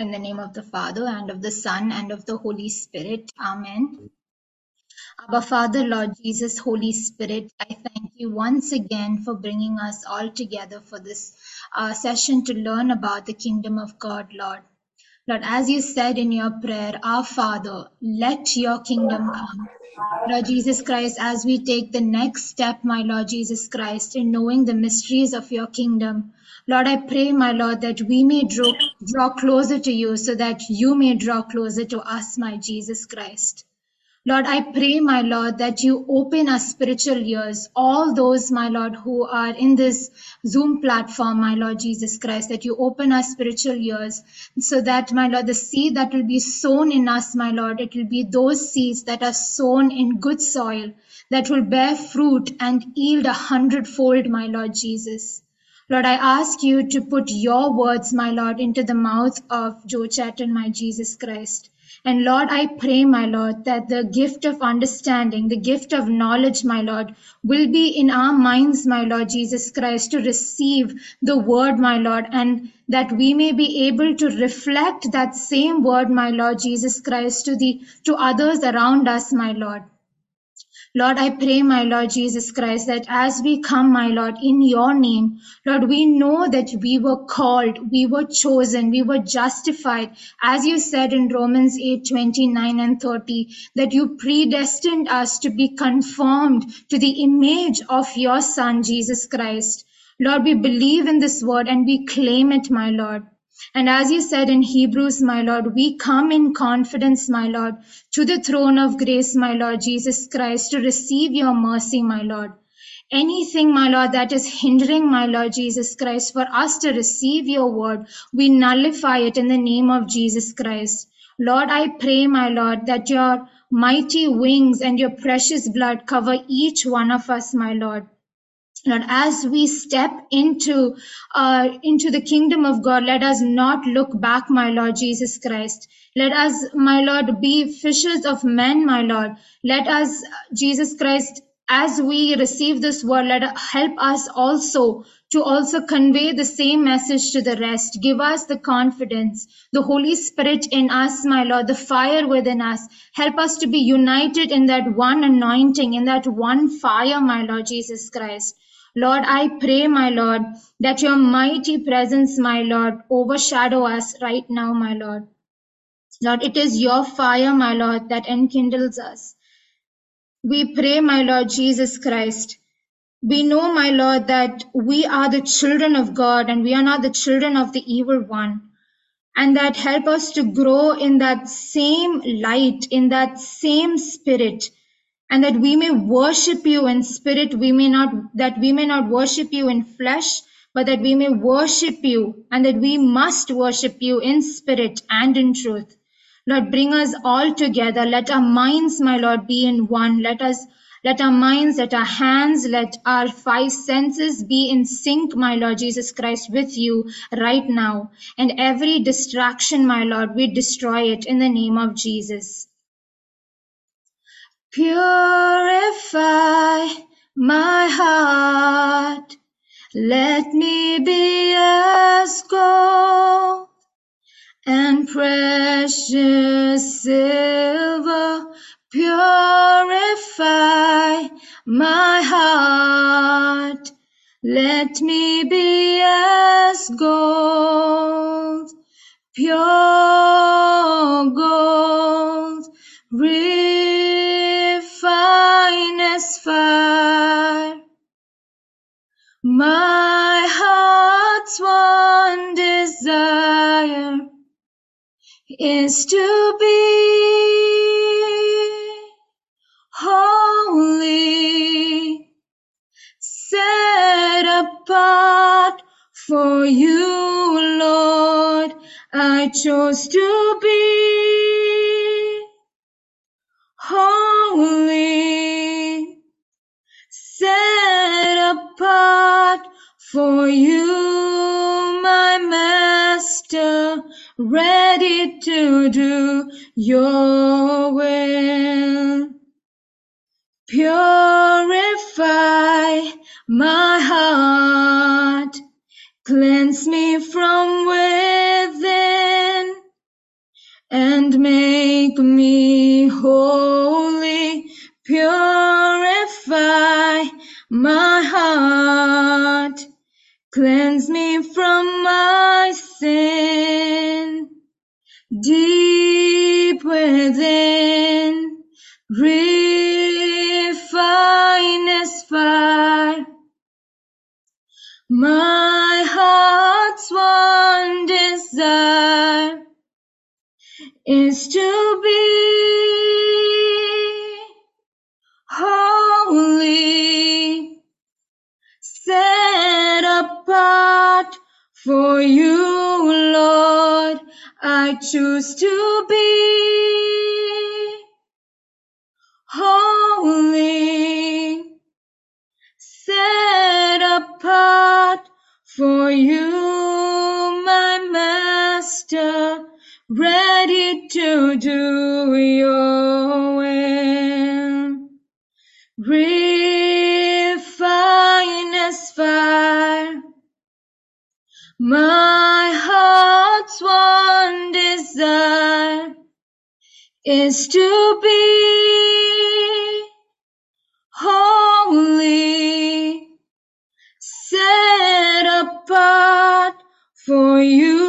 In the name of the Father, and of the Son, and of the Holy Spirit. Amen. Abba Father, Lord Jesus, Holy Spirit, I thank you once again for bringing us all together for this session to learn about the kingdom of God, Lord. Lord, as you said in your prayer, our Father, let your kingdom come. Lord Jesus Christ, as we take the next step, my Lord Jesus Christ, in knowing the mysteries of your kingdom, Lord, I pray, my Lord, that we may draw closer to you so that you may draw closer to us, my Jesus Christ. Lord, I pray, my Lord, that you open our spiritual ears, all those, my Lord, who are in this Zoom platform, my Lord Jesus Christ, that you open our spiritual ears so that, my Lord, the seed that will be sown in us, my Lord, it will be those seeds that are sown in good soil that will bear fruit and yield 100-fold, my Lord Jesus. Lord, I ask you to put your words, my Lord, into the mouth of Joe Chatton, my Jesus Christ. And Lord, I pray, my Lord, that the gift of understanding, the gift of knowledge, my Lord, will be in our minds, my Lord Jesus Christ, to receive the word, my Lord, and that we may be able to reflect that same word, my Lord Jesus Christ, to others around us, my Lord. Lord, I pray, my Lord Jesus Christ, that as we come, my Lord, in your name, Lord, we know that we were called, we were chosen, we were justified. As you said in Romans 8:29 and 30, that you predestined us to be conformed to the image of your Son, Jesus Christ. Lord, we believe in this word and we claim it, my Lord. And as you said in Hebrews, my Lord, we come in confidence, my Lord, to the throne of grace, my Lord Jesus Christ, to receive your mercy, my Lord. Anything, my Lord, that is hindering, my Lord Jesus Christ, for us to receive your word, we nullify it in the name of Jesus Christ. Lord, I pray, my Lord, that your mighty wings and your precious blood cover each one of us, my Lord. Lord, as we step into the kingdom of God, let us not look back, my Lord Jesus Christ. Let us, my Lord, be fishers of men, my Lord. Let us, Jesus Christ, as we receive this word, help us also to also convey the same message to the rest. Give us the confidence, the Holy Spirit in us, my Lord, the fire within us. Help us to be united in that one anointing, in that one fire, my Lord Jesus Christ. Lord, I pray, my Lord, that your mighty presence, my Lord, overshadow us right now, my Lord. Lord, it is your fire, my Lord, that enkindles us. We pray, my Lord Jesus Christ. We know, my Lord, that we are the children of God and we are not the children of the evil one. And that help us to grow in that same light, in that same spirit. And that we may worship you in spirit, that we may not worship you in flesh, but that we may worship you, and that we must worship you in spirit and in truth. Lord, bring us all together. Let our minds, my Lord, be in one. Let our minds, let our hands, let our five senses be in sync, my Lord Jesus Christ, with you right now. And every distraction, my Lord, we destroy it in the name of Jesus. Purify my heart. Let me be as gold and precious silver. Purify my heart. Let me be as gold, pure gold, refined as fire. My heart's one desire is to be holy, set apart for you, Lord. I chose to be holy, set apart for you, my Master. Ready to do your will. Purify my heart. Cleanse me from within. and make me holy, purify my heart, cleanse me from my sin, deep within, refine as fire, my heart's one desire is to be holy, set apart for you, Lord. I choose to be holy, set apart for you, my master, ready to do your will. Refine as fire, my heart's one desire is to be holy, set apart for you,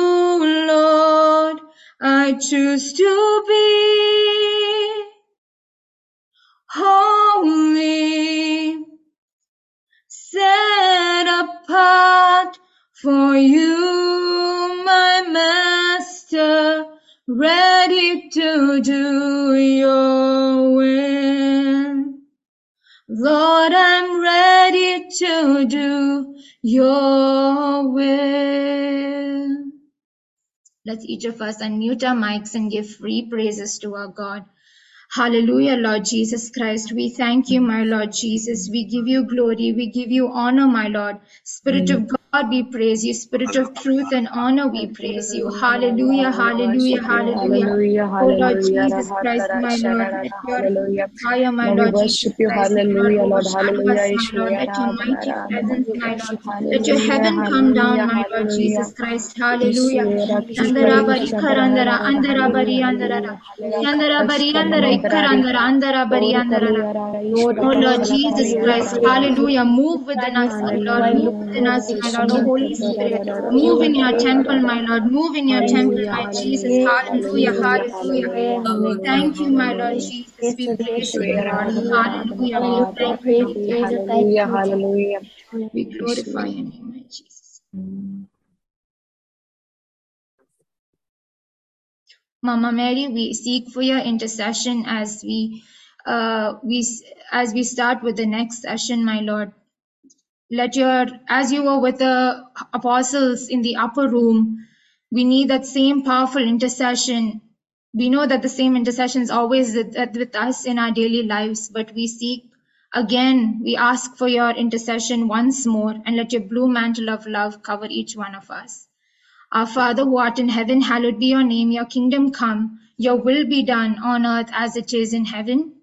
Lord. I choose to be holy, set apart for you, my master, ready to do your will. Lord, I'm ready to do your will. Let's each of us unmute our mics and give free praises to our God. Hallelujah, Lord Jesus Christ. We thank you, my Lord Jesus. We give you glory. We give you honor, my Lord. Spirit of God, we praise you. Spirit of truth and honor, we praise you. Hallelujah, hallelujah, hallelujah. Oh, Lord Jesus Christ, my Lord. Let your fire, my Lord Jesus Christ, my Lord. Let your mighty presence, my Lord. Let your heaven come down, my Lord Jesus Christ. Hallelujah. Oh, Lord Jesus Christ, hallelujah. Move within us, my Lord. Move within us, my Lord. Lord, Holy Spirit, move in your temple, my Lord, move in your temple, my Jesus, hallelujah, hallelujah. Oh, thank you, my Lord Jesus, we praise you, Lord, hallelujah, hallelujah, hallelujah. We glorify your name, my Jesus. Mama Mary, we seek for your intercession as we start with the next session, my Lord. As you were with the apostles in the upper room, we need that same powerful intercession. We know that the same intercession is always with us in our daily lives, but we seek again, we ask for your intercession once more, and let your blue mantle of love cover each one of us. Our Father who art in heaven, hallowed be your name, your kingdom come, your will be done on earth as it is in heaven.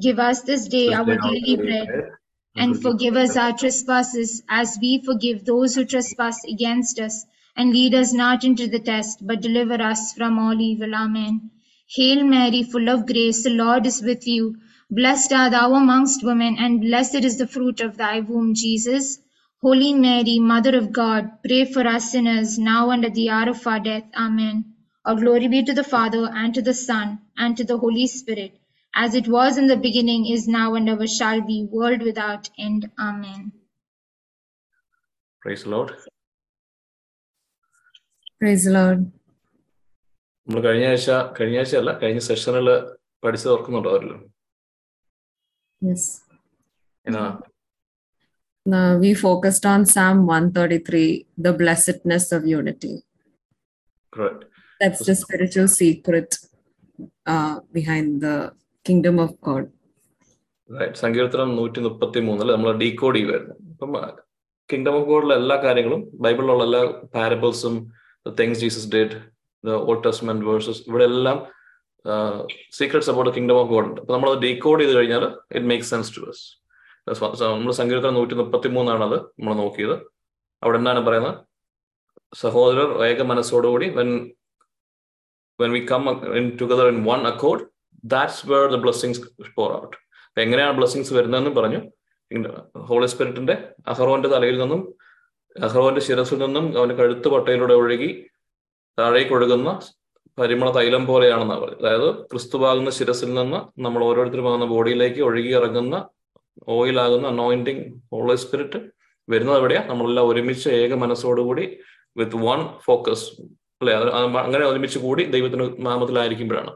Give us this day our daily bread. And forgive us our trespasses, as we forgive those who trespass against us. And lead us not into the test, but deliver us from all evil. Amen. Hail Mary, full of grace, the Lord is with you. Blessed art thou amongst women, and blessed is the fruit of thy womb, Jesus. Holy Mary, Mother of God, pray for us sinners, now and at the hour of our death. Amen. All glory be to the Father, and to the Son, and to the Holy Spirit, as it was in the beginning, is now, and ever shall be, world without end. Amen. Praise the Lord. Praise the Lord. നമ്മൾ കഴിഞ്ഞ ആഴ്ചയല്ല കഴിഞ്ഞ സെഷനിൽ പഠിച്ചത് ഓർക്കുന്നുണ്ടോ? Yes. We focused on Psalm 133, the blessedness of unity. Correct. That's the spiritual secret behind the Kingdom of God. Right. സങ്കീർത്തനം 133 നമ്മൾ decode ചെയ്യുമായിരുന്നു. അപ്പം കിങ്ഡം ഓഫ് ഗോഡിലെ എല്ലാ കാര്യങ്ങളും ബൈബിളിലുള്ള എല്ലാ പാരബിൾസും things Jesus did Old Testament verses ഇവിടെ എല്ലാം secrets about kingdom of God ഉണ്ട്. അപ്പൊ നമ്മളത് ഡീകോഡ് ചെയ്ത് കഴിഞ്ഞാൽ it makes sense to us. നമ്മൾ സങ്കീർത്തനം 133 നമ്മൾ നോക്കിയത്. അവിടെ എന്താണ് പറയുന്നത്? സഹോദരർ ഏക മനസ്സോടുകൂടി when we come in together in one accord, that's where the blessings pour out. എങ്ങനെയാണ് ബ്ലെസ്സിങ്സ് വരുന്നതെന്ന് പറഞ്ഞു. ഹോളി സ്പിരിറ്റിന്റെ അഹറോന്റെ തലയിൽ നിന്നും അഹറോന്റെ ശിരസിൽ നിന്നും അവന്റെ കഴുത്ത് പട്ടയിലൂടെ ഒഴുകി താഴേക്ക് ഒഴുകുന്ന പരിമള തൈലം പോലെയാണെന്നാണ് പറയുന്നത്. അതായത് ക്രിസ്തുവാകുന്ന ശിരസിൽ നിന്ന് നമ്മൾ ഓരോരുത്തരും ആകുന്ന ബോഡിയിലേക്ക് ഒഴുകി ഇറങ്ങുന്ന ഓയിലാകുന്ന അനോയിന്റിങ് ഹോളി സ്പിരിറ്റ് വരുന്നത് എവിടെയാണ്? നമ്മളെല്ലാം ഒരുമിച്ച് ഏക മനസ്സോടുകൂടി വിത്ത് വൺ ഫോക്കസ് അല്ലെ, അങ്ങനെ ഒരുമിച്ച് കൂടി ദൈവത്തിന്റെ നാമത്തിലായിരിക്കുമ്പോഴാണ്.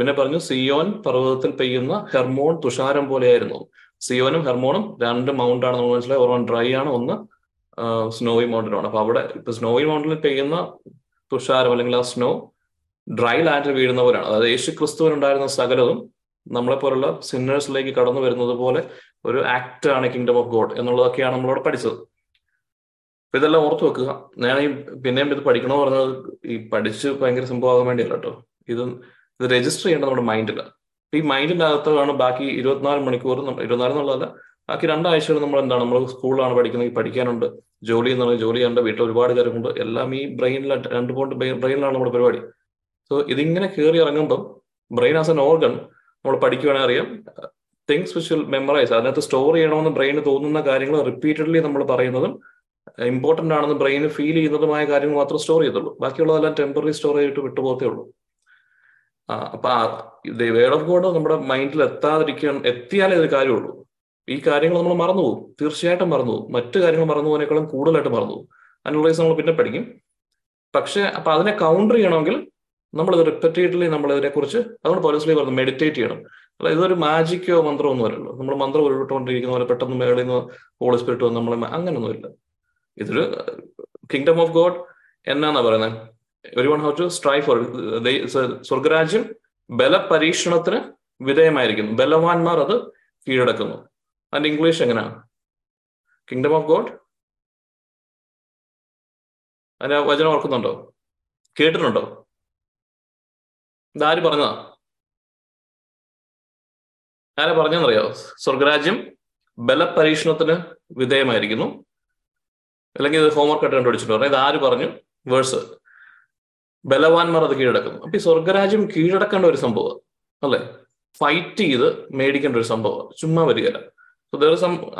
പിന്നെ പറഞ്ഞു സിയോൻ പർവ്വതത്തിൽ പെയ്യുന്ന ഹെർമോൺ തുഷാരം പോലെയായിരുന്നു. സിയോനും ഹെർമോണും രണ്ട് മൗണ്ടാണ് നമ്മൾ മനസ്സിലായി. ഒരെണ്ണം ഡ്രൈ ആണ്, ഒന്ന് സ്നോയി മൗണ്ടനാണ്. അപ്പൊ അവിടെ ഇപ്പൊ സ്നോയി മൗണ്ടിൽ പെയ്യുന്ന തുഷാരം അല്ലെങ്കിൽ ആ സ്നോ ഡ്രൈ ലാൻഡിൽ വീഴുന്ന പോലെയാണ്. അതായത് യേശു ക്രിസ്തുവിനുണ്ടായിരുന്ന സകലതും നമ്മളെപ്പോലുള്ള സിന്നേഴ്സിലേക്ക് കടന്നു വരുന്നത് പോലെ ഒരു ആക്ട് ആണ് കിങ്ഡം ഓഫ് ഗോഡ് എന്നുള്ളതൊക്കെയാണ് നമ്മളവിടെ പഠിച്ചത്. അപ്പൊ ഇതെല്ലാം ഓർത്തു വെക്കുക. ഞാൻ ഈ പിന്നെയും ഇത് പഠിക്കണമെന്ന് പറഞ്ഞത് ഈ പഠിച്ച് ഭയങ്കര സംഭവമാകാൻ വേണ്ടിയല്ല കേട്ടോ. ഇത് രജിസ്റ്റർ ചെയ്യേണ്ടത് നമ്മുടെ മൈൻഡിലാണ്. ഈ മൈൻഡിന്റെ അകത്താണ് ബാക്കി 24 മണിക്കൂർ, 24 എന്നുള്ളതല്ല, ബാക്കി രണ്ടാഴ്ചകൾ നമ്മൾ എന്താണ്, നമ്മൾ സ്കൂളിലാണ് പഠിക്കുന്നത്, പഠിക്കാനുണ്ട്, ജോലി എന്നുള്ള ജോലി ഉണ്ട്, വീട്ടിൽ ഒരുപാട് കാര്യമുണ്ട്, എല്ലാം ഈ ബ്രെയിനിലെ 2 പോയിന്റ് ബ്രെയിനിലാണ് നമ്മുടെ പരിപാടി. സോ ഇതിങ്ങനെ കയറി ഇറങ്ങുമ്പം ബ്രെയിൻ ആസ് എൻ ഓർഗൺ, നമ്മൾ പഠിക്കുവാണെങ്കിൽ അറിയാം, തിങ്സ് വിച്ച് വിൽ മെമ്മറൈസ്, അതിനകത്ത് സ്റ്റോർ ചെയ്യണമെന്ന് ബ്രെയിന് തോന്നുന്ന കാര്യങ്ങൾ റിപ്പീറ്റഡ്ലി നമ്മൾ പറയുന്നതും ഇമ്പോർട്ടൻ്റ് ആണെന്ന് ബ്രെയിന് ഫീൽ ചെയ്യുന്നതുമായ കാര്യങ്ങൾ മാത്രം സ്റ്റോർ ചെയ്തുള്ളൂ. ബാക്കിയുള്ളതെല്ലാം ടെമ്പററി സ്റ്റോർ ചെയ്തിട്ട് വിട്ടുപോകത്തേ ഉള്ളൂ. അപ്പൊ ദി വേർഡ് ഓഫ് ഗോഡ് നമ്മുടെ മൈൻഡിൽ എത്താതിരിക്കാൻ, എത്തിയാലേ ഇത് കാര്യമുള്ളൂ. ഈ കാര്യങ്ങൾ നമ്മൾ മറന്നുപോകും, തീർച്ചയായിട്ടും മറന്നുപോകും. മറ്റു കാര്യങ്ങൾ മറന്നു പോകുന്നതിനേക്കാളും കൂടുതലായിട്ട് മറന്നുപോകും. അതിനുള്ള റീസൺ നമ്മൾ പിന്നെ പഠിക്കും. പക്ഷെ അപ്പൊ അതിനെ കൗണ്ടർ ചെയ്യണമെങ്കിൽ നമ്മളത് റിപ്പറ്റേറ്റീവ്ലി നമ്മളിതിനെക്കുറിച്ച്, അതുകൊണ്ട് പോലീസിലേക്ക് പറഞ്ഞു മെഡിറ്റേറ്റ് ചെയ്യണം. അല്ല ഇതൊരു മാജിക്കോ മന്ത്രമോ ഒന്നും അല്ലല്ലോ. നമ്മൾ മന്ത്രം ഉരുവിട്ടുകൊണ്ടിരിക്കുന്ന പോലെ പെട്ടെന്ന് മേളിൽ നിന്ന് ഹോളി സ്പിരിറ്റ് വന്ന് നമ്മളെ, അങ്ങനെയൊന്നുമില്ല. ഇതൊരു കിങ്ഡം ഓഫ് ഗോഡ് എന്നാന്നാ പറയുന്നത്. Everyone have to strive for സ്വർഗരാജ്യം ബലപരീക്ഷണത്തിന് വിധേയമായിരിക്കുന്നു, ബലവാന്മാർ അത് കീഴടക്കുന്നു. അതിന്റെ ഇംഗ്ലീഷ് എങ്ങനെയാണ്? കിങ്ഡം ഓഫ് ഗോഡ് അതിന്റെ വചനം ഓർക്കുന്നുണ്ടോ? കേട്ടിട്ടുണ്ടോ? ഇതാര് പറഞ്ഞതാ? ആരാ പറഞ്ഞെന്നറിയാവോ? സ്വർഗരാജ്യം ബലപരീക്ഷണത്തിന് വിധേയമായിരിക്കുന്നു. അല്ലെങ്കിൽ ഇത് ഹോംവർക്ക് ആയിട്ട് കണ്ടുപിടിച്ചിട്ടുണ്ടോ? അതായത് ആര് പറഞ്ഞു വേഴ്സ്? ബലവാന്മാർ അത് കീഴടക്കും. അപ്പൊ ഈ സ്വർഗരാജ്യം കീഴടക്കേണ്ട ഒരു സംഭവം അല്ലെ, ഫൈറ്റ് ചെയ്ത് മേടിക്കേണ്ട ഒരു സംഭവം, ചുമ്മാ വരികയല്ല.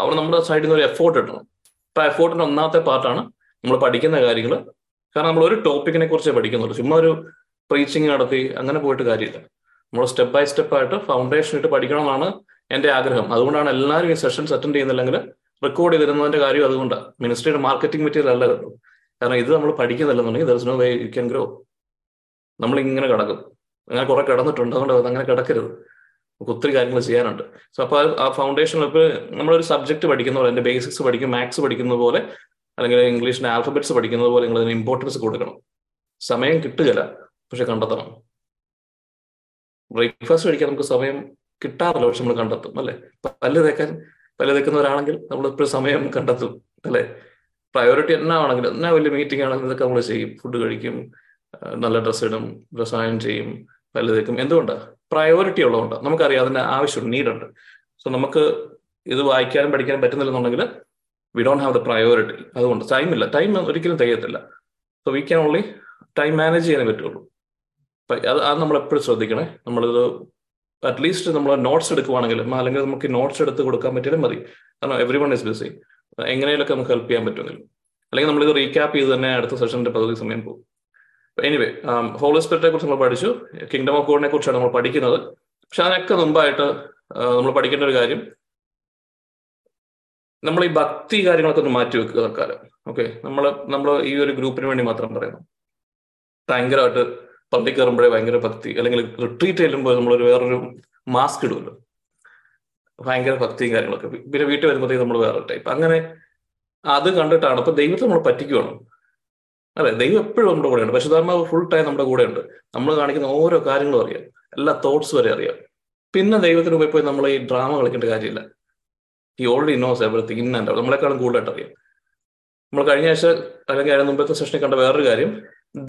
അവിടെ നമ്മുടെ സൈഡിൽ നിന്ന് ഒരു എഫോർട്ട് ഇടണം. അപ്പൊ ആ എഫോർട്ടിന്റെ ഒന്നാമത്തെ പാർട്ടാണ് നമ്മൾ പഠിക്കുന്ന കാര്യങ്ങൾ. കാരണം നമ്മൾ ഒരു ടോപ്പിക്കിനെ കുറിച്ചേ പഠിക്കുന്നുള്ളൂ. ചുമ്മാ ഒരു പ്രീച്ചിങ് നടത്തി അങ്ങനെ പോയിട്ട് കാര്യമില്ല. നമ്മൾ സ്റ്റെപ്പ് ബൈ സ്റ്റെപ്പ് ആയിട്ട് ഫൗണ്ടേഷൻ ഇട്ട് പഠിക്കണമെന്നാണ് എൻ്റെ ആഗ്രഹം. അതുകൊണ്ടാണ് എല്ലാവരും ഈ സെഷൻസ് അറ്റൻഡ് ചെയ്യുന്നില്ലെങ്കിൽ റെക്കോർഡ് ചെയ്തിരുന്നതിന്റെ കാര്യം അതുകൊണ്ടാണ്. മിനിസ്ട്രിയുടെ മാർക്കറ്റിംഗ് മെറ്റീരിയൽ അല്ല കേട്ടോ. കാരണം ഇത് നമ്മൾ പഠിക്കുന്നില്ലെന്നുണ്ടെങ്കിൽ there is no way you can grow. നമ്മളിങ്ങനെ കിടക്കും, അങ്ങനെ കുറെ കിടന്നിട്ടുണ്ട്. അതുകൊണ്ട് അങ്ങനെ കിടക്കരുത്, നമുക്ക് ഒത്തിരി കാര്യങ്ങൾ ചെയ്യാനുണ്ട്. സോ അപ്പൊ ആ ഫൗണ്ടേഷനിൽ ഇപ്പോൾ നമ്മളൊരു സബ്ജക്ട് പഠിക്കുന്ന പോലെ, അതിന്റെ ബേസിക്സ് പഠിക്കും, മാത്സ് പഠിക്കുന്ന പോലെ, അല്ലെങ്കിൽ ഇംഗ്ലീഷിന്റെ ആൽഫബറ്റ്സ് പഠിക്കുന്നത് പോലെ നിങ്ങൾ അതിന് ഇമ്പോർട്ടൻസ് കൊടുക്കണം. സമയം കിട്ടുകയില്ല, പക്ഷെ കണ്ടെത്തണം. ബ്രേക്ക്ഫാസ്റ്റ് കഴിക്കാൻ നമുക്ക് സമയം കിട്ടാറില്ല, പക്ഷെ നമ്മൾ കണ്ടെത്തും അല്ലെ. പല്ല് തേക്കുന്നവരാണെങ്കിൽ നമ്മൾ ഇപ്പോൾ സമയം കണ്ടെത്തും അല്ലെ. പ്രയോറിറ്റി എന്നാ ആണെങ്കിലും, എന്നാ വലിയ മീറ്റിംഗ് ആണെങ്കിലും ഇതൊക്കെ നമ്മൾ ചെയ്യും. ഫുഡ് കഴിക്കും, നല്ല ഡ്രസ്സ് ഇടും, രസായനം ചെയ്യും, പലതേക്കും. എന്തുകൊണ്ടാണ്? പ്രയോറിറ്റി ഉള്ളതുകൊണ്ടാണ്. നമുക്കറിയാം അതിൻ്റെ ആവശ്യമുണ്ട്, നീഡുണ്ട്. സോ നമുക്ക് ഇത് വായിക്കാനും പഠിക്കാനും പറ്റുന്നില്ലെന്നുണ്ടെങ്കിൽ we don't have the priority. അതുകൊണ്ട് ടൈമില്ല, ടൈം ഒരിക്കലും തികയത്തില്ല. So we can only time manage ചെയ്യാനേ പറ്റുള്ളൂ. അത് നമ്മളെപ്പോഴും ശ്രദ്ധിക്കണേ. നമ്മളിത് അറ്റ്ലീസ്റ്റ് നമ്മൾ നോട്ട്സ് എടുക്കുവാണെങ്കിൽ, അല്ലെങ്കിൽ നമുക്ക് നോട്ട്സ് എടുത്ത് കൊടുക്കാൻ പറ്റിയാലും മതി. കാരണം എവ്രി വൺ ഇസ് ബിസി. എങ്ങനെയൊക്കെ നമുക്ക് ഹെൽപ്പ് ചെയ്യാൻ പറ്റുമെങ്കിൽ, അല്ലെങ്കിൽ നമ്മളിത് റീക്യാപ്പ് ചെയ്ത് തന്നെ അടുത്ത സെഷൻ്റെ പകുതി സമയം പോകും. എനിവേ, ഹോളി സ്പിരിറ്റിനെ കുറിച്ച് നമ്മൾ പഠിച്ചു, കിങ്ഡം ഓഫ് ഗോഡിനെ കുറിച്ചാണ് നമ്മൾ പഠിക്കുന്നത്. പക്ഷെ അതിനൊക്കെ മുമ്പായിട്ട് നമ്മൾ പഠിക്കേണ്ട ഒരു കാര്യം, നമ്മൾ ഈ ഭക്തി കാര്യങ്ങളൊക്കെ ഒന്ന് മാറ്റി വെക്കുക തൽക്കാലം. ഓക്കെ, നമ്മൾ ഈ ഒരു ഗ്രൂപ്പിന് വേണ്ടി മാത്രം പറയുന്നു. ഭയങ്കരമായിട്ട് പള്ളി കയറുമ്പോഴേ ഭയങ്കര ഭക്തി, അല്ലെങ്കിൽ റിട്രീറ്റ് ചെല്ലുമ്പോൾ നമ്മളൊരു വേറൊരു മാസ്ക് ഇടുമല്ലോ, ഭയങ്കര ഭക്തിയും കാര്യങ്ങളൊക്കെ. പിന്നെ വീട്ടിൽ വരുമ്പോഴത്തേക്ക് നമ്മൾ വേറെ ടൈപ്പ്, അങ്ങനെ അത് കണ്ടിട്ടാണ്. അപ്പൊ ദൈവത്തെ നമ്മൾ പറ്റിക്കുവാണ് അല്ലെ. ദൈവം എപ്പോഴും നമ്മുടെ കൂടെയുണ്ട്, പരിശുദ്ധാത്മാവ് ഫുൾ ടൈം നമ്മുടെ കൂടെയുണ്ട്. നമ്മൾ കാണിക്കുന്ന ഓരോ കാര്യങ്ങളും അറിയാം, എല്ലാ തോട്ട്സ് വരെ അറിയാം. പിന്നെ ദൈവത്തിന് മുമ്പേ പോയി നമ്മൾ ഈ ഡ്രാമ കളിക്കേണ്ട കാര്യമില്ല. He already knows everything. ഇന്നുണ്ടാവും നമ്മളെക്കാളും കൂടുതലായിട്ട് അറിയാം. നമ്മൾ കഴിഞ്ഞ ആഴ്ച അല്ലെങ്കിൽ അതിന് മുമ്പത്തെ സെഷനിൽ കണ്ട വേറൊരു കാര്യം,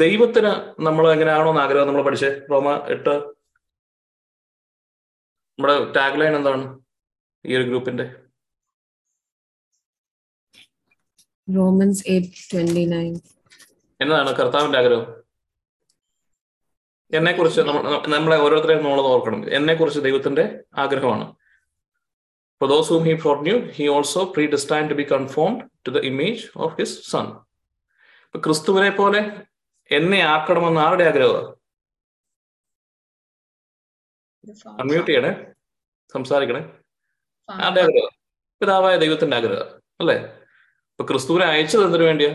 ദൈവത്തിന് നമ്മൾ എങ്ങനെയാണോ എന്ന് ആഗ്രഹം നമ്മൾ പഠിച്ചേ. റോമ 8 നമ്മുടെ ടാഗ് ലൈൻ എന്താണ് ഈ ഒരു ഗ്രൂപ്പിന്റെ? Romans 8:29 എന്നതാണ് കർത്താവിന്റെ ആഗ്രഹം. എന്നെക്കുറിച്ച് നമ്മളെ ഓരോരുത്തരെയും നമ്മൾ ഓർക്കണം. എന്നെക്കുറിച്ച് ദൈവത്തിന്റെ ആഗ്രഹമാണ്. For those whom he foreknew, he also predestined to be conformed to the image of his son. But ക്രിസ്തുവിനെ പോലെ എന്നെ ആക്കണമെന്ന് ആരുടെ ആഗ്രഹമാണ്? അൺമ്യൂട്ട് ചെയ്യണേ, സംസാരിക്കണേ. ആരുടെ ആഗ്രഹം? പിതാവായ ദൈവത്തിന്റെ ആഗ്രഹം അല്ലേ? ഇപ്പൊ ക്രിസ്തുവിനെ അയച്ചത് എന്തിനു വേണ്ടിയാ?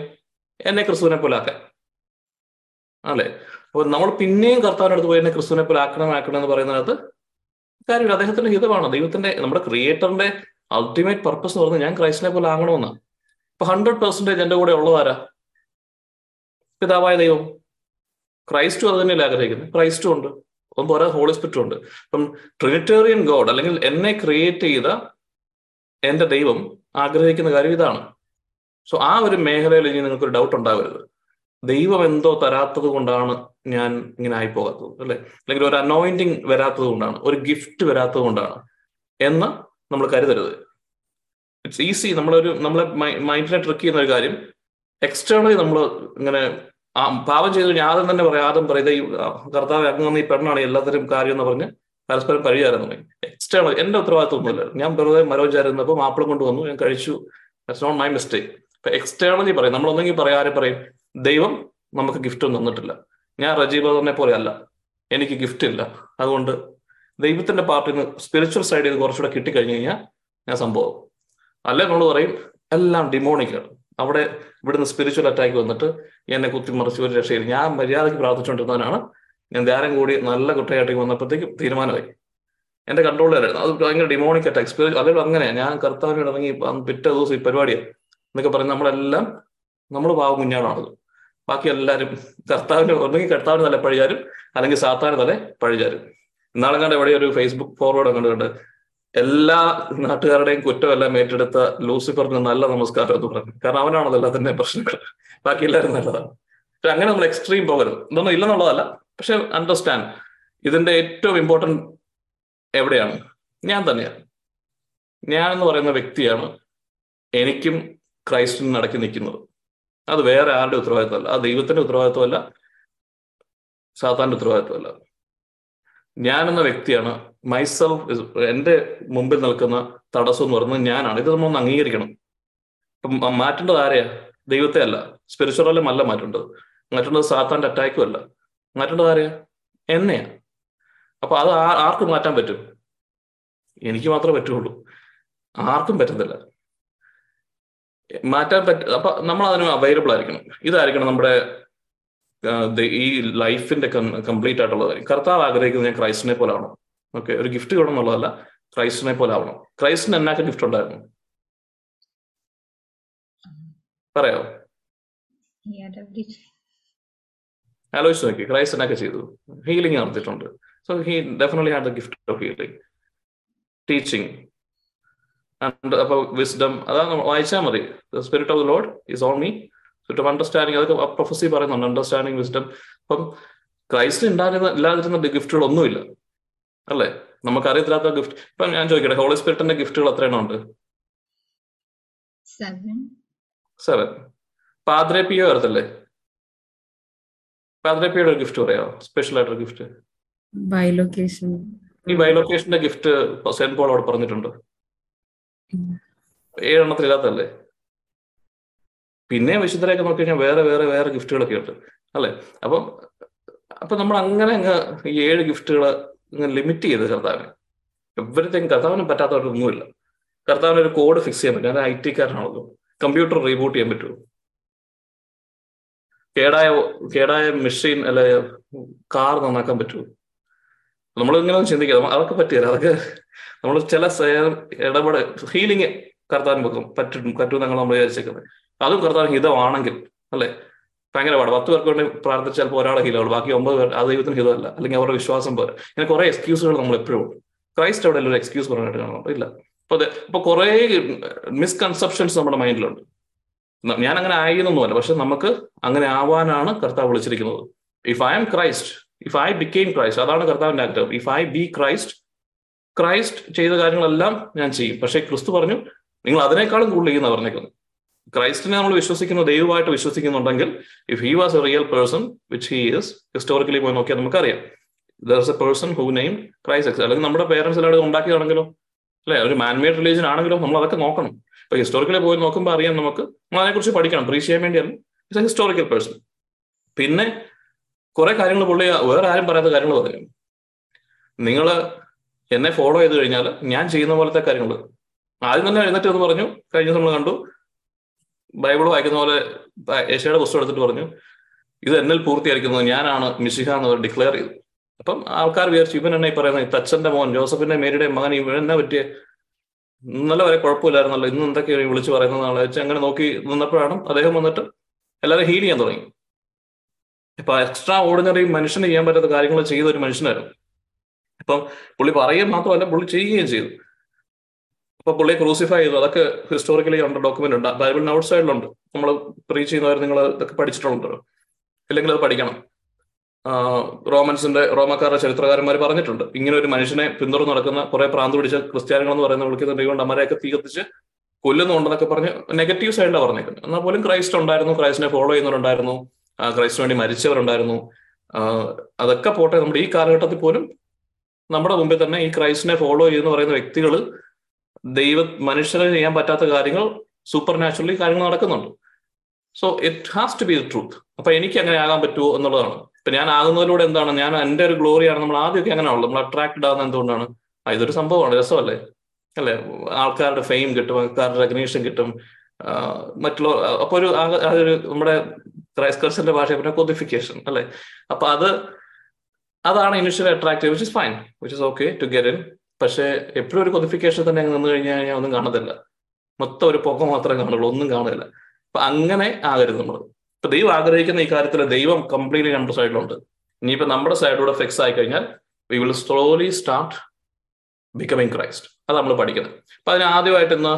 എന്നെ ക്രിസ്തുവിനെ പോലെ ആക്കാൻ അല്ലേ? അപ്പൊ നമ്മൾ പിന്നെയും കർത്താവിനടുത്ത് പോയി എന്നെ ക്രിസ്തുവിനെ പോലെ ആക്കണം എന്ന് പറയുന്നതിനകത്ത് കാര്യമില്ല. അദ്ദേഹത്തിന്റെ ഹിതമാണ്. ദൈവത്തിന്റെ, നമ്മുടെ ക്രിയേറ്ററിന്റെ അൾട്ടിമേറ്റ് പർപ്പസ് എന്ന് പറഞ്ഞാൽ ഞാൻ ക്രൈസ്റ്റിനെ പോലെ ആകണമെന്നാണ്. ഇപ്പൊ 100% എന്റെ കൂടെ ഉള്ളതാരാ? പിതാവായ ദൈവം. ക്രൈസ്റ്റും അത് തന്നെയല്ലേ ആഗ്രഹിക്കുന്നത്? ക്രൈസ്റ്റും ഉണ്ട്, അപ്പം പോരാ ഹോളി സ്പിരിറ്റും ഉണ്ട്. അപ്പം ട്രിനിറ്റേറിയൻ ഗോഡ് അല്ലെങ്കിൽ എന്നെ ക്രിയേറ്റ് ചെയ്ത എന്റെ ദൈവം ആഗ്രഹിക്കുന്ന കാര്യം ഇതാണ്. സോ ആ ഒരു മേഖലയിൽ ഇനി നിങ്ങൾക്കൊരു ഡൗട്ട് ഉണ്ടാവരുത്. ദൈവം എന്തോ തരാത്തത് കൊണ്ടാണ് ഞാൻ ഇങ്ങനെ ആയിപ്പോകാത്തത് അല്ലെ, അല്ലെങ്കിൽ ഒരു അനോയിന്റിങ് വരാത്തത് കൊണ്ടാണ്, ഒരു ഗിഫ്റ്റ് വരാത്തത് കൊണ്ടാണ് എന്ന് നമ്മൾ കരുതരുത്. It's easy. നമ്മളെ മൈൻഡിനെ ട്രിക്ക് ചെയ്യുന്ന ഒരു കാര്യം, എക്സ്റ്റേണലി നമ്മൾ ഇങ്ങനെ പാപം ചെയ്ത് കഴിഞ്ഞാൽ ആദ്യം തന്നെ പറയാം, ആദ്യം പറയും ഈ കർത്താവ് അങ്ങ് ഈ പെണ്ണാണ് എല്ലാത്തരം കാര്യം എന്ന് പറഞ്ഞ് പരസ്പരം പരിചാരം തുടങ്ങി. എക്സ്റ്റേണൽ എന്റെ ഉത്തരവാദിത്വമൊന്നുമില്ല, ഞാൻ വെറുതെ മരോചാരുന്നപ്പോൾ മാപ്പിളം കൊണ്ടുവന്നു, ഞാൻ കഴിച്ചു, ദാറ്റ്സ് നോട്ട് മൈ മിസ്റ്റേക്ക്. ഇപ്പൊ എക്സ്റ്റേണലി പറയും, നമ്മളൊന്നെങ്കിൽ പറയാം, ആരും പറയും ദൈവം നമുക്ക് ഗിഫ്റ്റ് ഒന്നും തന്നിട്ടില്ല, ഞാൻ റജീബറിനെ പോലെ അല്ല, എനിക്ക് ഗിഫ്റ്റ് ഇല്ല, അതുകൊണ്ട് ദൈവത്തിന്റെ പാർട്ടിൽ നിന്ന് സ്പിരിച്വൽ സൈഡിൽ നിന്ന് കുറച്ചുകൂടെ കിട്ടിക്കഴിഞ്ഞു കഴിഞ്ഞാൽ ഞാൻ സംഭവം അല്ല. നമ്മൾ പറയും എല്ലാം ഡിമോണിക്കാണ്, അവിടെ ഇവിടുന്ന് സ്പിരിച്വൽ അറ്റാക്ക് വന്നിട്ട് എന്നെ കുത്തിമറിച്ച് ഒരു രക്ഷയിൽ ഞാൻ മര്യാദയ്ക്ക് പ്രാർത്ഥിച്ചുകൊണ്ടിരുന്നവനാണ്, ഞാൻ ധ്യാനം കൂടി നല്ല കുട്ടയായിട്ടേക്ക് വന്നപ്പോഴത്തേക്കും തീരുമാനമായി, എന്റെ കൺട്രോളിലായിരുന്നു, അത് ഭയങ്കര ഡിമോണിക് അറ്റാക്ക് സ്പിരിച്വൽ. അല്ലെങ്കിൽ അങ്ങനെയാണ് ഞാൻ കർത്താവിനോട് ഇറങ്ങി പിറ്റേ ദിവസം ഈ പരിപാടിയാണ് എന്നൊക്കെ പറഞ്ഞ് നമ്മളെല്ലാം നമ്മൾ പാവം കുഞ്ഞാണത്, ബാക്കി എല്ലാവരും കർത്താവിന് ഒന്നെങ്കിൽ കർത്താവിന് തല പഴിചാരും അല്ലെങ്കിൽ സാത്താന് തല പഴിചാരും. ഇന്നാളെ കണ്ട് എവിടെ ഒരു ഫേസ്ബുക്ക് ഫോർവേഡ് കണ്ടുകൊണ്ട് എല്ലാ നാട്ടുകാരുടെയും കുറ്റമെല്ലാം ഏറ്റെടുത്ത ലൂസിഫറിന് നല്ല നമസ്കാരം എന്ന് പറഞ്ഞു. കാരണം അവനാണത് എല്ലാത്തിൻ്റെ പ്രശ്നങ്ങൾ, ബാക്കി എല്ലാവരും നല്ലതാണ്. പക്ഷെ അങ്ങനെ നമ്മൾ എക്സ്ട്രീം പോകരുത്. ഇതൊന്നും ഇല്ലെന്നുള്ളതല്ല, പക്ഷെ അണ്ടർസ്റ്റാൻഡ് ഇതിന്റെ ഏറ്റവും ഇമ്പോർട്ടൻറ്റ് എവിടെയാണ്? ഞാൻ തന്നെയാണ്. ഞാൻ എന്ന് പറയുന്ന വ്യക്തിയാണ് എനിക്കും ക്രൈസ്റ്റിനും നടക്കി നിൽക്കുന്നത്. അത് വേറെ ആരുടെ ഉത്തരവാദിത്വമല്ല, അത് ദൈവത്തിന്റെ ഉത്തരവാദിത്വമല്ല, സാത്താന്റെ ഉത്തരവാദിത്വമല്ല. ഞാനെന്ന വ്യക്തിയാണ്, മൈസെൽഫ്, എന്റെ മുമ്പിൽ നിൽക്കുന്ന തടസ്സം എന്ന് പറയുന്നത് ഞാനാണ്. ഇത് നമ്മളൊന്ന് അംഗീകരിക്കണം. ഇപ്പം മാറ്റേണ്ടത് ആരെയാ? ദൈവത്തെ അല്ല, സ്പിരിച്വലും അല്ല മാറ്റേണ്ടത്, മാറ്റേണ്ടത് സാത്താന്റെ അറ്റാക്കും അല്ല, മാറ്റേണ്ടത് ആരെയാ? എന്നെയാ. അപ്പൊ അത് ആർക്ക് മാറ്റാൻ പറ്റും? എനിക്ക് മാത്രമേ പറ്റുള്ളൂ, ആർക്കും പറ്റത്തില്ല മാറ്റാൻ പറ്റും. അപ്പൊ നമ്മൾ അതിന് അവൈലബിൾ ആയിരിക്കണം. ഇതായിരിക്കണം നമ്മുടെ ഈ ലൈഫിന്റെ കംപ്ലീറ്റ് ആയിട്ടുള്ള കാര്യം. കർത്താവ് ആഗ്രഹിക്കുന്നത് ഞാൻ ക്രൈസ്റ്റിനെ പോലെ ആവണം. ഓക്കെ, ഒരു ഗിഫ്റ്റ് വേണം എന്നുള്ളതല്ല, ക്രൈസ്റ്റിനെ പോലെ ആവണം. ക്രൈസ്റ്റിന് എന്നാക്ക ഗിഫ്റ്റ് ഉണ്ടായിരുന്നു പറയാമോ? ആലോചിച്ച് നോക്കി. ക്രൈസ്റ്റ് എന്നൊക്കെ ചെയ്തു? ഹീലിംഗ് നടത്തിയിട്ടുണ്ട്. So he definitely had the gift of healing, teaching, അപ്പൊ വിസ്ഡം. അതാണ് വായിച്ചാൽ മതി. The spirit of the Lord is on me to understanding. അതൊക്കെ പ്രൊഫസി പറയുന്നുണ്ട്, അണ്ടർസ്റ്റാൻഡിങ്, വിസ്ഡം. അപ്പം ക്രൈസ്റ്റിന് ഇല്ലാതിരുന്ന ഗിഫ്റ്റുകളൊന്നുമില്ല അല്ലേ? നമുക്കറിയത്തില്ലാത്ത ഗിഫ്റ്റ്. ഇപ്പൊ ഞാൻ ചോദിക്കട്ടെ, ഹോളി സ്പിരിറ്റിന്റെ ഗിഫ്റ്റുകൾ എത്ര എണ്ണം ഉണ്ട്? 7. പാദ്രെ പിയോ വരത്തില്ലേ? പാദ്രെ പിയോയുടെ ഒരു ഗിഫ്റ്റ് പറയാമോ? സ്പെഷ്യൽ ആയിട്ടൊരു ഗിഫ്റ്റ്. ഈ ബൈലൊക്കേഷന്റെ ഗിഫ്റ്റ് സെന്റ് പോൾ അവിടെ പറഞ്ഞിട്ടുണ്ട്. 7 ഇല്ലാത്തല്ലേ? പിന്നെ വിശുദ്ധരെയൊക്കെ നോക്കി കഴിഞ്ഞാൽ വേറെ വേറെ വേറെ ഗിഫ്റ്റുകളൊക്കെ ഉണ്ട് അല്ലെ? അപ്പൊ നമ്മൾ അങ്ങനെ അങ്ങ് ഈ 7 ഗിഫ്റ്റുകൾ ലിമിറ്റ് ചെയ്ത് കർത്താവിനെ എവരിത്തിങ്. കർത്താവിനും പറ്റാത്തവരൊന്നുമില്ല. കർത്താവിന് ഒരു കോഡ് ഫിക്സ് ചെയ്യാൻ പറ്റും. ഞാൻ ഐ ടി കാരനാണല്ലോ, കമ്പ്യൂട്ടർ റീബൂട്ട് ചെയ്യാൻ പറ്റുമോ? കേടായ മെഷീൻ അല്ലെ കാർ നന്നാക്കാൻ പറ്റുമോ? നമ്മളിങ്ങനെയൊന്നും ചിന്തിക്കാം, അതൊക്കെ പറ്റില്ല. അതൊക്കെ നമ്മൾ ചില ഇടപെടൽ ഹീലിംഗ് കർത്താവിന് വെക്കും പറ്റും എന്നാണ് നമ്മൾ വിചാരിച്ചേക്കുന്നത്. അതും കർത്താവിന് ഹിതമാണെങ്കിൽ അല്ലെ ഭയങ്കര പാട്. 10 വേണ്ടി പ്രാർത്ഥിച്ചാൽ ഒരാളെ ഹീലാവുള്ളൂ, ബാക്കി 9 പേർ ആ ദൈവത്തിന് ഹിതമല്ല, അല്ലെങ്കിൽ അവരുടെ വിശ്വാസം പോരാ. ഇങ്ങനെ കുറെ എക്സ്ക്യൂസുകൾ നമ്മൾ എപ്പോഴും ഉണ്ട്. ക്രൈസ്റ്റ് അവിടെ ഒരു എക്സ്ക്യൂസ് പറഞ്ഞിട്ട് കാണുന്നുണ്ട് ഇല്ല. അപ്പൊ കുറെ മിസ്കൺസെപ്ഷൻസ് നമ്മുടെ മൈൻഡിലുണ്ട്. ഞാൻ അങ്ങനെ ആയിരുന്നൊന്നുമല്ല, പക്ഷെ നമുക്ക് അങ്ങനെ ആവാനാണ് കർത്താവ് വിളിച്ചിരിക്കുന്നത്. If I am Christ, if I became Christ, അതാണ് കർത്താവിന്റെ ആഗ്രഹം. If I be Christ, Christ ചെയ്ത കാര്യങ്ങളെല്ലാം ഞാൻ ചെയ്യും. പക്ഷെ ക്രിസ്തു പറഞ്ഞു നിങ്ങൾ അതിനേക്കാളും കൂടുതൽ ചെയ്യുന്ന പറഞ്ഞേക്കുന്നത്. ക്രൈസ്റ്റിനെ നമ്മൾ വിശ്വസിക്കുന്ന ദൈവമായിട്ട് വിശ്വസിക്കുന്നുണ്ടെങ്കിൽ if he was a real person which he is historically പോയി നോക്കിയാൽ നമുക്കറിയാം there is a person who name Christ. അല്ലെങ്കിൽ നമ്മുടെ പേരൻസ് എല്ലാവരും ഉണ്ടാക്കിയതാണെങ്കിലോ അല്ലെ ഒരു മാൻമേഡ് റിലീജിയൻ ആണെങ്കിലോ നമ്മൾ അതൊക്കെ നോക്കണം. ഇപ്പൊ ഹിസ്റ്റോറിക്കലി പോയി നോക്കുമ്പോൾ അറിയാം നമുക്ക്, നമ്മൾ അതിനെക്കുറിച്ച് പഠിക്കണം, അപ്രീഷിയേറ്റ് വേണ്ടിയാണ്. It's a historical person. പിന്നെ കുറെ കാര്യങ്ങൾ പുള്ളി വേറെ ആരും പറയാത്ത കാര്യങ്ങൾ പറഞ്ഞു. നിങ്ങൾ എന്നെ ഫോളോ ചെയ്ത് കഴിഞ്ഞാൽ ഞാൻ ചെയ്യുന്ന പോലത്തെ കാര്യങ്ങൾ ആദ്യം തന്നെ എഴുന്നേറ്റ് എന്ന് പറഞ്ഞു. കഴിഞ്ഞ നമ്മൾ കണ്ടു, ബൈബിൾ വായിക്കുന്ന പോലെ ഏശയുടെ പുസ്തകം എടുത്തിട്ട് പറഞ്ഞു ഇത് എന്നിൽ പൂർത്തിയായിരിക്കുന്നത്, ഞാനാണ് മിശിഹ എന്ന് ഡിക്ലെയർ ചെയ്തു. അപ്പം ആൾക്കാർ വിചാരിച്ചു ഇവൻ എന്നെ പറയുന്നത് തച്ചന്റെ മോൻ ജോസഫിന്റെ മേരിയുടെ മകൻ ഇവനെ പറ്റിയ ഇന്നലെ വരെ കുഴപ്പമില്ലായിരുന്നല്ലോ, ഇന്ന് എന്തൊക്കെയാണ് വിളിച്ചു പറയുന്നതാണ് വെച്ച് അങ്ങനെ നോക്കി നിന്നപ്പോഴാണ് അദ്ദേഹം വന്നിട്ട് എല്ലാവരും ഹീൽ ചെയ്യാൻ തുടങ്ങി. ഇപ്പൊ എക്സ്ട്രാ ഓർഡിനറി മനുഷ്യന് ചെയ്യാൻ പറ്റാത്ത കാര്യങ്ങൾ ചെയ്ത ഒരു മനുഷ്യനായിരുന്നു. അപ്പം പുള്ളി പറയുകയും മാത്രമല്ല പുള്ളി ചെയ്യുകയും ചെയ്തു. അപ്പൊ പുള്ളിയെ ക്രൂസിഫൈ ചെയ്തു. അതൊക്കെ ഹിസ്റ്റോറിക്കലി ഉണ്ട്, ഡോക്യുമെന്റ് ഉണ്ട്, ബൈബിളിന് ഔട്ട് സൈഡിലുണ്ട്. നമ്മൾ പ്രീച്ച് ചെയ്യുന്നവർ നിങ്ങൾ ഇതൊക്കെ പഠിച്ചിട്ടുണ്ടോ? ഇല്ലെങ്കിൽ അത് പഠിക്കണം. റോമക്കാരുടെ ചരിത്രകാരന്മാർ പറഞ്ഞിട്ടുണ്ട് ഇങ്ങനെ ഒരു മനുഷ്യനെ പിന്തുടർന്ന് നടക്കുന്ന കുറെ പ്രാന്ത് പിടിച്ച ക്രിസ്ത്യാനികൾ എന്ന് പറയുന്ന വിളിക്കുന്നുണ്ട്, അമ്മരെയൊക്കെ തീർത്തിച്ച് കൊല്ലുന്നുണ്ടെന്നൊക്കെ പറഞ്ഞ് നെഗറ്റീവ് സൈഡിലാണ് പറഞ്ഞേക്കുന്നത്. എന്നാൽ പോലും ക്രൈസ്റ്റ് ഉണ്ടായിരുന്നു, ക്രൈസ്റ്റിനെ ഫോളോ ചെയ്യുന്നവരുണ്ടായിരുന്നു, ക്രൈസ്റ്റിന് വേണ്ടി മരിച്ചവരുണ്ടായിരുന്നു. അതൊക്കെ പോട്ടെ, നമ്മുടെ ഈ കാലഘട്ടത്തിൽ പോലും നമ്മുടെ മുമ്പിൽ തന്നെ ഈ ക്രൈസ്റ്റിനെ ഫോളോ ചെയ്യുന്ന പറയുന്ന വ്യക്തികൾ മനുഷ്യന് ചെയ്യാൻ പറ്റാത്ത കാര്യങ്ങൾ, സൂപ്പർ നാച്ചുറലി കാര്യങ്ങൾ നടക്കുന്നുണ്ട്. So it has to be the truth. അപ്പൊ എനിക്ക് അങ്ങനെ ആകാൻ പറ്റുമോ എന്നുള്ളതാണ്. ഇപ്പൊ ഞാൻ ആകുന്നതിലൂടെ എന്താണ്, ഞാൻ എൻ്റെ ഒരു ഗ്ലോറിയാണ്. നമ്മൾ ആദ്യമൊക്കെ അങ്ങനെയാണല്ലോ നമ്മൾ അട്രാക്റ്റഡ് ആകുന്ന എന്തുകൊണ്ടാണ്? ഇതൊരു സംഭവമാണ്, രസമല്ലേ, അല്ലെ, ആൾക്കാരുടെ ഫെയിം കിട്ടും, ആൾക്കാരുടെ റെക്കഗ്നീഷൻ കിട്ടും, മറ്റുള്ള അപ്പൊ ഒരു അതൊരു നമ്മുടെ ക്രൈസ്കർസിന്റെ ഭാഷയെ പറഞ്ഞ കോഡിഫിക്കേഷൻ അല്ലെ. അപ്പൊ അതാണ് initially attractive, which is fine, which is okay to get in. പക്ഷെ എപ്പോഴും ഒരു കോഡിഫിക്കേഷൻ തന്നെ നിന്ന് കഴിഞ്ഞാൽ ഞാൻ ഒന്നും കാണത്തില്ല, മൊത്തം ഒരു പൊക്കം മാത്രമേ കാണുള്ളൂ, ഒന്നും കാണില്ല. അപ്പൊ അങ്ങനെ ആകരുത് നമ്മൾ. ഇപ്പൊ ദൈവം ആഗ്രഹിക്കുന്ന ഈ കാര്യത്തിൽ ദൈവം കംപ്ലീറ്റ്ലി നമ്മുടെ സൈഡിലുണ്ട്. ഇനിയിപ്പോ നമ്മുടെ സൈഡിലൂടെ ഫിക്സ് ആയി കഴിഞ്ഞാൽ we will slowly start becoming Christ. അത് നമ്മൾ പഠിക്കുന്നത്. അപ്പൊ അതിന് ആദ്യമായിട്ട് ഇന്ന്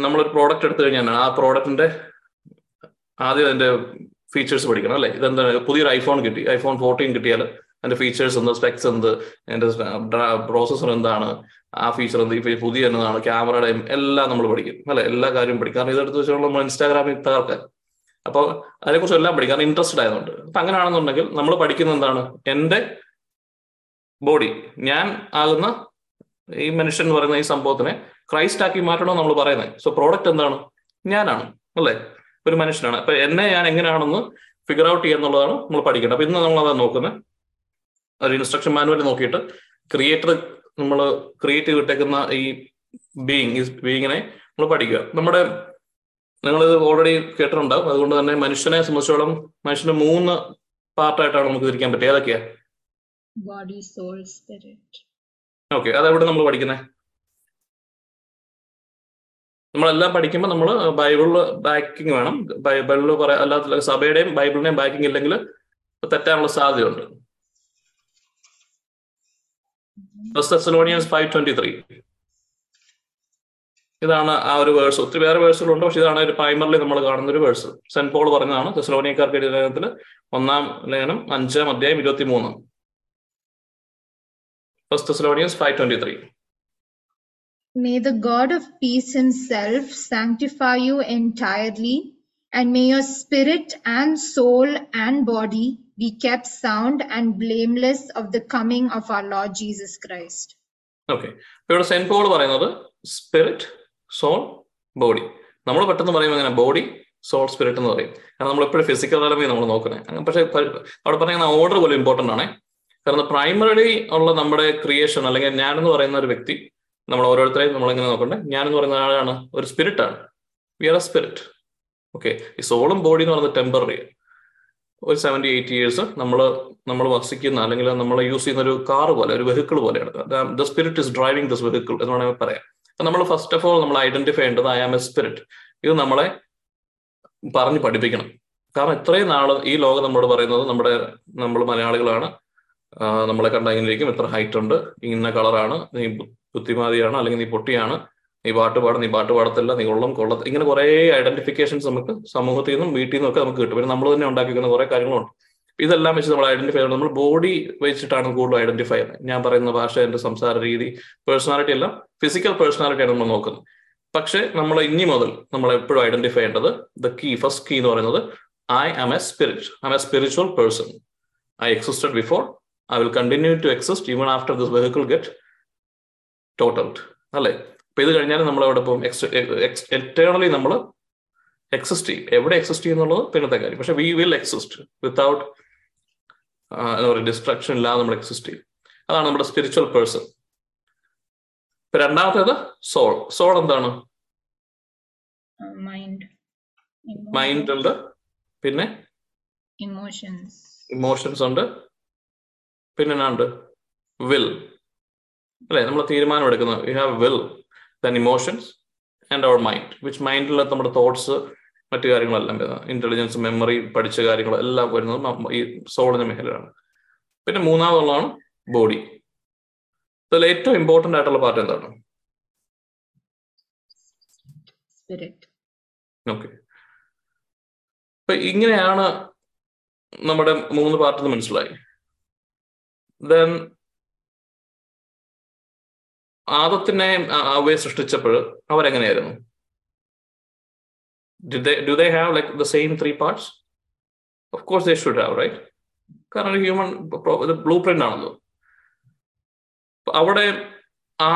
നമ്മളൊരു പ്രോഡക്റ്റ് എടുത്തു കഴിഞ്ഞാൽ ആ പ്രോഡക്റ്റിന്റെ ആദ്യം അതിന്റെ ഫീച്ചേഴ്സ് പഠിക്കണം അല്ലെ. ഇതെന്താണ്, പുതിയൊരു ഐഫോൺ കിട്ടി, ഐഫോൺ 14 കിട്ടിയാൽ അതിന്റെ ഫീച്ചേഴ്സ് എന്ത്, സ്പെക്സ് എന്ത്, അതിന്റെ പ്രോസസ്സർ എന്താണ്, ആ ഫീച്ചർ എന്ത്, പുതിയ എന്നതാണ്, ക്യാമറയുടെയും എല്ലാം നമ്മൾ പഠിക്കും അല്ലെ, എല്ലാ കാര്യവും പഠിക്കും. കാരണം ഇതെടുത്ത് വെച്ചാൽ നമ്മൾ ഇൻസ്റ്റാഗ്രാമിൽ തകർക്കാൻ, അപ്പോൾ അതിനെക്കുറിച്ച് എല്ലാം പഠിക്കും, കാരണം ഇൻട്രസ്റ്റഡ് ആയതുകൊണ്ട്. അപ്പൊ അങ്ങനെയാണെന്നുണ്ടെങ്കിൽ നമ്മൾ പഠിക്കുന്ന എന്താണ്, എന്റെ ബോഡി, ഞാൻ ആകുന്ന ഈ മനുഷ്യൻ എന്ന് പറയുന്ന ഈ സംഭവത്തിനെ ക്രൈസ്റ്റ് ആക്കി മാറ്റണോ നമ്മൾ പറയുന്നത്. സോ പ്രോഡക്റ്റ് എന്താണ്, ഞാനാണ് അല്ലെ, ഒരു മനുഷ്യനാണ്. അപ്പൊ എന്നെ ഞാൻ എങ്ങനെയാണെന്ന് ഫിഗർ ഔട്ട് ചെയ്യുക എന്നുള്ളതാണ് നമ്മൾ പഠിക്കേണ്ടത്. അപ്പൊ ഇന്ന് നമ്മളതാണ് നോക്കുന്നത്. ഒരു ഇൻസ്ട്രക്ഷൻ മാനുവൽ നോക്കിയിട്ട് ക്രിയേറ്റർ നമ്മൾ ക്രിയേറ്റ് ചെയ്തിട്ടേക്കുന്ന ഈ ബീയിങ്ങിനെ നമ്മൾ പഠിക്കുക. നിങ്ങളിത് ഓൾറെഡി കേട്ടിട്ടുണ്ടാവും. അതുകൊണ്ട് തന്നെ മനുഷ്യനെ സംബന്ധിച്ചോളം മനുഷ്യന് 3 പാർട്ടായിട്ടാണ് നമുക്ക് തിരിക്കാൻ പറ്റുക. ഏതൊക്കെയാ? Body, soul, spirit. ഓക്കെ, അതെവിടെ നമ്മൾ പഠിക്കുന്നത്? നമ്മളെല്ലാം പഠിക്കുമ്പോൾ നമ്മൾ ബൈബിളിൽ ബാക്കിങ് വേണം. ബൈബിളിൽ അല്ലാത്ത സഭയുടെയും ബൈബിളിനെയും ബാക്കിങ് ഇല്ലെങ്കിൽ തെറ്റാനുള്ള സാധ്യതയുണ്ട്. 1 Thessalonians 5:23 ഇതാണ് ആ ഒരു വേഴ്സ്. ഒത്തിരി വേറെ വേഴ്സുകളുണ്ട്, പക്ഷെ ഇതാണ് ഒരു പ്രൈമറിലി നമ്മൾ കാണുന്ന ഒരു വേഴ്സ്. സെന്റ് പോൾ പറഞ്ഞതാണ് തെസ്സലോനിയക്കാർക്ക് എഴുതിയ ലേഖനത്തിൽ 1 ലേഖനം 5-ാം അധ്യായം 23. 1 Thessalonians 5:23. May the God of peace himself sanctify you entirely, and may your spirit and soul and body be kept sound and blameless of the coming of our Lord Jesus Christ. Okay. But St. Paul പറയുന്നത് spirit, soul, body. നമ്മൾ പെട്ടെന്ന് പറയുമ്പോൾ അങ്ങനെ body, soul, spirit എന്ന് പറയും. കാരണം നമ്മൾ എപ്പോഴും ഫിസിക്കൽ തലമേ നമ്മൾ നോക്കുന്നത്. പക്ഷേ അവിടെ പറയുന്ന ഓർഡർ പോലും ഇമ്പോർട്ടൻ്റ് ആണ്. കാരണം പ്രൈമറി ഉള്ള നമ്മുടെ ക്രിയേഷൻ അല്ലെങ്കിൽ ഞാൻ എന്ന് പറയുന്ന ഒരു വ്യക്തി, നമ്മൾ ഓരോരുത്തരെയും നമ്മളെങ്ങനെ നോക്കണ്ടേ, ഞാനെന്ന് പറയുന്ന ആളാണ്, ഒരു സ്പിരിറ്റാണ്, we are a spirit. Okay, ഈ സോളും ബോഡി എന്ന് പറയുന്നത് ടെമ്പററി. ഒരു 70-80 years നമ്മൾ വസിക്കുന്ന അല്ലെങ്കിൽ നമ്മൾ യൂസ് ചെയ്യുന്ന ഒരു കാർ പോലെ, ഒരു വെഹിക്കിൾ പോലെയാണ്. The spirit is driving this vehicle എന്ന് വേണമെങ്കിൽ പറയാം. അപ്പം നമ്മൾ ഫസ്റ്റ് ഓഫ് ഓൾ നമ്മൾ ഐഡന്റിഫൈ ചെയ്യേണ്ടത് ഐ ആം എ സ്പിരിറ്റ്. ഇത് നമ്മളെ പറഞ്ഞ് പഠിപ്പിക്കണം. കാരണം ഇത്രയും നാള് ഈ ലോകം നമ്മളോട് പറയുന്നത് നമ്മൾ മലയാളികളാണ്, നമ്മളെ കണ്ടാൽ ഇങ്ങനെ ഇരിക്കും, ഇത്ര ഹൈറ്റ് ഉണ്ട്, ഇന്ന കളറാണ്, നീ ബുദ്ധിമാതിയാണ്, അല്ലെങ്കിൽ നീ പൊട്ടിയാണ്, നീ പാട്ട് പാടത്തില്ല, നീ കൊള്ളത്തില്ല, ഇങ്ങനെ കുറേ ഐഡന്റിഫിക്കേഷൻസ് നമുക്ക് സമൂഹത്തിൽ നിന്നും വീട്ടിൽ നിന്നും ഒക്കെ നമുക്ക് കിട്ടും. പിന്നെ നമ്മൾ തന്നെ ഉണ്ടാക്കിക്കുന്ന കുറേ കാര്യങ്ങളുണ്ട്. ഇതെല്ലാം വെച്ച് നമ്മൾ ഐഡന്റിഫൈ ചെയ്യണം. നമ്മൾ ബോഡി വെച്ചിട്ടാണ് കൂടുതൽ ഐഡന്റിഫൈ ചെയ്യുന്നത്. ഞാൻ പറയുന്ന ഭാഷ, എൻ്റെ സംസാര രീതി, പേഴ്സണാലിറ്റി എല്ലാം ഫിസിക്കൽ പേഴ്സണാലിറ്റിയാണ് നമ്മൾ നോക്കുന്നത്. പക്ഷെ നമ്മൾ ഇനി മുതൽ നമ്മൾ എപ്പോഴും ഐഡന്റിഫൈ ചെയ്യേണ്ടത് ഫസ്റ്റ് കീ എന്ന് പറയുന്നത് I am a spirit. I am a spiritual person. I existed before. I will continue to exist even after this vehicle get totaled. അല്ലേ? അപ്പൊ ഇത് കഴിഞ്ഞാൽ നമ്മൾ അവിടെ ഇപ്പം എറ്റേണലി നമ്മൾ എക്സിസ്റ്റ് ചെയ്യും. എവിടെ എക്സിസ്റ്റ് ചെയ്യും എന്നുള്ളത് പിന്നത്തെ കാര്യം. പക്ഷെ വി വിൽ എക്സിസ്റ്റ് വിത്തൗട്ട് എന്താ പറയുക, ഡിസ്ട്രക്ഷൻ ഇല്ലാതെ നമ്മൾ എക്സിസ്റ്റ് ചെയ്യും. അതാണ് നമ്മുടെ സ്പിരിച്വൽ പേഴ്സൺ. ഇപ്പൊ രണ്ടാമത്തേത് സോൾ. സോൾ എന്താണ്? മൈൻഡ് ഉണ്ട്, പിന്നെ ഇമോഷൻസ് ഉണ്ട്, പിന്നെ ഉണ്ട് വിൽ. അല്ലെ, നമ്മൾ തീരുമാനം എടുക്കുന്നത്. You have will, then emotions and our mind, which മൈൻഡിൽ നമ്മുടെ തോട്ട്സ് മറ്റു കാര്യങ്ങളെല്ലാം വരുന്നത്. ഇന്റലിജൻസ്, മെമ്മറി, പഠിച്ച കാര്യങ്ങളെല്ലാം വരുന്നത് ഈ സോളിന്റെ മേഖലയാണ്. പിന്നെ മൂന്നാമതുള്ളതാണ് ബോഡി. ഇതിൽ ഏറ്റവും ഇമ്പോർട്ടന്റ് ആയിട്ടുള്ള പാർട്ട് എന്താണ്? ഓക്കെ, അപ്പൊ ഇങ്ങനെയാണ് നമ്മുടെ മൂന്ന് പാർട്ട് മനസ്സിലായി. ദെൻ ആദത്തിനെ അവയെ സൃഷ്ടിച്ചപ്പോൾ അവരെങ്ങനെയായിരുന്നു? Do they have like the same three parts? Of course they should have, right? കാരണം ഹ്യൂമൻ ബ്ലൂപ്രിന്റ് ആണല്ലോ. അവിടെ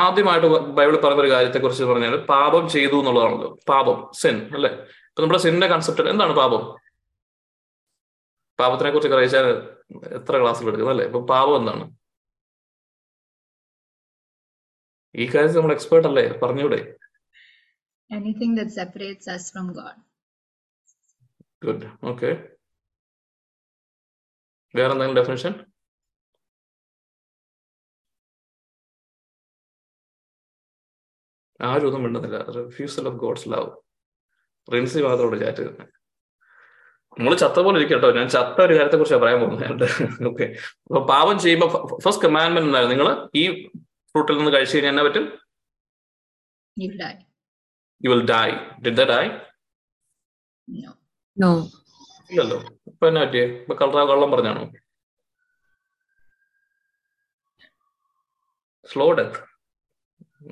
ആദ്യമായിട്ട് ബൈബിളിൽ പറയുന്ന ഒരു കാര്യത്തെ കുറിച്ച് പറഞ്ഞാൽ പാപം ചെയ്തു എന്നുള്ളതാണല്ലോ. പാപം, സിൻ അല്ലെ. ഇപ്പൊ നമ്മുടെ സിന്റെ കൺസെപ്റ്റ് എന്താണ്? പാപം. പാപത്തിനെ കുറിച്ച് അറിയിച്ചാൽ എത്ര ക്ലാസ്സിൽ എടുക്കുന്നത് അല്ലെ. ഇപ്പൊ പാപം എന്താണ്? ഈ കാര്യത്തിൽ നമ്മൾ എക്സ്പേർട്ട് അല്ലേ, പറഞ്ഞൂടെ? Anything that separates us from God. Good. Okay. Where on the definition? ആരൊന്നും മിണ്ടുന്നില്ല. Refusal of God's love. Rincy മാത്രോട് ചാറ്റ് ചെയ്യുന്നത്. നമ്മൾ ചത്ത പോലെ ഇരിക്കും കേട്ടോ. ഞാൻ ചത്ത ഒരു കാര്യത്തെ കുറിച്ച് പറയാൻ പോകുന്നുണ്ട്. ഓക്കെ, അപ്പൊ പാപം ചെയ്യുമ്പോ ഫസ്റ്റ് കമാൻഡ്മെന്റ് ഉണ്ടായിരുന്നു, നിങ്ങൾ ഈ ഫ്രൂട്ടിൽ നിന്ന് കഴിച്ചു കഴിഞ്ഞാൽ എന്നാ പറ്റും? You will die. Did they die? No. Hello. When are you? But kallam parnano. Slow death.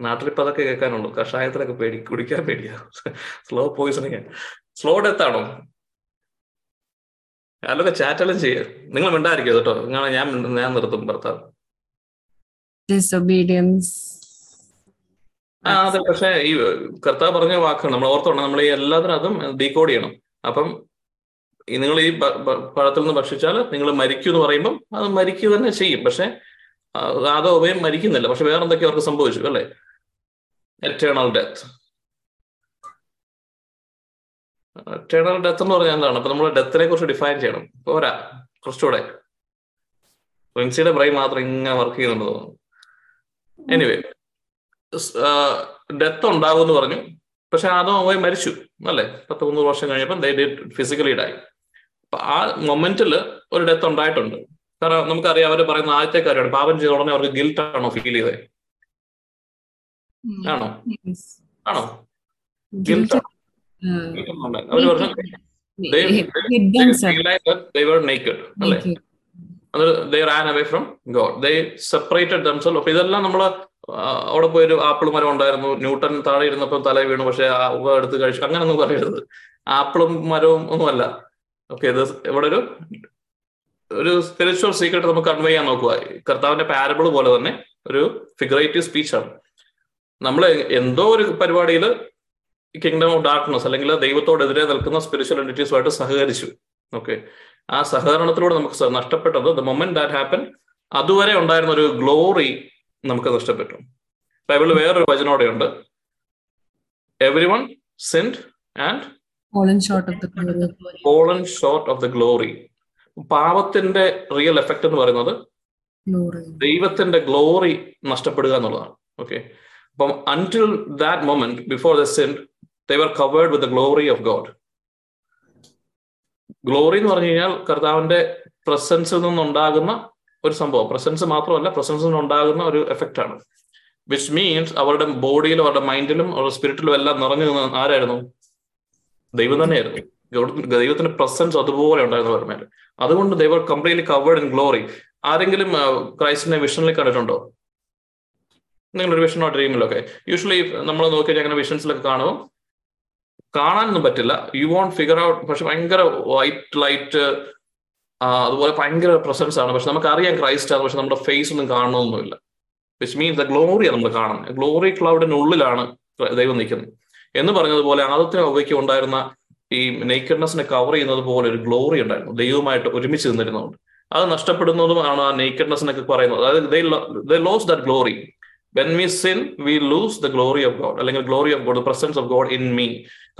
നാട്ടിലിപ്പതൊക്കെ കേൾക്കാനുള്ളൂ. കഷായത്തിലൊക്കെ പേടി, കുടിക്കാൻ പേടിയാ. സ്ലോ പോയിസണിങ്, സ്ലോ ഡെത്ത് ആണോ? അല്ലൊക്കെ ചാറ്റെല്ലാം ചെയ്യാം. നിങ്ങൾ മിണ്ടായിരിക്കും കേട്ടോ. നിങ്ങൾ ഞാൻ നിർത്തും ഭർത്താവ്. Disobedience. ആ അതെ, പക്ഷെ ഈ കർത്താവ് പറഞ്ഞ വാക്കാണ് നമ്മൾ ഓർത്തോണം. നമ്മൾ ഈ എല്ലാത്തിനകത്തും ഡീകോഡ് ചെയ്യണം. അപ്പം നിങ്ങൾ ഈ പഴത്തിൽ നിന്ന് ഭക്ഷിച്ചാൽ നിങ്ങൾ മരിക്കൂ എന്ന് പറയുമ്പം അത് മരിക്കുക തന്നെ ചെയ്യും. പക്ഷെ ആദവയും മരിക്കുന്നില്ല. പക്ഷെ വേറെ എന്തൊക്കെ അവർക്ക് സംഭവിച്ചു അല്ലെ? Eternal death. എറ്റേണൽ ഡെത്ത് എന്ന് പറഞ്ഞാൽ എന്താണ്? അപ്പൊ നമ്മൾ ഡെത്തിനെ കുറിച്ച് ഡിഫൈൻ ചെയ്യണം. പോരാ കുറച്ചുകൂടെ. റിൻസിയുടെ ബ്രെയിൻ മാത്രം ഇങ്ങനെ വർക്ക് ചെയ്യുന്നുണ്ട് തോന്നുന്നു. എനിവേ, ഡെത്ത് ഉണ്ടാകും എന്ന് പറഞ്ഞു. പക്ഷെ ആദം അവയെ മരിച്ചു അല്ലെ. 13 വർഷം കഴിഞ്ഞപ്പോൾ they did physically die. അപ്പൊ ആ മൊമെന്റിൽ ഒരു ഡെത്ത് ഉണ്ടായിട്ടുണ്ട്. കാരണം നമുക്കറിയാം, അവർ പറയുന്ന ആദ്യത്തെ കാര്യമാണ് പാപം ചെയ്ത ഉടനെ അവർക്ക് ഗിൽട്ട് ആണോ ഫീൽ ചെയ്തത്? ആണോ ആണോ ഗിൽട്ട്? അവർ പറഞ്ഞു they were naked അല്ലെ. they ran away from God, they separated themselves. അപ്പൊ ഇതെല്ലാം നമ്മള് അവിടെ പോയൊരു ആപ്പിൾ മരം ഉണ്ടായിരുന്നു. ന്യൂട്ടൺ താഴെ ഇരുന്നപ്പോൾ തല വീണു. പക്ഷെ എടുത്ത് കഴിച്ചു. അങ്ങനെയൊന്നും പറയരുത്. ആപ്പിളും മരവും ഒന്നുമല്ല. ഓക്കെ, ഇത് ഇവിടെ ഒരു സ്പിരിച്വൽ സീക്രട്ട് നമുക്ക് കൺവേ ചെയ്യാൻ നോക്കുക. കർത്താവിന്റെ പാരബിൾ പോലെ തന്നെ ഒരു ഫിഗറേറ്റീവ് സ്പീച്ചാണ്. നമ്മൾ എന്തോ ഒരു പരിപാടിയിൽ കിങ്ഡം ഓഫ് ഡാർക്ക്നെസ് അല്ലെങ്കിൽ ദൈവത്തോടെതിരെ നിൽക്കുന്ന സ്പിരിച്വൽ എൻറ്റിറ്റീസുമായിട്ട് സഹകരിച്ചു. ഓക്കെ, ആ സഹകരണത്തിലൂടെ നമുക്ക് നഷ്ടപ്പെട്ടത് ദ മൊമെന്റ് ദാറ്റ് ഹാപ്പൻ, അതുവരെ ഉണ്ടായിരുന്ന ഒരു ഗ്ലോറി നമുക്ക് നഷ്ടപ്പെട്ടു. ബൈബിളിൽ വേറൊരു വചനോടെയുണ്ട്, everyone sinned and fallen short of the glory. പാപത്തിന്റെ റിയൽ എഫക്ട് എന്ന് പറയുന്നത് ദൈവത്തിന്റെ ഗ്ലോറി നഷ്ടപ്പെടുക എന്നുള്ളതാണ്. ഓക്കെ, അപ്പം until that moment before the sinned they were covered with the glory of God. Glory എന്ന് പറഞ്ഞു കഴിഞ്ഞാൽ കർത്താവിന്റെ പ്രസൻസിൽ നിന്നുണ്ടാകുന്ന ഒരു സംഭവം. പ്രസൻസ് മാത്രമല്ല, പ്രസൻസിന് ഉണ്ടാകുന്ന ഒരു എഫക്റ്റ് ആണ്. വിച്ച് മീൻസ് അവരുടെ ബോഡിയിലും അവരുടെ മൈൻഡിലും അവരുടെ സ്പിരിറ്റിലും എല്ലാം നിറഞ്ഞു നിന്ന് ആരായിരുന്നു? ദൈവം തന്നെയായിരുന്നു. ദൈവത്തിന്റെ പ്രസൻസ് അതുപോലെ ഉണ്ടായിരുന്നു അവരുടെ മേലെ. അതുകൊണ്ട് they were completely covered in glory. ആരെങ്കിലും ക്രൈസ്റ്റിനെ വിഷനിൽ കണ്ടിട്ടുണ്ടോ? നിങ്ങളൊരു വിഷനോ ഡ്രീമിലൊക്കെ യൂഷ്വലി നമ്മൾ നോക്കിയിട്ട് അങ്ങനെ വിഷൻസിലൊക്കെ കാണുമ്പോൾ കാണാനൊന്നും പറ്റില്ല, യു വോണ്ട് ഫിഗർ ഔട്ട്. പക്ഷെ ഭയങ്കര വൈറ്റ് ലൈറ്റ്, അതുപോലെ ഭയങ്കര പ്രസൻസ് ആണ്. പക്ഷെ നമുക്കറിയാം ക്രൈസ്റ്റ് ആണ്, പക്ഷെ നമ്മുടെ ഫേസ് ഒന്നും കാണണമെന്നില്ല. വിച്ച് മീൻസ് ദ ഗ്ലോറിയാണ് നമ്മൾ കാണുന്നത്. ഗ്ലോറി ക്ലൗഡിനുള്ളിലാണ് ദൈവം നിൽക്കുന്നത് എന്ന് പറഞ്ഞതുപോലെ ആദ്യത്തെ അവയ്ക്ക് ഉണ്ടായിരുന്ന ഈ നെയ്ക്കഡ്നെസ്സിനെ കവർ ചെയ്യുന്നത് പോലെ ഒരു ഗ്ലോറി ഉണ്ടായിരുന്നു, ദൈവമായിട്ട് ഒരുമിച്ച് നിന്നിരുന്നതുകൊണ്ട്. അത് നഷ്ടപ്പെടുന്നതും ആണ് ആ നെയ്ക്കഡ്നെസ്സിനൊക്കെ പറയുന്നത്. അതായത് they lost that glory. When we sin, we lose the glory of God, അല്ലെങ്കിൽ glory of God, the presence of God in me,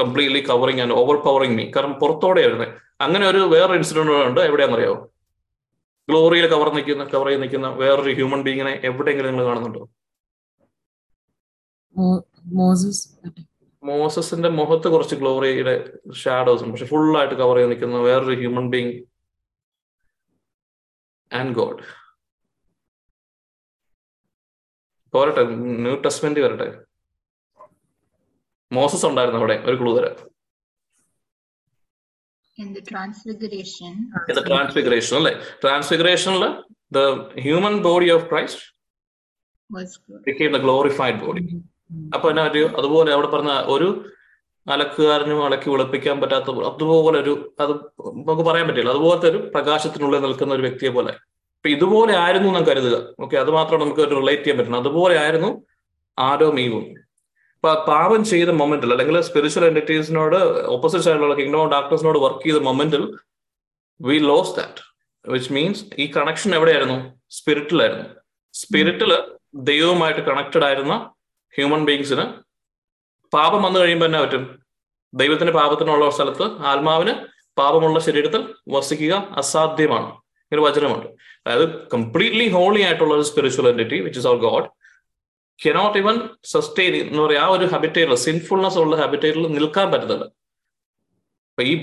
completely covering and overpowering me. കാരണം പുറത്തോടെ ആയിരുന്നേ. അങ്ങനെ ഒരു വേറൊരു ഇൻസിഡന്റ് ഉണ്ട്, എവിടെയാണെന്നറിയാവോ? ഗ്ലോറിയിൽ കവർ ചെയ്ത് നിൽക്കുന്ന വേറൊരു ഹ്യൂമൻ ബീങ്ങിനെ എവിടെയെങ്കിലും നിങ്ങൾ കാണുന്നുണ്ടോ? മോസസിന്റെ മുഖത്ത് കുറച്ച് ഗ്ലോറിയുടെ ഷാഡോസ് ഉണ്ട്, പക്ഷെ ഫുള്ളായിട്ട് കവർ ചെയ്ത് നിൽക്കുന്ന വേറൊരു ഹ്യൂമൻ ബീങ് ആൻഡ് ഗോഡ്. പോരട്ടെ, ന്യൂ ടെസ്റ്റ്മെന്റ് വരട്ടെ, മോസസ് ഉണ്ടായിരുന്നു അവിടെ. ഒരു ക്ലൂ തരാം. In the transfiguration അല്ലേ? ട്രാൻസ്ഫിഗറേഷനിൽ the human body of Christ became the glorified body. അപ്പൊ എന്നാ ഒരു അതുപോലെ അവിടെ പറഞ്ഞ ഒരു അലക്കുകാരനും അലക്കി വെളുപ്പിക്കാൻ പറ്റാത്ത അതുപോലെ ഒരു അത് നമുക്ക് പറയാൻ പറ്റില്ല, അതുപോലത്തെ ഒരു പ്രകാശത്തിനുള്ളിൽ നിൽക്കുന്ന ഒരു വ്യക്തിയെ പോലെ. അപ്പൊ ഇതുപോലെ ആയിരുന്നു നാം കരുതുക. ഓക്കെ, അത് മാത്രമാണ് നമുക്ക് റിലേറ്റ് ചെയ്യാൻ പറ്റുന്നത്. അതുപോലെ ആയിരുന്നു ആദവും ഈവും. അപ്പൊ പാപം ചെയ്ത മൊമെന്റിൽ, അല്ലെങ്കിൽ സ്പിരിച്വൽ എൻറ്റിറ്റീസിനോട്, ഓപ്പോസിറ്റ് സൈഡിലുള്ള കിങ്ഡം ഓഫ് ഡാർക്ക്നെസ്സിനോട് വർക്ക് ചെയ്ത മൊമെന്റിൽ we lose that. Which means ഈ കണക്ഷൻ എവിടെയായിരുന്നു? സ്പിരിറ്റിലായിരുന്നു. സ്പിരിറ്റില് ദൈവവുമായിട്ട് കണക്റ്റഡ് ആയിരുന്ന ഹ്യൂമൻ ബീങ്സിന് പാപം വന്നു കഴിയുമ്പോൾ എന്നാ പറ്റും? ദൈവത്തിന് പാപത്തിനുള്ള സ്ഥലത്ത് ആത്മാവിന് പാപമുള്ള ശരീരത്തിൽ വസിക്കുക അസാധ്യമാണ്. ഇങ്ങനെ വചനമുണ്ട്. അതായത് കംപ്ലീറ്റ്ലി ഹോളി ആയിട്ടുള്ള ഒരു spiritual entity which is our God cannot even sustain എന്ന് പറയാ. ആ ഒരു ഹാബിറ്റേറ്റിൽ, സിൻഫുൾനെസ് ഉള്ള ഹാബിറ്റേറ്റിൽ നിൽക്കാൻ പറ്റുന്നില്ല. അപ്പൊ ഈ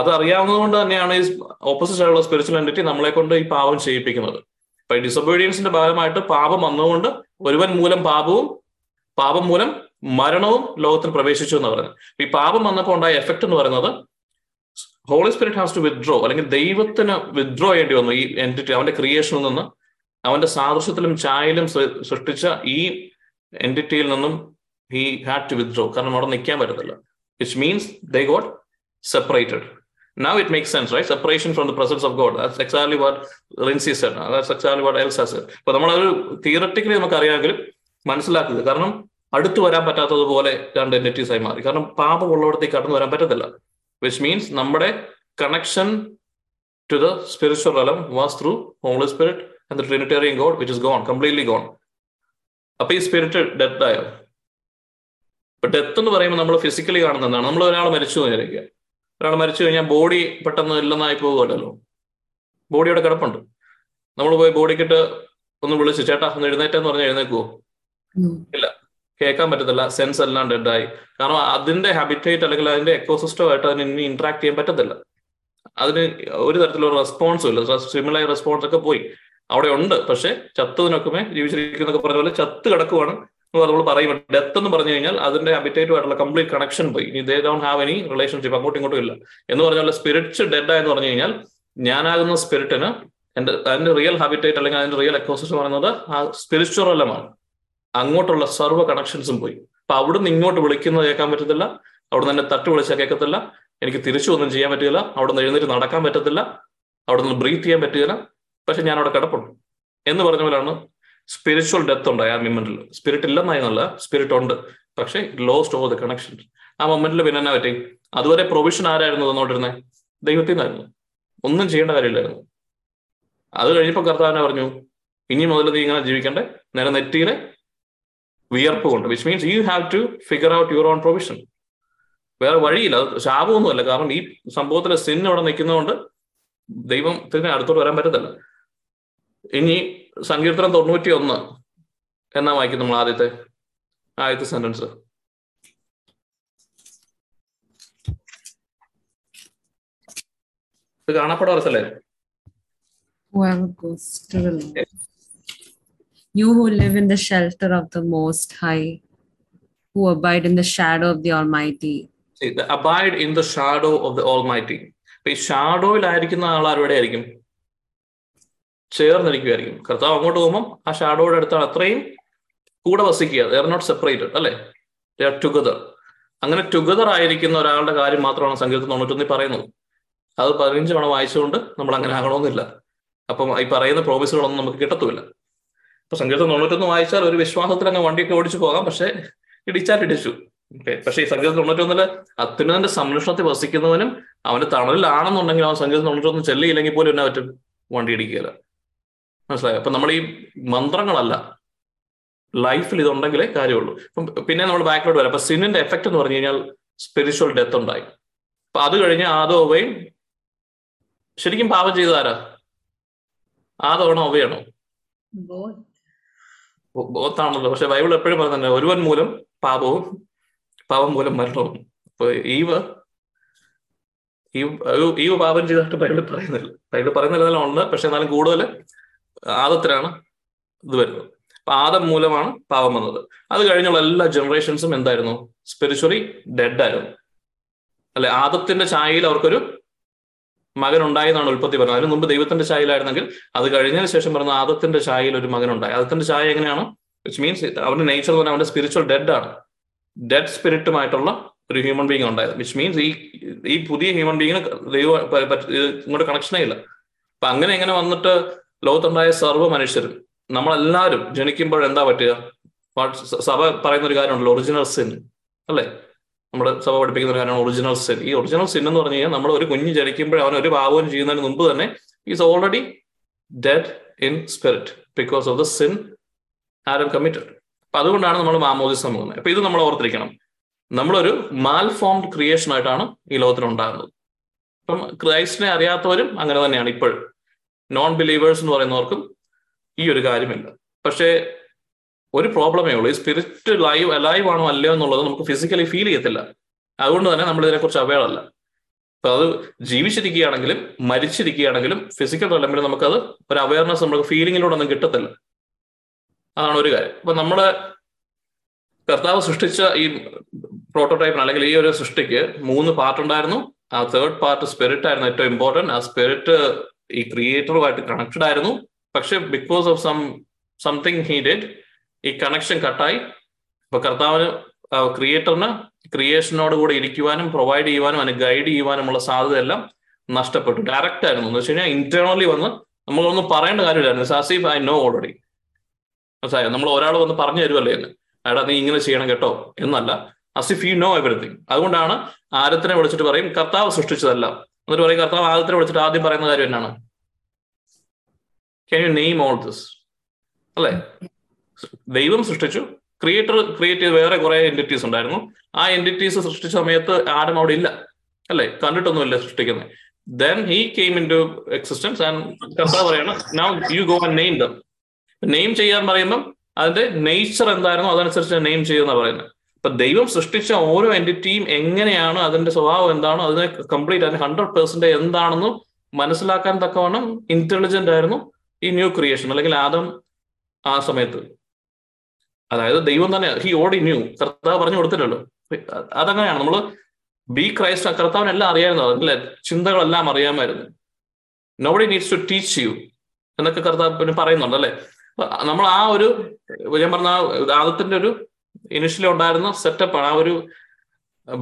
അത് അറിയാവുന്നത് കൊണ്ട് തന്നെയാണ് ഈ ഓപ്പോസിറ്റ് ആയിട്ടുള്ള സ്പിരിച്വൽ എൻറ്റിറ്റി നമ്മളെ കൊണ്ട് ഈ പാപം ചെയ്യിപ്പിക്കുന്നത്. അപ്പൊ ഡിസൊബീഡിയൻസിന്റെ ഭാഗമായിട്ട് പാപം വന്നുകൊണ്ട് ഒരുവൻ മൂലം പാപം മൂലം മരണവും ലോകത്തിൽ പ്രവേശിച്ചു എന്ന് പറയുന്നത്. ഈ പാപം വന്നപ്പോൾ ഉണ്ടായ എഫക്ട് എന്ന് പറയുന്നത് holy spirit has to withdraw, അല്ലെങ്കിൽ ദൈവത്തിന് വിത്ഡ്രോ ചെയ്യേണ്ടി വന്നു ഈ എൻറ്റിറ്റി. അവന്റെ ക്രിയേഷനിൽ നിന്ന്, അവന്റെ സാദൃശ്യത്തിലും ചായയിലും സൃഷ്ടിച്ച ഈ എൻറ്റിറ്റിയിൽ നിന്നും ഹി ഹാഡ് ടു വിത്ഡ്രോ, കാരണം അവിടെ നിൽക്കാൻ പറ്റത്തില്ല. Which means they got separated. Now it makes sense, right? Separation from the presence of God. That's exactly what Lindsay said. That's exactly what Elsa said. But നമ്മളൊരു theoretically നമുക്കറിയാമെങ്കിലും മനസ്സിലാക്കുക, കാരണം അടുത്ത് വരാൻ പറ്റാത്തതുപോലെ രണ്ട് എൻറ്റിറ്റീസ് ആയി മാറി. കാരണം പാപമുള്ളവടത്തേക്ക് കടന്നു വരാൻ പറ്റത്തില്ല. വിച്ച് മീൻസ് നമ്മുടെ connection to the spiritual realm was through holy spirit and the Trinitarian God, which is gone, completely gone. അപ്പൊ ഈ സ്പിരിറ്റ് ഡെത്ത് ആയോ? ഇപ്പൊ ഡെത്ത് എന്ന് പറയുമ്പോൾ നമ്മൾ ഫിസിക്കലി കാണുന്നതാണ്. നമ്മൾ ഒരാൾ മരിച്ചു കഴിഞ്ഞിരിക്കുക, ഒരാൾ മരിച്ചു കഴിഞ്ഞാൽ ബോഡി പെട്ടെന്ന് ഇല്ലെന്നായി പോകുമല്ലോ. ബോഡി അവിടെ കിടപ്പുണ്ട്. നമ്മൾ പോയി ബോഡിക്കിട്ട് ഒന്ന് വിളിച്ച് ചേട്ടാ ഒന്ന് എഴുന്നേറ്റെന്ന് പറഞ്ഞാൽ എഴുന്നേൽക്കുവോ? ഇല്ല, കേൾക്കാൻ പറ്റത്തില്ല. സെൻസ് എല്ലാം ഡെഡായി. കാരണം അതിന്റെ ഹാബിറ്റേറ്റ് അല്ലെങ്കിൽ അതിന്റെ എക്കോസിസ്റ്റമായിട്ട് അതിന് ഇനി ഇന്ററാക്ട് ചെയ്യാൻ പറ്റത്തില്ല. അതിന് ഒരു തരത്തിലുള്ള റെസ്പോൺസും ഇല്ല. സിമിലർ റെസ്പോൺസ് ഒക്കെ പോയി അവിടെ ഉണ്ട്. പക്ഷെ ചത്തതിനൊക്കെ ജീവിച്ചിരിക്കുന്നൊക്കെ പറഞ്ഞ പോലെ ചത്ത് കിടക്കുവാണ് നമ്മൾ പറയുമ്പോൾ. ഡെത്ത് എന്ന് പറഞ്ഞു കഴിഞ്ഞാൽ അതിന്റെ ഹാബിറ്റേറ്റുമായിട്ടുള്ള കംപ്ലീറ്റ് കണക്ഷൻ പോയി. ഇനി they don't have any relationship, അങ്ങോട്ടും ഇങ്ങോട്ടും ഇല്ല എന്ന് പറഞ്ഞാൽ സ്പിരിറ്റ് ഡെഡ് എന്ന് പറഞ്ഞു കഴിഞ്ഞാൽ ഞാനാകുന്ന സ്പിരിറ്റിന് അതിന്റെ റിയൽ ഹാബിറ്റേറ്റ് അല്ലെങ്കിൽ അതിന്റെ റിയൽ എക്കോസിസ്റ്റം പറയുന്നത് ആ സ്പിരിച്വൽ റെലമാണ്. അങ്ങോട്ടുള്ള സർവ്വ കണക്ഷൻസും പോയി. അപ്പൊ അവിടുന്ന് ഇങ്ങോട്ട് വിളിക്കുന്നത് കേൾക്കാൻ പറ്റത്തില്ല, അവിടുന്ന് എന്നെ തട്ട് വിളിച്ചാൽ കേൾക്കത്തില്ല, എനിക്ക് തിരിച്ചു ഒന്നും ചെയ്യാൻ പറ്റില്ല, അവിടുന്ന് എഴുന്നേറ്റ് നടക്കാൻ പറ്റത്തില്ല, അവിടുന്ന് ബ്രീത്ത് ചെയ്യാൻ പറ്റുകയില്ല. പക്ഷെ ഞാൻ അവിടെ കിടപ്പുണ്ട് എന്ന് പറഞ്ഞ പോലെയാണ് സ്പിരിച്വൽ ഡെത്ത് ഉണ്ടായി ആ മൊമെന്റിൽ. സ്പിരിറ്റ് ഇല്ലെന്നായിരുന്നല്ല, സ്പിരിറ്റ് ഉണ്ട്, പക്ഷെ ലോസ്റ്റ് ഓവർ ദ കണക്ഷൻ ആ മൊമെന്റിൽ. പിന്നെ എന്നാ പറ്റി? അതുവരെ പ്രൊവിഷൻ ആരായിരുന്നു തന്നോണ്ടിരുന്നത്? ദൈവത്തിൽ നിന്നായിരുന്നു. ഒന്നും ചെയ്യേണ്ട കാര്യമില്ലായിരുന്നു. അത് കഴിഞ്ഞപ്പോൾ കർത്താവിനെ പറഞ്ഞു ഇനി മുതൽ നീ ഇങ്ങനെ ജീവിക്കണ്ടേ, നേരെ നെറ്റിയിലെ വിയർപ്പ് കൊണ്ട്. Which means you have to figure out your own provision. വേറെ വഴിയില്ല. അത് ശാപമൊന്നുമല്ല, കാരണം ഈ സംഭവത്തിലെ സിൻ അവിടെ നിൽക്കുന്നതുകൊണ്ട് ദൈവത്തിന് അടുത്തോട്ട് വരാൻ പറ്റത്തില്ല. ഇനി സങ്കീർത്തനം 91 എന്നാ വായിക്കും നമ്മൾ ആദ്യത്തെ സെന്റൻസ്. ഇത് കാണപ്പെടാ റസല്ലേ? You who live in the shelter of the Most High, who abide in the shadow of the Almighty. Abide in the shadow of the Almighty. ഈ ഷാഡോയിൽ ആയിരിക്കുന്ന ആൾ ആരുടെ ആയിരിക്കും? ചേർന്നിരിക്കുകയായിരിക്കും. കർത്താവ് അങ്ങോട്ട് പോകുമ്പോൾ ആ ഷാഡോയുടെ അടുത്താണ്. അത്രയും കൂടെ വസിക്കുക. ദേ ആർ നോട്ട് സെപ്പറേറ്റഡ്, അല്ലേ? They are together. അങ്ങനെ ടുഗദർ ആയിരിക്കുന്ന ഒരാളുടെ കാര്യം മാത്രമാണ് സങ്കീർത്തനം 91 പറയുന്നത്. അത് 15 തവണ വായിച്ചുകൊണ്ട് നമ്മൾ അങ്ങനെ ആകണമെന്നില്ല. അപ്പം ഈ പറയുന്ന പ്രോമിസുകളൊന്നും നമുക്ക് കിട്ടത്തുമില്ല. അപ്പൊ സങ്കീർത്തനം 91 വായിച്ചാൽ ഒരു വിശ്വാസത്തിൽ അങ്ങ് വണ്ടിയൊക്കെ ഓടിച്ചു പോകാം, പക്ഷെ ഇടിച്ചു. പക്ഷെ ഈ സങ്കീർത്തനം 91 അത്യുന്നതന്റെ സംരക്ഷണത്തിൽ വസിക്കുന്നവനും അവന്റെ തണലിലാണെന്നുണ്ടെങ്കിൽ അവൻ സങ്കീർത്തനം 91 ചെല്ലിയില്ലെങ്കിൽ പോലും എന്നാ പറ്റും, വണ്ടി ഇടിക്കുകയില്ല. മനസ്സിലായോ? അപ്പൊ നമ്മൾ ഈ മന്ത്രങ്ങളല്ല, ലൈഫിൽ ഇതുണ്ടെങ്കിലേ കാര്യമുള്ളൂ. പിന്നെ നമ്മൾ ബാക്കിലോട്ട് വരാം. അപ്പൊ സിനിന്റെ എഫക്ട് എന്ന് പറഞ്ഞു കഴിഞ്ഞാൽ സ്പിരിച്വൽ ഡെത്ത് ഉണ്ടായി. അപ്പൊ അത് കഴിഞ്ഞ് ആദവയും ശരിക്കും പാപം ചെയ്താരാ? ആദവണോ അവയാണോ? ബോത്താണല്ലോ. പക്ഷെ ബൈബിൾ എപ്പോഴും പറഞ്ഞ ഒരുവൻ മൂലം പാപവും പാപം മൂലം മരണവും. അപ്പൊ ഈവ് പാപം ചെയ്തിട്ട് ബൈബിൾ പറയുന്നില്ല ഉണ്ട്. പക്ഷെ എന്നാലും കൂടുതൽ ആദത്തിലാണ് ഇത് വരുന്നത്. അപ്പൊ ആദം മൂലമാണ് പാപം വന്നത്. അത് കഴിഞ്ഞുള്ള എല്ലാ ജനറേഷൻസും എന്തായിരുന്നു? സ്പിരിച്വലി ഡെഡ് ആയിരുന്നു, അല്ലെ? ആദത്തിന്റെ ഛായയിൽ അവർക്കൊരു മകൻ ഉണ്ടായെന്നാണ് ഉൽപ്പത്തി പറഞ്ഞത്. അതിന് മുമ്പ് ദൈവത്തിന്റെ ഛായയിലായിരുന്നെങ്കിൽ അത് കഴിഞ്ഞതിന് ശേഷം പറഞ്ഞ ആദത്തിന്റെ ഛായയിൽ ഒരു മകൻ ഉണ്ടായി. ആദത്തിന്റെ ഛായ എങ്ങനെയാണ്? വിച്ച് മീൻസ് അവന്റെ നേച്ചർ എന്ന് പറഞ്ഞാൽ അവന്റെ സ്പിരിച്വൽ ഡെഡ് ആണ്. ഡെഡ് സ്പിരിറ്റുമായിട്ടുള്ള ഒരു ഹ്യൂമൻ ബീങ് ഉണ്ടായത്. വിച്ച് മീൻസ് ഈ പുതിയ ഹ്യൂമൻ ബീങ്ങിന് ദൈവം ഇങ്ങോട്ട് കണക്ഷനേ ഇല്ല. അപ്പൊ അങ്ങനെ എങ്ങനെ വന്നിട്ട് ലോകത്തുണ്ടായ സർവ്വ മനുഷ്യരും നമ്മളെല്ലാവരും ജനിക്കുമ്പോൾ എന്താ പറ്റുക? സഭ പറയുന്ന ഒരു കാര്യമുണ്ടല്ലോ, ഒറിജിനൽ സിൻ, അല്ലേ? നമ്മുടെ സഭ പഠിപ്പിക്കുന്ന ഒരു കാര്യമാണ് ഒറിജിനൽ സിൻ. ഈ ഒറിജിനൽ സിൻ എന്ന് പറഞ്ഞു കഴിഞ്ഞാൽ നമ്മൾ ഒരു കുഞ്ഞ് ജനിക്കുമ്പോൾ അവൻ ഒരു പാപവും ചെയ്യുന്നതിന് മുമ്പ് തന്നെ is already dead in spirit because of the sin ആരം കമ്മിറ്റഡ്. അപ്പൊ അതുകൊണ്ടാണ് നമ്മൾ മാമോദിസം പോകുന്നത്. അപ്പൊ ഇത് നമ്മൾ ഓർത്തിരിക്കണം, നമ്മളൊരു മാൽ ഫോംഡ് ക്രിയേഷൻ ആയിട്ടാണ് ഈ ലോകത്തിനുണ്ടാകുന്നത്. അപ്പം ക്രൈസ്റ്റിനെ അറിയാത്തവരും അങ്ങനെ തന്നെയാണ്. ഇപ്പോഴും നോൺ ബിലീവേഴ്സ് എന്ന് പറയുന്നവർക്കും ഈ ഒരു കാര്യമില്ല. പക്ഷേ ഒരു പ്രോബ്ലമേ ഉള്ളൂ, ഈ സ്പിരിറ്റ് ലൈവ് ആണോ അല്ലയോ എന്നുള്ളത് നമുക്ക് ഫിസിക്കലി ഫീൽ ചെയ്യത്തില്ല. അതുകൊണ്ട് തന്നെ നമ്മൾ ഇതിനെക്കുറിച്ച് അവെയർ അല്ല. അപ്പൊ അത് ജീവിച്ചിരിക്കുകയാണെങ്കിലും മരിച്ചിരിക്കുകയാണെങ്കിലും ഫിസിക്കൽ തലമിലും നമുക്കത് ഒരു അവയർനെസ് നമുക്ക് ഫീലിങ്ങിലൂടെ ഒന്നും കിട്ടത്തില്ല. അതാണ് ഒരു കാര്യം. അപ്പൊ നമ്മളെ കർത്താവ് സൃഷ്ടിച്ച ഈ പ്രോട്ടോടൈപ്പിന് അല്ലെങ്കിൽ ഈ ഒരു സൃഷ്ടിക്ക് 3 പാർട്ടുണ്ടായിരുന്നു. ആ തേർഡ് പാർട്ട് സ്പിരിറ്റ് ആയിരുന്നു ഏറ്റവും ഇമ്പോർട്ടൻറ്റ്. ആ സ്പിരിറ്റ് ഈ ക്രിയേറ്ററുമായിട്ട് കണക്റ്റഡ് ആയിരുന്നു. പക്ഷെ because of something he did ഈ കണക്ഷൻ കട്ടായി. അപ്പൊ കർത്താവിന് ക്രിയേറ്ററിന് ക്രിയേഷനോട് കൂടെ ഇരിക്കുവാനും പ്രൊവൈഡ് ചെയ്യുവാനും അതിന് ഗൈഡ് ചെയ്യുവാനുമുള്ള സാധ്യത എല്ലാം നഷ്ടപ്പെട്ടു. ഡയറക്റ്റ് ആയിരുന്നു എന്ന് വെച്ച് കഴിഞ്ഞാൽ ഇന്റേണലി വന്ന് നമ്മളൊന്നും പറയേണ്ട കാര്യമില്ലായിരുന്നു. സാസി ഐ നോ ഓൾറെഡി. മനസ്സിലായോ? നമ്മൾ ഒരാൾ വന്ന് പറഞ്ഞു തരുമല്ലേ എന്ന്, എടാ നീ ഇങ്ങനെ ചെയ്യണം കേട്ടോ എന്നല്ല. As if you know everything. അതുകൊണ്ടാണ് ആദത്തിനെ വിളിച്ചിട്ട് പറയും കർത്താവ് സൃഷ്ടിച്ചതല്ല. എന്നിട്ട് പറയും കർത്താവ് ആദത്തിനെ വിളിച്ചിട്ട് ആദ്യം പറയുന്ന കാര്യം എന്നാണ്? Can you name all this? അല്ലേ? ദൈവം സൃഷ്ടിച്ചു, ക്രിയേറ്റർ ക്രിയേറ്റ് ചെയ്ത് വേറെ കുറെ എൻറ്റിറ്റീസ് ഉണ്ടായിരുന്നു. ആ എൻറ്റിറ്റീസ് സൃഷ്ടിച്ച സമയത്ത് ആരും അവിടെ ഇല്ല, അല്ലേ? കണ്ടിട്ടൊന്നുമില്ല സൃഷ്ടിക്കുന്നത്. Then he came into existence and കർത്താവ് പറയണം now you go and name them. Name ചെയ്യാൻ പറയുമ്പം അതിന്റെ നേച്ചർ എന്തായിരുന്നു അതനുസരിച്ച് നെയിം ചെയ്യുന്ന പറയുന്നത്. അപ്പൊ ദൈവം സൃഷ്ടിച്ച ഓരോ എൻറ്റിറ്റിയും എങ്ങനെയാണ്, അതിന്റെ സ്വഭാവം എന്താണോ, അതിനെ കംപ്ലീറ്റ് അതിന് 100% എന്താണെന്ന് മനസ്സിലാക്കാൻ തക്കവണ്ണം ഇന്റലിജന്റ് ആയിരുന്നു ഈ ന്യൂ ക്രിയേഷൻ അല്ലെങ്കിൽ ആദം ആ സമയത്ത്. അതായത് ദൈവം തന്നെ ഹി ഓൾറെഡി ന്യൂ. കർത്താവ് പറഞ്ഞു കൊടുത്തില്ലല്ലോ. അതങ്ങനെയാണ് നമ്മൾ ബി ക്രൈസ്റ്റ്. കർത്താവിനെല്ലാം അറിയാമായിരുന്നു, അല്ലേ? ചിന്തകളെല്ലാം അറിയാമായിരുന്നു. Nobody needs to teach you എന്നൊക്കെ കർത്താവ് പിന്നെ പറയുന്നുണ്ട്, അല്ലേ? നമ്മൾ ആ ഒരു ഞാൻ പറഞ്ഞ ആദത്തിന്റെ ഒരു ഇനിഷ്യലി ഉണ്ടായിരുന്ന സെറ്റപ്പാണ്. ആ ഒരു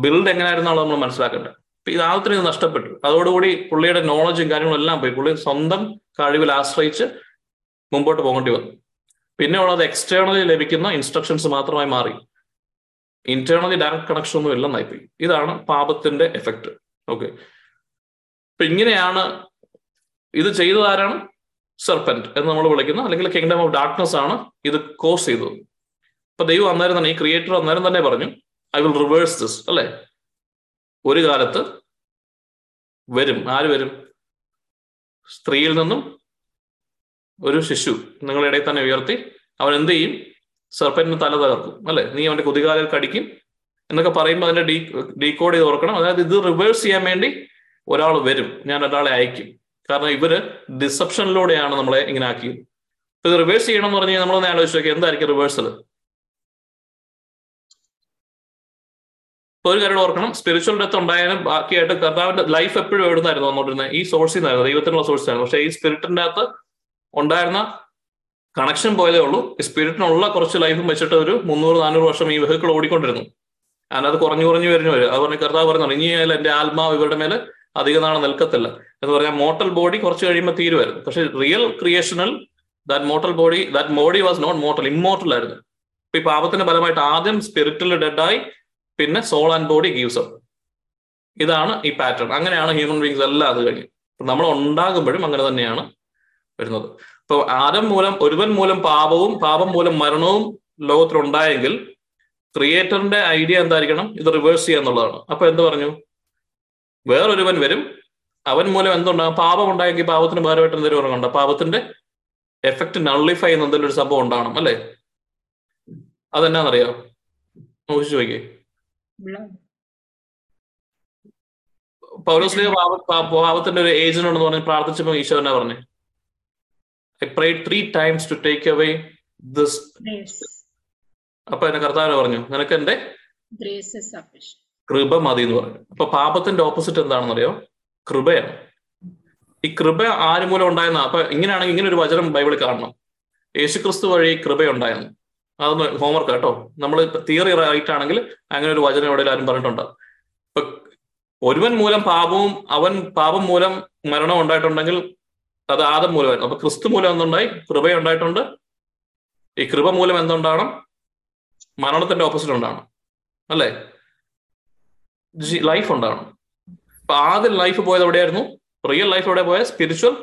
ബിൽഡ് എങ്ങനെയായിരുന്നാണ് നമ്മൾ മനസ്സിലാക്കേണ്ടത്. ഇത് ആദത്തിന് ഇത് നഷ്ടപ്പെട്ടു. അതോടുകൂടി പുള്ളിയുടെ നോളജും കാര്യങ്ങളും എല്ലാം പോയി. പുള്ളി സ്വന്തം കഴിവിൽ ആശ്രയിച്ച് മുമ്പോട്ട് പോകേണ്ടി വന്നു. പിന്നെ ഉള്ളത് എക്സ്റ്റേണലി ലഭിക്കുന്ന ഇൻസ്ട്രക്ഷൻസ് മാത്രമായി മാറി. ഇന്റേണലി ഡയറക്റ്റ് കണക്ഷൻ ഒന്നും ഇല്ലെന്നായി പോയി. ഇതാണ് പാപത്തിന്റെ എഫക്ട്. ഓക്കെ. അപ്പൊ ഇങ്ങനെയാണ് ഇത് ചെയ്തതാരാണ്? സെർപ്പന്റ് എന്ന് നമ്മൾ വിളിക്കുന്ന അല്ലെങ്കിൽ കിങ്ഡം ഓഫ് ഡാർക്ക്നെസ് ആണ് ഇത് കോസ് ചെയ്തത്. അപ്പൊ ദൈവം അന്നേരം തന്നെ, ഈ ക്രിയേറ്റർ അന്നേരം തന്നെ പറഞ്ഞു ഐ വിൽ റിവേഴ്സ് ദിസ്, അല്ലേ? ഒരു കാലത്ത് വരും. ആര് വരും? സ്ത്രീയിൽ നിന്നും ഒരു ശിശു നിങ്ങളുടെ ഇടയിൽ തന്നെ ഉയർത്തി അവൻ എന്ത് ചെയ്യും? സർപ്പന്റിന് തല തകർക്കും, അല്ലെ? നീ അവന്റെ കുതികാലിൽ കടിക്കും എന്നൊക്കെ പറയുമ്പോൾ അതിന്റെ ഡീകോഡ് ചെയ്ത് ഓർക്കണം. അതായത് ഇത് റിവേഴ്സ് ചെയ്യാൻ വേണ്ടി ഒരാൾ വരും, ഞാൻ ഒരാളെ അയക്കും. കാരണം ഇവര് ഡിസപ്ഷനിലൂടെയാണ് നമ്മളെ ഇങ്ങനെ ആക്കിയത്. ഇത് റിവേഴ്സ് ചെയ്യണം എന്ന് പറഞ്ഞാൽ നമ്മളൊന്ന് ആലോചിച്ച് നോക്കി, എന്തായിരിക്കും റിവേഴ്സൽ? ഒരു കാര്യം ഓർക്കണം, സ്പിരിച്വൽ ഡെത്ത് ഉണ്ടായാലും ബാക്കിയായിട്ട് കർത്താവിന്റെ ലൈഫ് എപ്പോഴും എവിടുന്നായിരുന്നു വന്നോണ്ടിരുന്നത്? ഈ സോഴ്സിൽ നിന്നായിരുന്നു, ദൈവത്തിനുള്ള സോഴ്സിലായിരുന്നു. പക്ഷെ ഈ സ്പിരിറ്റിന്റെ അകത്ത് ഉണ്ടായിരുന്ന കണക്ഷൻ പോയതേ ഉള്ളൂ. സ്പിരിറ്റിനുള്ള കുറച്ച് ലൈഫും വെച്ചിട്ട് ഒരു 300-400 വർഷം ഈ വെഹിക്കിൾ ഓടിക്കൊണ്ടിരുന്നു. അതിനകത്ത് കുറഞ്ഞു വരുന്നു. അത് പറഞ്ഞ കർത്താവ് പറഞ്ഞു, ഇനിയായാലും എൻ്റെ ആത്മാവ് ഇവരുടെ മേലെ അധികം നാളെ നിൽക്കത്തില്ല എന്ന് പറഞ്ഞാൽ മോട്ടൽ ബോഡി കുറച്ച് കഴിയുമ്പോൾ തീരുമായിരുന്നു. പക്ഷെ real creational that mortal body, that body was not mortal, immortal ആയിരുന്നു. ഇപ്പൊ ഈ പാപത്തിന്റെ ഫലമായിട്ട് ആദ്യം സ്പിരിറ്റിൽ ഡെഡായി, പിന്നെ soul and body gives up. ഇതാണ് ഈ പാറ്റേൺ. അങ്ങനെയാണ് ഹ്യൂമൻ ബീങ്സ് എല്ലാം. അത് കഴിഞ്ഞ് നമ്മൾ ഉണ്ടാകുമ്പോഴും അങ്ങനെ തന്നെയാണ് വരുന്നത്. ഇപ്പൊ ആദം മൂലം, ഒരുവൻ മൂലം പാപവും പാപം മൂലം മരണവും ലോകത്തിലുണ്ടായെങ്കിൽ ക്രിയേറ്ററിന്റെ ഐഡിയ എന്തായിരിക്കണം? ഇത് റിവേഴ്സ് ചെയ്യുക എന്നുള്ളതാണ്. അപ്പൊ എന്ത് പറഞ്ഞു? വേറൊരുവൻ വരും, അവൻ മൂലം എന്തുണ്ടാകും? പാപം ഉണ്ടായെങ്കിൽ പാപത്തിന് ഭാരമായിട്ട് എന്തെങ്കിലും ഉറങ്ങുണ്ടോ? പാപത്തിന്റെ എഫക്ട് നള്ളിഫൈ ചെയ്യുന്ന എന്തെങ്കിലും ഒരു സംഭവം ഉണ്ടാകണം, അല്ലേ? അതെന്നാന്നറിയാം, നോക്കിച്ചു നോക്കി. പൗലോസ് പാപത്തിന്റെ ഒരു ഏജന്റ് ഉണ്ടെന്ന് പറഞ്ഞ് പ്രാർത്ഥിച്ചപ്പോൾ ഈശോ എന്നാ പറഞ്ഞേ? I prayed 3 times to take away this grace. അപ്പൊ എന്നെ കർത്താവ് പറഞ്ഞു, നിനക്ക് എന്റെ കൃപ മതി എന്ന് പറഞ്ഞു. അപ്പൊ പാപത്തിന്റെ ഓപ്പോസിറ്റ് എന്താണെന്നറിയോ? കൃപയാണ്. ഈ കൃപ ആര് മൂലം ഉണ്ടായെന്ന? അപ്പൊ ഇങ്ങനെയാണെങ്കിൽ ഇങ്ങനെ ഒരു വചനം ബൈബിളിൽ കാണണം, യേശുക്രിസ്തു വഴി കൃപയുണ്ടായെന്ന്. അതൊന്ന് ഹോംവർക്ക് കേട്ടോ. നമ്മൾ തിയറി റൈറ്റ് ആണെങ്കിൽ അങ്ങനെ ഒരു വചനം എവിടെയെങ്കിലും ആരും പറഞ്ഞിട്ടുണ്ടോ? ഇപ്പൊ ഒരുവൻ മൂലം പാപവും അവൻ പാപം മൂലം മരണവും ഉണ്ടായിട്ടുണ്ടെങ്കിൽ അത് ആദം മൂലമായിരുന്നു. അപ്പൊ ക്രിസ്തു മൂലം എന്തുണ്ടായി? കൃപയുണ്ടായിട്ടുണ്ട്. ഈ കൃപ മൂലം എന്തുണ്ടാകണം? മരണത്തിന്റെ ഓപ്പോസിറ്റ് ഉണ്ടാകണം, അല്ലേ? ലൈഫ് ഉണ്ടാകണം. അപ്പൊ ആദ്യം ലൈഫ് പോയത് എവിടെയായിരുന്നു? റിയൽ ലൈഫ് എവിടെ പോയ? സ്പിരിച്വൽ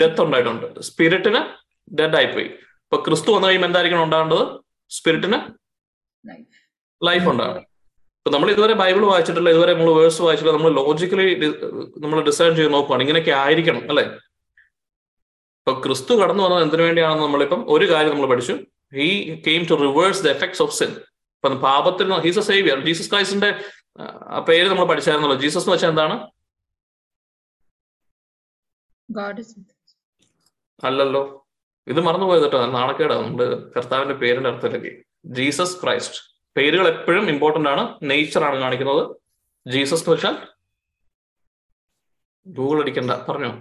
ഡെത്ത് ഉണ്ടായിട്ടുണ്ട്. സ്പിരിറ്റിന് ഡെഡ് ആയിപ്പോയി. ഇപ്പൊ ക്രിസ്തു വന്നു കഴിയുമ്പോൾ എന്തായിരിക്കണം ഉണ്ടാകേണ്ടത്? സ്പിരിറ്റിന് ലൈഫ് ഉണ്ടാകണം. ഇപ്പൊ നമ്മൾ ഇതുവരെ ബൈബിൾ വായിച്ചിട്ടില്ല, ഇതുവരെ നമ്മൾ വേഴ്സ് വായിച്ചിട്ടില്ല. നമ്മൾ ലോജിക്കലി നമ്മൾ ഡിസൈൻ ചെയ്ത് നോക്കുകയാണ്, ഇങ്ങനെയൊക്കെ ആയിരിക്കണം, അല്ലെ? ഇപ്പൊ ക്രിസ്തു കടന്നു വന്നത് എന്തിനു വേണ്ടിയാണെന്ന് നമ്മളിപ്പം ഒരു കാര്യം നമ്മൾ പഠിച്ചു. He came to reverse the effects of sin. ഇപ്പൊ പാപത്തിന് ഹീസ് എ സേവിയർ. ജീസസ് ക്രൈസ്റ്റിന്റെ പേര് നമ്മൾ പഠിച്ചായിരുന്നല്ലോ. ജീസസ് എന്ന് വെച്ചാൽ എന്താണ്? അല്ലല്ലോ, ഇത് മറന്നുപോയത് കേട്ടോ, നാണക്കേടാ. നമ്മുടെ കർത്താവിന്റെ പേരിന്റെ അർത്ഥത്തിലേക്ക് ജീസസ് ക്രൈസ്റ്റ്. പേരുകൾ എപ്പോഴും ഇമ്പോർട്ടന്റ് ആണ്, നേച്ചറാണ് കാണിക്കുന്നത്. ജീസസ് എന്ന് വെച്ചാൽ ഗൂഗിൾ അടിക്കണ്ട, പറഞ്ഞോ.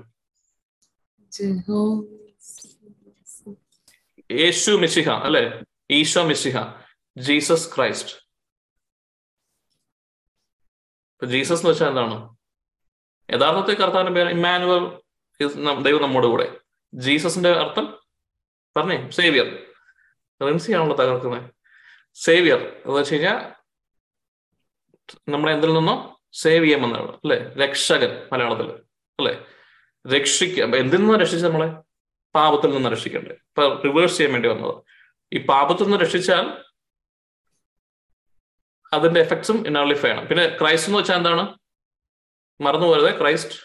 യേശു മിശിഹ, അല്ലെ? Isho Mishiha, Jesus Christ. Jesus എന്ന് വെച്ചാൽ എന്താണ് യഥാർത്ഥത്തിൽ കർത്താവിന്റെ പേര്? ഇമ്മാനുവൽ, ദൈവം നമ്മുടെ കൂടെ. ജീസസിന്റെ അർത്ഥം പറഞ്ഞേ, സേവിയർ. റിൻസിയാണല്ലോ തകർക്കുന്നത്. സേവിയർ എന്ന് വെച്ച് കഴിഞ്ഞാൽ നമ്മളെ എന്തിൽ നിന്നോ സേവ് ചെയ്യുമെന്നാണ്, അല്ലെ? രക്ഷകൻ മലയാളത്തിൽ, അല്ലെ? രക്ഷിക്കുക. എന്തിൽ നിന്നോ രക്ഷിച്ച നമ്മളെ? പാപത്തിൽ നിന്ന് രക്ഷിക്കണ്ടേ? ഇപ്പൊ റിവേഴ്സ് ചെയ്യാൻ വേണ്ടി വന്നത്. ഈ പാപത്തിൽ നിന്ന് രക്ഷിച്ചാൽ അതിന്റെ എഫക്ട്സും നള്ളിഫൈ ആണ്. പിന്നെ ക്രൈസ്റ്റ് എന്ന് വെച്ചാൽ എന്താണ്? മറന്നുപോയത്. ക്രൈസ്റ്റ്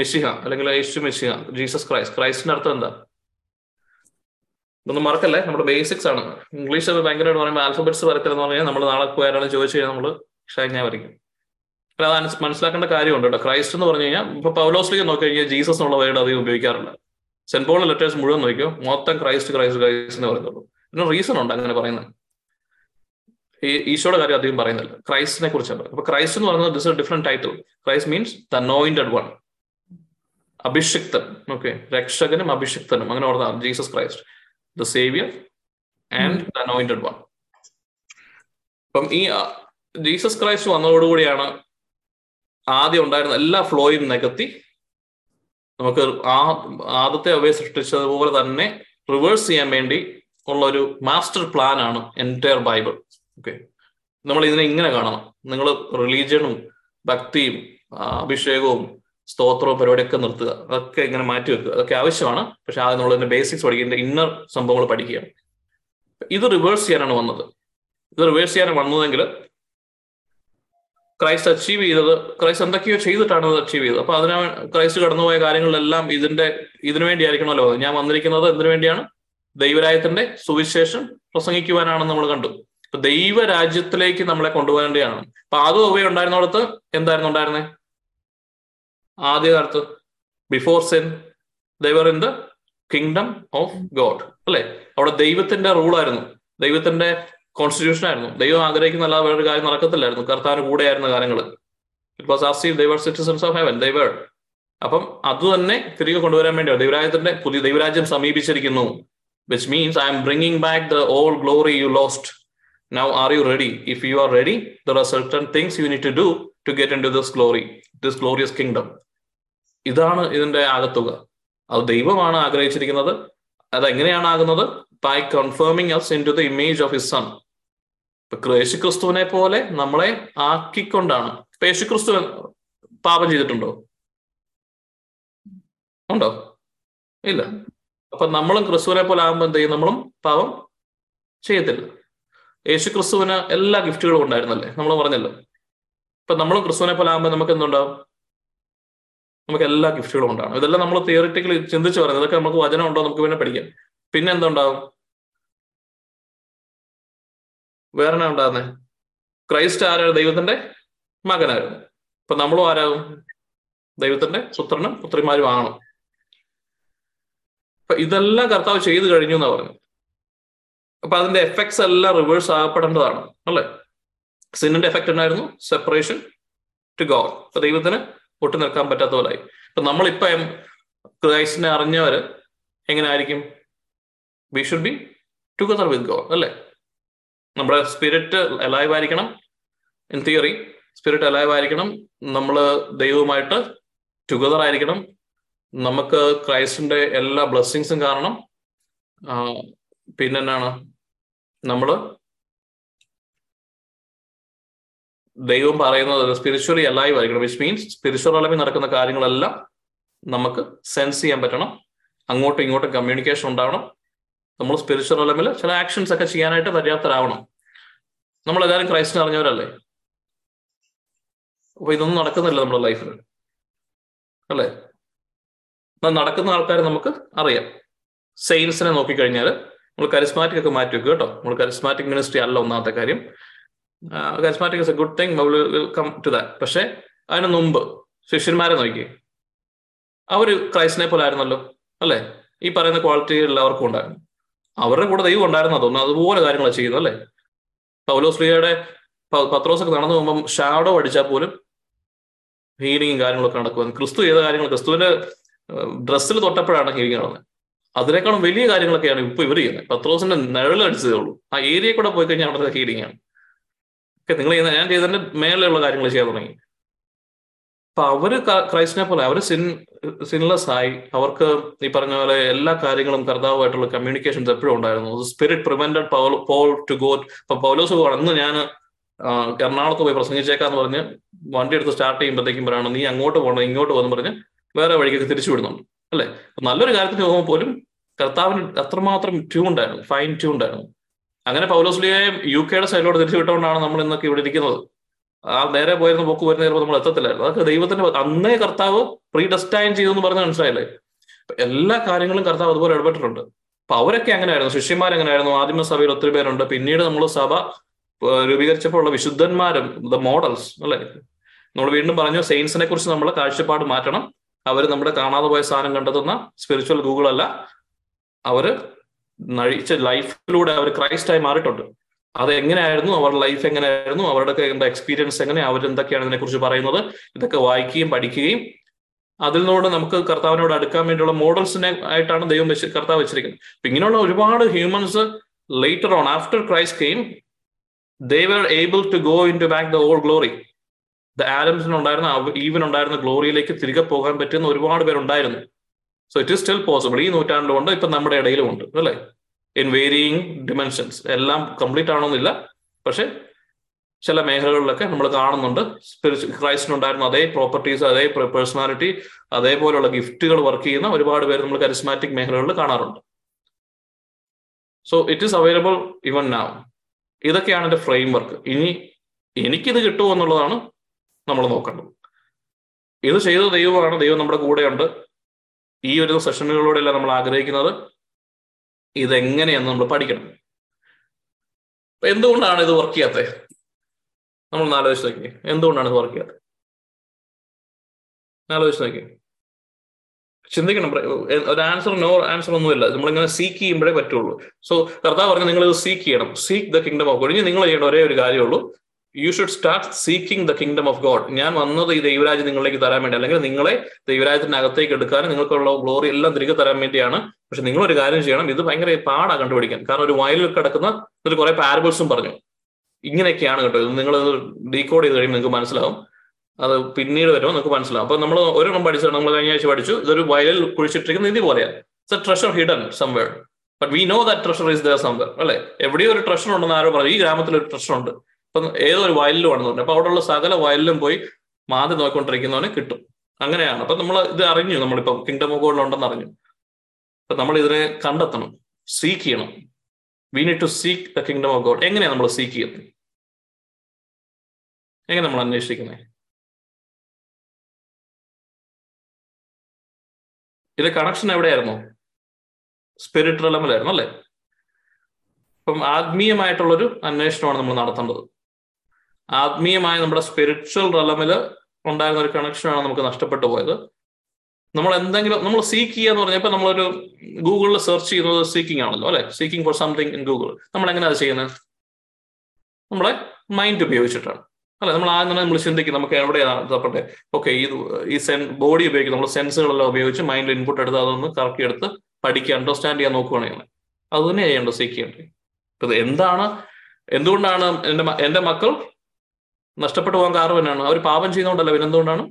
മിശിഹ, അല്ലെങ്കിൽ യേശു മിശിഹ, ജീസസ് ക്രൈസ്റ്റ്. ക്രൈസ്റ്റിന്റെ അർത്ഥം എന്താ? ഇതൊന്നും മറക്കല്ലേ, നമ്മുടെ ബേസിക്സ് ആണ്. ഇംഗ്ലീഷ് ഭയങ്കരമായിട്ട് പറയുമ്പോൾ ആൽഫബറ്റ്സ് വരക്കലെന്ന് പറഞ്ഞാൽ നമ്മൾ നാളെ പോയാലും ചോദിച്ചു കഴിഞ്ഞാൽ നമ്മൾ ഷാഗ്ഞാൻ വരയ്ക്കും. അല്ല, അത് മനസ്സിലാക്കേണ്ട കാര്യമുണ്ട് കേട്ടോ. ക്രൈസ്റ്റ് എന്ന് പറഞ്ഞു കഴിഞ്ഞാൽ ഇപ്പൊ പൗലോസിലേക്ക് നോക്കി കഴിഞ്ഞാൽ ജീസസ് എന്നുള്ള വേർഡ് അധികം ഉപയോഗിക്കാറുണ്ട്. സെന്റ് പോളിന്റെ ലെറ്റേഴ്സ് മുഴുവൻ നോക്കിയോ, മൊത്തം ക്രൈസ്റ്റ് ക്രൈസ്റ്റ് ക്രൈസ്റ്റ് എന്ന് പറയുന്നുള്ളൂ. പിന്നെ റീസൺ ഉണ്ട് അങ്ങനെ പറയുന്നത്. ഈ ഈശോയുടെ കാര്യം അധികം പറയുന്നില്ല, ക്രൈസ്റ്റിനെ കുറിച്ചാണ്. അപ്പൊ ക്രൈസ്റ്റ് എന്ന് പറയുന്നത് this a different title. Christ means the anointed one, അഭിഷിക്തൻ. ഓക്കെ, രക്ഷകനും അഭിഷിക്തനും അങ്ങനെ പറഞ്ഞാൽ Jesus Christ, the savior and the anointed one. അപ്പം ഈ ജീസസ് ക്രൈസ്റ്റ് വന്നതോടുകൂടിയാണ് ആദ്യം ഉണ്ടായിരുന്ന എല്ലാ ഫ്ലോയും നികത്തി നമുക്ക് ആദ്യത്തെ അവയെ സൃഷ്ടിച്ചതുപോലെ തന്നെ റിവേഴ്സ് ചെയ്യാൻ വേണ്ടി ഉള്ള ഒരു മാസ്റ്റർ പ്ലാൻ ആണ് എൻറ്റയർ ബൈബിൾ. ഓക്കെ, നമ്മൾ ഇതിനെ ഇങ്ങനെ കാണണം. നിങ്ങൾ റിലീജിയനും ഭക്തിയും അഭിഷേകവും സ്തോത്രവും പരിപാടിയൊക്കെ നിർത്തുക, അതൊക്കെ ഇങ്ങനെ മാറ്റി വെക്കുക, അതൊക്കെ ആവശ്യമാണ്. പക്ഷെ ആദ്യം നമ്മളതിന്റെ ബേസിക്സ് പഠിക്കുക, ഇന്നർ സംഭവങ്ങൾ പഠിക്കുക. ഇത് റിവേഴ്സ് ചെയ്യാനാണ് വന്നത്. ഇത് റിവേഴ്സ് ചെയ്യാനാണ് വന്നതെങ്കിൽ ക്രൈസ്റ്റ് അച്ചീവ് ചെയ്തത്, ക്രൈസ്റ്റ് എന്തൊക്കെയോ ചെയ്തിട്ടാണ് അത് അച്ചീവ് ചെയ്തത്. അപ്പൊ അതിനാ ക്രൈസ്റ്റ് കടന്നുപോയ കാര്യങ്ങളിലെല്ലാം ഇതിനു വേണ്ടിയായിരിക്കണമല്ലോ. ഞാൻ വന്നിരിക്കുന്നത് എന്തിനു വേണ്ടിയാണ്? ദൈവരാജ്യത്തിന്റെ സുവിശേഷം പ്രസംഗിക്കുവാനാണെന്ന് നമ്മൾ കണ്ടു. അപ്പൊ ദൈവരാജ്യത്തിലേക്ക് നമ്മളെ കൊണ്ടുപോകേണ്ടതാണ്. അപ്പൊ ആദ്യം അവയെ ഉണ്ടായിരുന്നോടത്ത് എന്തായിരുന്നു ഉണ്ടായിരുന്നേ? ആദ്യകാലത്ത്, before sin, they were in the kingdom of God, അല്ലെ? അവിടെ ദൈവത്തിന്റെ റൂളായിരുന്നു, ദൈവത്തിന്റെ കോൺസ്റ്റിറ്റ്യൂഷൻ ആയിരുന്നു. ദൈവം ആഗ്രഹിക്കുന്ന എല്ലാ വേറൊരു കാര്യം നടക്കത്തില്ലായിരുന്നു. കർത്താവിന് കൂടെയായിരുന്ന കാര്യങ്ങൾ. It was as if they were citizens of heaven. They were അപ്പം അത് തന്നെ തിരികെ കൊണ്ടുവരാൻ വേണ്ടി ദൈവരാജ്യത്തിന്റെ പുതിയ ദൈവരാജ്യം സമീപിച്ചിരിക്കുന്നു. which means I am bringing back the old glory you lost. Now are you ready? If you are ready, there are certain things you need to do to get into this glory, this glorious kingdom. ഇതാണ് ഇതിന്റെ ആകത്തുക. അത് ദൈവമാണ് ആഗ്രഹിച്ചിരിക്കുന്നത്. അതെങ്ങനെയാണ് ആകുന്നത്? by confirming us into the image of his son. യേശുക്രിസ്തുവിനെ പോലെ നമ്മളെ ആക്കിക്കൊണ്ടാണ്. യേശുക്രിസ്തു പാപം ചെയ്തിട്ടുണ്ടോ? ഉണ്ടോ? ഇല്ല. അപ്പൊ നമ്മളും ക്രിസ്തുവിനെ പോലെ ആകുമ്പോൾ എന്ത് ചെയ്യും? നമ്മളും പാപം ചെയ്യത്തില്ല. യേശു ക്രിസ്തുവിന് എല്ലാ ഗിഫ്റ്റുകളും ഉണ്ടായിരുന്നല്ലേ, നമ്മൾ പറഞ്ഞല്ലോ. അപ്പൊ നമ്മളും ക്രിസ്തുവിനെ പോലെ ആകുമ്പോൾ നമുക്ക് എന്തുണ്ടാവും? നമുക്ക് എല്ലാ ഗിഫ്റ്റുകളും ഉണ്ടാകും. ഇതെല്ലാം നമ്മൾ തിയറിറ്റിക്കലി ചിന്തിച്ച് പറയുന്നത്. ഇതൊക്കെ നമുക്ക് വചനം ഉണ്ടോ നമുക്ക് പിന്നെ പഠിക്കാം. പിന്നെ എന്തുണ്ടാവും? വേറെ എന്നാ ഉണ്ടാകുന്നേ? ക്രൈസ്റ്റ് ആരാണ്? ദൈവത്തിന്റെ മകനായിരുന്നു. അപ്പൊ നമ്മളും ആരാകും? ദൈവത്തിന്റെ പുത്രനും പുത്രിമാരും ആകണം. അപ്പൊ ഇതെല്ലാം കർത്താവ് ചെയ്തു കഴിഞ്ഞു എന്നാ പറഞ്ഞു. അപ്പൊ അതിന്റെ എഫക്ട്സ് എല്ലാം റിവേഴ്സ് ആകപ്പെടേണ്ടതാണ് അല്ലെ. സിന്നിന്റെ എഫക്ട് ഉണ്ടായിരുന്നു സെപ്പറേഷൻ ടു ഗോഡ്. അപ്പൊ ദൈവത്തിന് ഒട്ടു നിൽക്കാൻ പറ്റാത്ത പോലായി. അപ്പൊ നമ്മളിപ്പം ക്രൈസ്റ്റിനെ അറിഞ്ഞവര് എങ്ങനെ ആയിരിക്കും? We should be together with God അല്ലെ. നമ്മുടെ സ്പിരിറ്റ് അലൈവ് ആയിരിക്കണം. ഇൻ തിയറി സ്പിരിറ്റ് അലൈവ് ആയിരിക്കണം. നമ്മള് ദൈവവുമായിട്ട് ടുഗദർ ആയിരിക്കണം. നമുക്ക് ക്രൈസ്റ്റിന്റെ എല്ലാ ബ്ലെസ്സിങ്സും കാരണം പിന്നെന്നാണ് നമ്മള് ദൈവം പറയുന്നത് സ്പിരിച്വലി അലൈവ് ആയിരിക്കണം. വിച്ച് മീൻസ് സ്പിരിച്വൽ അലൈവ് നടക്കുന്ന കാര്യങ്ങളെല്ലാം നമുക്ക് സെൻസ് ചെയ്യാൻ പറ്റണം. അങ്ങോട്ടും ഇങ്ങോട്ടും കമ്മ്യൂണിക്കേഷൻ ഉണ്ടാവണം. നമ്മൾ സ്പിരിച്വൽ അലൈവിൽ ചില ആക്ഷൻസ് ഒക്കെ ചെയ്യാനായിട്ട് പര്യാപ്തരാവണം. നമ്മളെല്ലാവരും ക്രൈസ്റ്റിനെ അറിഞ്ഞവരല്ലേ. അപ്പൊ ഇതൊന്നും നടക്കുന്നില്ല നമ്മുടെ ലൈഫിൽ അല്ലേ. നടക്കുന്ന ആൾക്കാരെ നമുക്ക് അറിയാം. സെയിൽസിനെ നോക്കിക്കഴിഞ്ഞാൽ നമ്മൾ കരിസ്മാറ്റിക് ഒക്കെ മാറ്റി വെക്കുക കേട്ടോ. നമ്മൾ കരിസ്മാറ്റിക് മിനിസ്ട്രി അല്ല. ഒന്നാമത്തെ കാര്യം charismatic is a good thing, will come to that. പക്ഷെ അതിന് മുമ്പ് ശിഷ്യന്മാരെ നോക്കി, അവർ ക്രൈസ്റ്റിനെ പോലെ ആയിരുന്നല്ലോ അല്ലെ. ഈ പറയുന്ന ക്വാളിറ്റി എല്ലാവർക്കും ഉണ്ടായിരുന്നു. അവരുടെ കൂടെ ദൈവം ഉണ്ടായിരുന്നു. അതൊന്നും അതുപോലെ കാര്യങ്ങളാണ് ചെയ്യുന്നത് അല്ലെ. പൗലോസ് ലീഗയുടെ പത്രോസൊക്കെ നടന്നു പോകുമ്പം ഷാഡോ അടിച്ചാൽ പോലും ഹീലിങ്ങും കാര്യങ്ങളൊക്കെ നടക്കുവാൻ. ക്രിസ്തു ചെയ്ത കാര്യങ്ങൾ ക്രിസ്തുവിന്റെ ഡ്രസ്സിൽ തൊട്ടപ്പോഴാണ് ഹീലിംഗ് നടന്നത്. അതിനേക്കാളും വലിയ കാര്യങ്ങളൊക്കെയാണ് ഇപ്പൊ ഇവർ ചെയ്യുന്നത്. പത്രോസിന്റെ നിഴൽ അടിച്ചതേ ഉള്ളൂ. ആ ഏരിയ കൂടെ പോയി കഴിഞ്ഞാൽ അവിടെ ഹീലിംഗ് ആണ്. നിങ്ങൾ ചെയ്യുന്ന ഞാൻ ചെയ്തതിന്റെ മേലെയുള്ള കാര്യങ്ങൾ ചെയ്യാൻ തുടങ്ങി. അപ്പൊ അവര് ക്രൈസ്റ്റിനെ പോലെ അവര് സിൻലെസ് ആയി. അവർക്ക് ഈ പറഞ്ഞ പോലെ എല്ലാ കാര്യങ്ങളും കർത്താവുമായിട്ടുള്ള കമ്മ്യൂണിക്കേഷൻസ് എപ്പോഴും ഉണ്ടായിരുന്നു. Spirit prevented Paul to go. ഇപ്പൊ പൗലോസ് അന്ന് ഞാൻ എറണാകുളത്ത് പോയി പ്രസംഗിച്ചേക്കാന്ന് പറഞ്ഞ് വണ്ടി എടുത്ത് സ്റ്റാർട്ട് ചെയ്യുമ്പോഴത്തേക്കും പറയണം നീ അങ്ങോട്ട് പോകണം ഇങ്ങോട്ട് പോകുന്നു പറഞ്ഞ് വേറെ വഴിക്കൊക്കെ തിരിച്ചു വിടുന്നുണ്ട് അല്ലെ. നല്ലൊരു കാര്യത്തിന് പോകുമ്പോൾ പോലും കർത്താവിന് അത്രമാത്രം ട്യൂണ്ടായിരുന്നു, ഫൈൻ ട്യൂണ്ടായിരുന്നു. അങ്ങനെ പൗലോസ് ലീഗയെ യുകെയുടെ സൈഡിലോട്ട് തിരിച്ചു വിട്ടുകൊണ്ടാണ് നമ്മൾ ഇന്നൊക്കെ ഇവിടെ ഇരിക്കുന്നത്. ആ നേരെ പോയിരുന്ന പോക്ക് വരുന്ന ചിലപ്പോൾ നമ്മൾ എത്തത്തില്ലായിരുന്നു. അതൊക്കെ ദൈവത്തിന്റെ അന്നേ കർത്താവ് പ്രീ ഡെസ്റ്റൈൻ ചെയ്തെന്ന് പറഞ്ഞ് മനസ്സിലായില്ലേ. എല്ലാ കാര്യങ്ങളും കർത്താവ് അതുപോലെ ഇടപെട്ടിട്ടുണ്ട്. അപ്പൊ അവരൊക്കെ അങ്ങനെയായിരുന്നു. ശിഷ്യന്മാരെങ്ങനെയായിരുന്നു? ആദിമ സഭയിൽ ഒത്തിരി പേരുണ്ട്. പിന്നീട് നമ്മൾ സഭ രൂപീകരിച്ചപ്പോൾ ഉള്ള വിശുദ്ധന്മാരും ദ മോഡൽസ് അല്ലെ. നമ്മൾ വീണ്ടും പറഞ്ഞു സെയിൻസിനെ കുറിച്ച് നമ്മൾ കാഴ്ചപ്പാട് മാറ്റണം. അവര് നമ്മുടെ കാണാതെ പോയ സാധനം കണ്ടെത്തുന്ന സ്പിരിച്വൽ ഗൂഗിളല്ല. അവര് നയിച്ച ലൈഫിലൂടെ അവർ ക്രൈസ്റ്റായി മാറിയിട്ടുണ്ട്. അതെങ്ങനെയായിരുന്നു അവരുടെ ലൈഫ്, എങ്ങനെയായിരുന്നു അവരുടെ എന്താ എക്സ്പീരിയൻസ്, എങ്ങനെ അവരെന്തൊക്കെയാണ് ഇതിനെക്കുറിച്ച് പറയുന്നത്, ഇതൊക്കെ വായിക്കുകയും പഠിക്കുകയും അതിലൂടെ നമുക്ക് കർത്താവിനോട് അടുക്കാൻ വേണ്ടിയുള്ള മോഡൽസിനെ ആയിട്ടാണ് ദൈവം കർത്താവ് വെച്ചിരിക്കുന്നത്. അപ്പൊ ഇങ്ങനെയുള്ള ഒരുപാട് humans later on after Christ came they were able to go in to back the old glory. ആഡംസിനുണ്ടായിരുന്ന ഈവനുണ്ടായിരുന്ന ഗ്ലോറിയിലേക്ക് തിരികെ പോകാൻ പറ്റുന്ന ഒരുപാട് പേരുണ്ടായിരുന്നു. So it is still possible. ഈ നൂറ്റാണ്ടിലുണ്ട്, ഇപ്പൊ നമ്മുടെ ഇടയിലും ഉണ്ട് അല്ലെ. In varying dimensions. എല്ലാം കംപ്ലീറ്റ് ആണോന്നില്ല, പക്ഷെ ചില മേഖലകളിലൊക്കെ നമ്മൾ കാണുന്നുണ്ട് ക്രൈസ്റ്റിനുണ്ടായിരുന്ന അതേ പ്രോപ്പർട്ടീസ്, അതേ പേഴ്സണാലിറ്റി, അതേപോലെയുള്ള ഗിഫ്റ്റുകൾ വർക്ക് ചെയ്യുന്ന ഒരുപാട് പേര് നമ്മൾ കരിസ്മാറ്റിക് മേഖലകളിൽ കാണാറുണ്ട്. So it is available even now. ഇതൊക്കെയാണ് എന്റെ ഫ്രെയിം വർക്ക്. ഇനി എനിക്കിത് കിട്ടുമോ എന്നുള്ളതാണ് നമ്മൾ നോക്കേണ്ടത്. ഇത് ചെയ്ത ദൈവമാണ്. ദൈവം നമ്മുടെ കൂടെയുണ്ട്. ഈ ഒരു സെഷനുകളിലൂടെയല്ല നമ്മൾ ആഗ്രഹിക്കുന്നത്. ഇതെങ്ങനെയെന്ന് നമ്മൾ പഠിക്കണം. എന്തുകൊണ്ടാണ് ഇത് വർക്ക് ചെയ്യാത്തത്? നമ്മൾ ആലോചിച്ച് നോക്കി എന്തുകൊണ്ടാണ് ഇത് വർക്ക് ചെയ്യാത്തത്. ആലോചിച്ച് നോക്കി ചിന്തിക്കണം. ഒരു ആൻസർ, നോ ആൻസർ ഒന്നുമില്ല. നമ്മളിങ്ങനെ സീക്ക് ചെയ്യുമ്പോഴേ പറ്റുള്ളൂ. സോ കർത്താവ് പറഞ്ഞാൽ നിങ്ങൾ ഇത് സീക്ക് ചെയ്യണം. Seek the kingdom of God. ഇനി നിങ്ങൾ ചെയ്യേണ്ട ഒരേ ഒരു കാര്യമുള്ളൂ. You should start seeking the kingdom of God. ഞാൻ വന്നത് ഈ ദൈവരാജ്യം നിങ്ങളിലേക്ക് തരാൻ വേണ്ടി, അല്ലെങ്കിൽ നിങ്ങളെ ദൈവരാജ്യത്തിനകത്തേക്ക് എടുക്കാനും നിങ്ങൾക്കുള്ള ഗ്ലോറി എല്ലാം തിരികെ തരാൻ വേണ്ടിയാണ്. പക്ഷെ നിങ്ങളൊരു കാര്യം ചെയ്യണം, ഇത് ഭയങ്കര പാടാണ് കണ്ടുപിടിക്കാൻ. കാരണം ഒരു വയലിൽ കിടക്കുന്ന ഇതിൽ കുറെ പാരബിൾസും പറഞ്ഞു, ഇങ്ങനെയൊക്കെയാണ് കേട്ടോ. ഇത് നിങ്ങളത് ഡീകോഡ് ചെയ്ത് കഴിയുമ്പോൾ നിങ്ങൾക്ക് മനസ്സിലാവും, അത് പിന്നീട് വരുമ്പോൾ നിങ്ങൾക്ക് മനസ്സിലാവും. അപ്പൊ നമ്മൾ ഒരെണ്ണം പഠിച്ചാണ്, നമ്മൾ കഴിഞ്ഞ ആഴ്ച പഠിച്ചു, ഇതൊരു വയലിൽ കുഴിച്ചിട്ടിരിക്കുന്ന നിധി പോലെയാണ്. It's a treasure hidden somewhere, but we know that treasure is there somewhere, അല്ലെ? എവിടെയോ ഒരു ട്രഷർ ഉണ്ടെന്ന് ആരോ പറഞ്ഞു, ഈ ഗ്രാമത്തിൽ ഒരു ട്രഷർ ഉണ്ട്, അപ്പം ഏതൊരു വയലിലും ആണെന്ന് പറഞ്ഞു. അപ്പൊ അവിടെയുള്ള സകല വയലിലും പോയി മാതി നോക്കിക്കൊണ്ടിരിക്കുന്നവന് കിട്ടും. അങ്ങനെയാണ്. അപ്പൊ നമ്മൾ ഇത് അറിഞ്ഞു, നമ്മളിപ്പം കിങ്ഡം ഓഫ് ഗോഡ് ഉണ്ടെന്ന് അറിഞ്ഞു. അപ്പൊ നമ്മൾ ഇതിനെ കണ്ടെത്തണം, സീക്ക് ചെയ്യണം. We need to seek the kingdom of God. എങ്ങനെയാണ് നമ്മൾ സീക്ക് ചെയ്യുന്നത്? എങ്ങനെ നമ്മൾ അന്വേഷിക്കുന്നത്? ഇതിന്റെ കണക്ഷൻ എവിടെയായിരുന്നു? സ്പിരിറ്റ് റെലമിലായിരുന്നു, അല്ലേ? അപ്പം ആത്മീയമായിട്ടുള്ളൊരു അന്വേഷണമാണ് നമ്മൾ നടത്തേണ്ടത്. ആത്മീയമായ നമ്മുടെ സ്പിരിച്വൽ റെലമിൽ ഉണ്ടായിരുന്ന ഒരു കണക്ഷനാണ് നമുക്ക് നഷ്ടപ്പെട്ടു പോയത്. നമ്മൾ എന്തെങ്കിലും നമ്മൾ സീക്ക് ചെയ്യുക എന്ന് പറഞ്ഞപ്പോൾ നമ്മളൊരു ഗൂഗിളിൽ സെർച്ച് ചെയ്യുന്നത് സീക്കിംഗ് ആണല്ലോ, അല്ലെ? Seeking for something in Google. നമ്മൾ എങ്ങനെയാണ് അത് ചെയ്യുന്നത്? നമ്മളെ മൈൻഡ് ഉപയോഗിച്ചിട്ടാണ്, അല്ലെ? നമ്മൾ ആദ്യം നമ്മൾ ചിന്തിക്കും നമുക്ക് എവിടെയാണ്. ഓക്കെ, ഈ ബോഡി ഉപയോഗിക്കും, നമ്മൾ സെൻസുകളെല്ലാം ഉപയോഗിച്ച് മൈൻഡിൽ ഇൻപുട്ട് എടുത്ത് അതൊന്ന് കറക്റ്റ് എടുത്ത് പഠിക്കുക, അണ്ടർസ്റ്റാൻഡ് ചെയ്യാൻ നോക്കുകയാണെങ്കിൽ അത് തന്നെ ചെയ്യേണ്ടത്, സീക്ക് ചെയ്യേണ്ടത്. ഇത് എന്തുകൊണ്ടാണ് എന്റെ മക്കൾ നഷ്ടപ്പെട്ടു പോകാൻ കാരണം തന്നെയാണ്? അവർ പാപം ചെയ്യുന്നതുകൊണ്ടല്ല, പിന്നെന്തുകൊണ്ടാണ്?